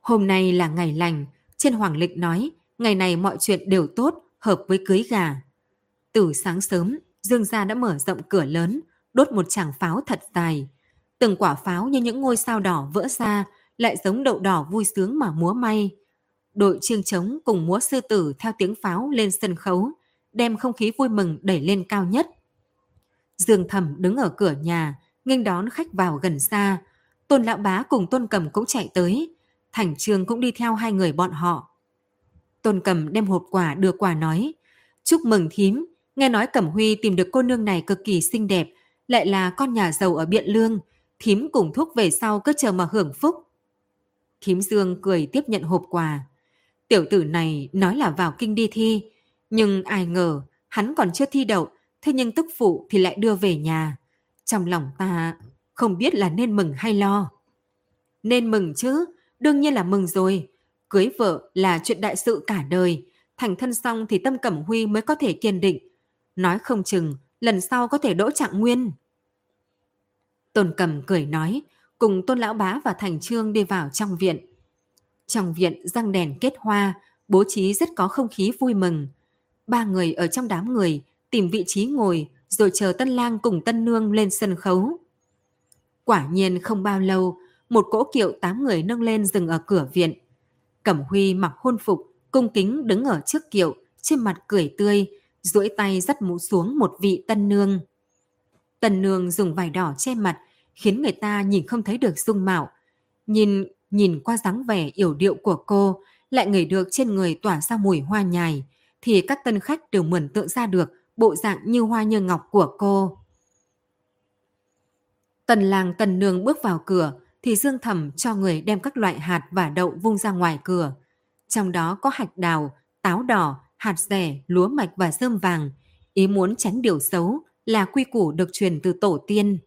Hôm nay là ngày lành, trên hoàng lịch nói, ngày này mọi chuyện đều tốt, hợp với cưới gà. Từ sáng sớm, Dương gia đã mở rộng cửa lớn, đốt một tràng pháo thật dài. Từng quả pháo như những ngôi sao đỏ vỡ ra, lại giống đậu đỏ vui sướng mà múa may. Đội chiêng trống cùng múa sư tử theo tiếng pháo lên sân khấu, đem không khí vui mừng đẩy lên cao nhất. Dương Thẩm đứng ở cửa nhà, nghênh đón khách vào gần xa. Tôn Lão Bá cùng Tôn Cầm cũng chạy tới, Thành Trương cũng đi theo hai người bọn họ. Tôn Cầm đem hộp quả đưa qua nói, chúc mừng thím, nghe nói Cẩm Huy tìm được cô nương này cực kỳ xinh đẹp, lại là con nhà giàu ở Biện Lương, thím cùng thúc về sau cứ chờ mà hưởng phúc. Thím Dương cười tiếp nhận hộp quà. Tiểu tử này nói là vào kinh đi thi, nhưng ai ngờ hắn còn chưa thi đậu, thế nhưng tức phụ thì lại đưa về nhà. Trong lòng ta không biết là nên mừng hay lo. Nên mừng chứ, đương nhiên là mừng rồi. Cưới vợ là chuyện đại sự cả đời, thành thân xong thì tâm Cẩm Huy mới có thể kiên định. Nói không chừng lần sau có thể đỗ trạng nguyên. Tôn Cầm cười nói, cùng Tôn Lão Bá và Thành Trương đi vào trong viện. Trong viện răng đèn kết hoa, bố trí rất có không khí vui mừng. Ba người ở trong đám người tìm vị trí ngồi rồi chờ tân lang cùng tân nương lên sân khấu. Quả nhiên không bao lâu, một cỗ kiệu tám người nâng lên dừng ở cửa viện. Cẩm Huy mặc hôn phục, cung kính đứng ở trước kiệu, trên mặt cười tươi, duỗi tay dắt mũ xuống một vị tân nương. Tân nương dùng vải đỏ che mặt, khiến người ta nhìn không thấy được dung mạo. Nhìn nhìn qua dáng vẻ yểu điệu của cô, lại ngửi được trên người tỏa ra mùi hoa nhài, thì các tân khách đều mường tượng ra được bộ dạng như hoa như ngọc của cô. Tần lang tần nương bước vào cửa thì Dương Thẩm cho người đem các loại hạt và đậu vung ra ngoài cửa. Trong đó có hạch đào, táo đỏ, hạt dẻ, lúa mạch và rơm vàng, ý muốn tránh điều xấu là quy củ được truyền từ tổ tiên.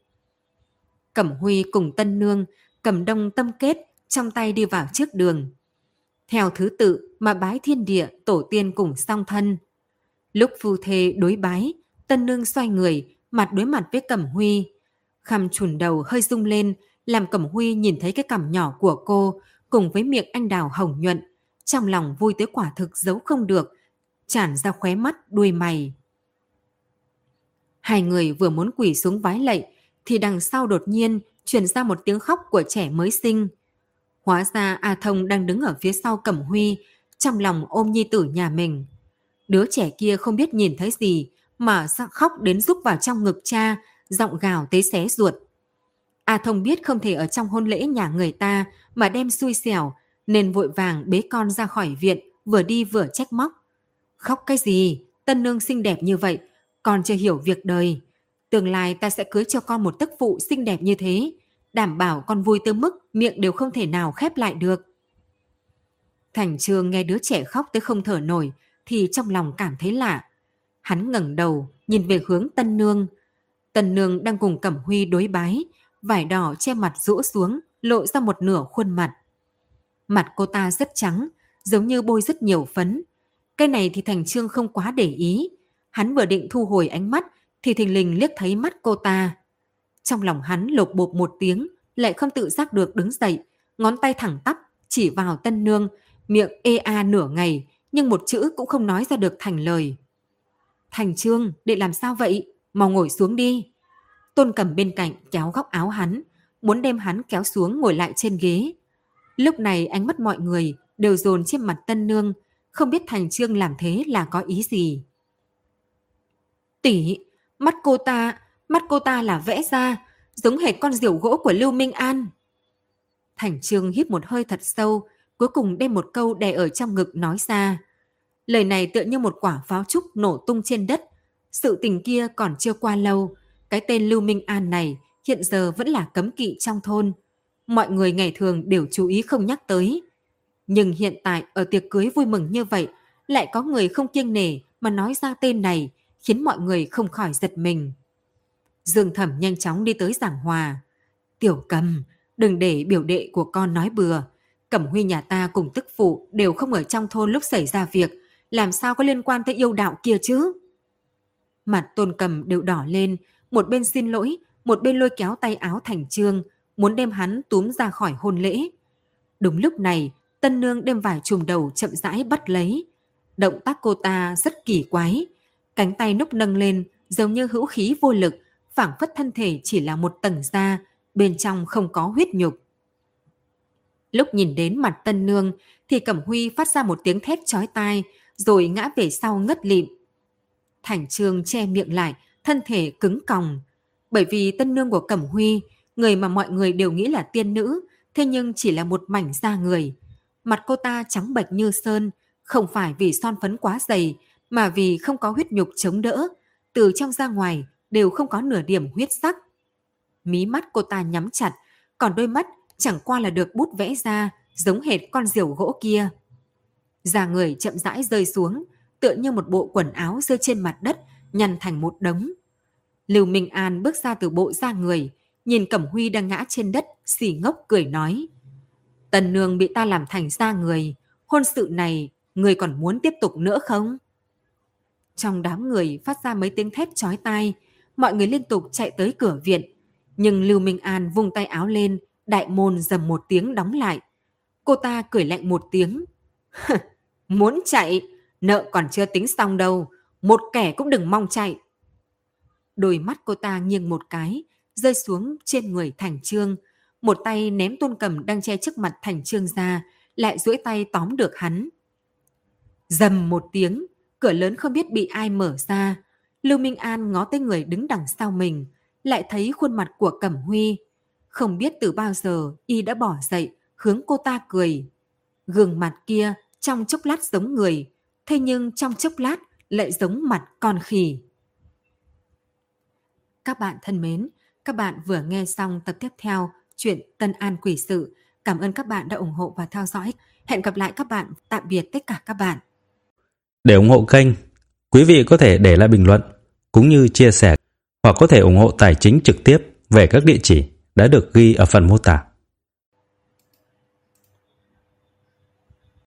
Cẩm Huy cùng tân nương cầm đông tâm kết trong tay đi vào trước đường, theo thứ tự mà bái thiên địa tổ tiên cùng song thân. Lúc phu thê đối bái, tân nương xoay người, mặt đối mặt với Cẩm Huy. Khằm chùn đầu hơi rung lên, làm Cẩm Huy nhìn thấy cái cằm nhỏ của cô cùng với miệng anh đào hồng nhuận. Trong lòng vui tới quả thực giấu không được, tràn ra khóe mắt đuôi mày. Hai người vừa muốn quỳ xuống vái lạy thì đằng sau đột nhiên truyền ra một tiếng khóc của trẻ mới sinh. Hóa ra A Thông đang đứng ở phía sau Cẩm Huy, trong lòng ôm nhi tử nhà mình. Đứa trẻ kia không biết nhìn thấy gì mà khóc đến rúc vào trong ngực cha, giọng gào tới xé ruột. A Thông biết không thể ở trong hôn lễ nhà người ta mà đem xui xẻo, nên vội vàng bế con ra khỏi viện, vừa đi vừa trách móc. Khóc cái gì, tân nương xinh đẹp như vậy, con chưa hiểu việc đời. Tương lai ta sẽ cưới cho con một tức phụ xinh đẹp như thế, đảm bảo con vui tới mức miệng đều không thể nào khép lại được. Thành Trương nghe đứa trẻ khóc tới không thở nổi thì trong lòng cảm thấy lạ. Hắn ngẩng đầu nhìn về hướng tân nương. Tân nương đang cùng Cẩm Huy đối bái, vải đỏ che mặt rũ xuống, lộ ra một nửa khuôn mặt. Mặt cô ta rất trắng, giống như bôi rất nhiều phấn. Cái này thì Thành Trương không quá để ý. Hắn vừa định thu hồi ánh mắt thì thình lình liếc thấy mắt cô ta. Trong lòng hắn lột bột một tiếng, lại không tự giác được đứng dậy, ngón tay thẳng tắp chỉ vào tân nương, miệng ê a nửa ngày nhưng một chữ cũng không nói ra được thành lời. Thành Trương, để làm sao vậy? Mau ngồi xuống đi. Tôn Cầm bên cạnh kéo góc áo hắn, muốn đem hắn kéo xuống ngồi lại trên ghế. Lúc này ánh mắt mọi người đều dồn trên mặt tân nương, không biết Thành Trương làm thế là có ý gì. Tỷ, mắt cô ta, mắt cô ta là vẽ ra, giống hệt con diều gỗ của Lưu Minh An. Thành Trương hít một hơi thật sâu, cuối cùng đem một câu đè ở trong ngực nói ra. Lời này tựa như một quả pháo trúc nổ tung trên đất. Sự tình kia còn chưa qua lâu, cái tên Lưu Minh An này hiện giờ vẫn là cấm kỵ trong thôn. Mọi người ngày thường đều chú ý không nhắc tới. Nhưng hiện tại ở tiệc cưới vui mừng như vậy, lại có người không kiêng nể mà nói ra tên này, khiến mọi người không khỏi giật mình. Dương Thẩm nhanh chóng đi tới giảng hòa. Tiểu Cầm, đừng để biểu đệ của con nói bừa. Cẩm Huy nhà ta cùng tức phụ đều không ở trong thôn lúc xảy ra việc, làm sao có liên quan tới yêu đạo kia chứ? Mặt Tôn Cầm đều đỏ lên, một bên xin lỗi, một bên lôi kéo tay áo Thành Trương, muốn đem hắn túm ra khỏi hôn lễ. Đúng lúc này, tân nương đem vải trùm đầu chậm rãi bắt lấy. Động tác cô ta rất kỳ quái, cánh tay núp nâng lên giống như hữu khí vô lực, phảng phất thân thể chỉ là một tầng da, bên trong không có huyết nhục. Lúc nhìn đến mặt tân nương thì Cẩm Huy phát ra một tiếng thét chói tai, rồi ngã về sau ngất lịm. Thành Trương che miệng lại, thân thể cứng còng. Bởi vì tân nương của Cẩm Huy, người mà mọi người đều nghĩ là tiên nữ, thế nhưng chỉ là một mảnh da người. Mặt cô ta trắng bệch như sơn, không phải vì son phấn quá dày, mà vì không có huyết nhục chống đỡ, từ trong ra ngoài đều không có nửa điểm huyết sắc. Mí mắt cô ta nhắm chặt, còn đôi mắt chẳng qua là được bút vẽ ra, giống hệt con diều gỗ kia. Da người chậm rãi rơi xuống, tựa như một bộ quần áo rơi trên mặt đất, nhăn thành một đống. Lưu Minh An bước ra từ bộ da người, nhìn Cẩm Huy đang ngã trên đất, xỉ ngốc cười nói. Tần nương bị ta làm thành da người, hôn sự này, người còn muốn tiếp tục nữa không? Trong đám người phát ra mấy tiếng thét chói tai, mọi người liên tục chạy tới cửa viện. Nhưng Lưu Minh An vung tay áo lên, đại môn dầm một tiếng đóng lại. Cô ta cười lạnh một tiếng. Muốn chạy, nợ còn chưa tính xong đâu, một kẻ cũng đừng mong chạy. Đôi mắt cô ta nghiêng một cái, rơi xuống trên người Thành Trương. Một tay ném Tôn Cầm đang che trước mặt Thành Trương ra, lại duỗi tay tóm được hắn. Dầm một tiếng, cửa lớn không biết bị ai mở ra. Lưu Minh An ngó tới người đứng đằng sau mình, lại thấy khuôn mặt của Cẩm Huy. Không biết từ bao giờ y đã bỏ dậy, hướng cô ta cười. Gương mặt kia trong chốc lát giống người, thế nhưng trong chốc lát lại giống mặt con khỉ. Các bạn thân mến, các bạn vừa nghe xong tập tiếp theo truyện Tân An Quỷ Sự. Cảm ơn các bạn đã ủng hộ và theo dõi. Hẹn gặp lại các bạn. Tạm biệt tất cả các bạn. Để ủng hộ kênh, quý vị có thể để lại bình luận cũng như chia sẻ, hoặc có thể ủng hộ tài chính trực tiếp về các địa chỉ đã được ghi ở phần mô tả.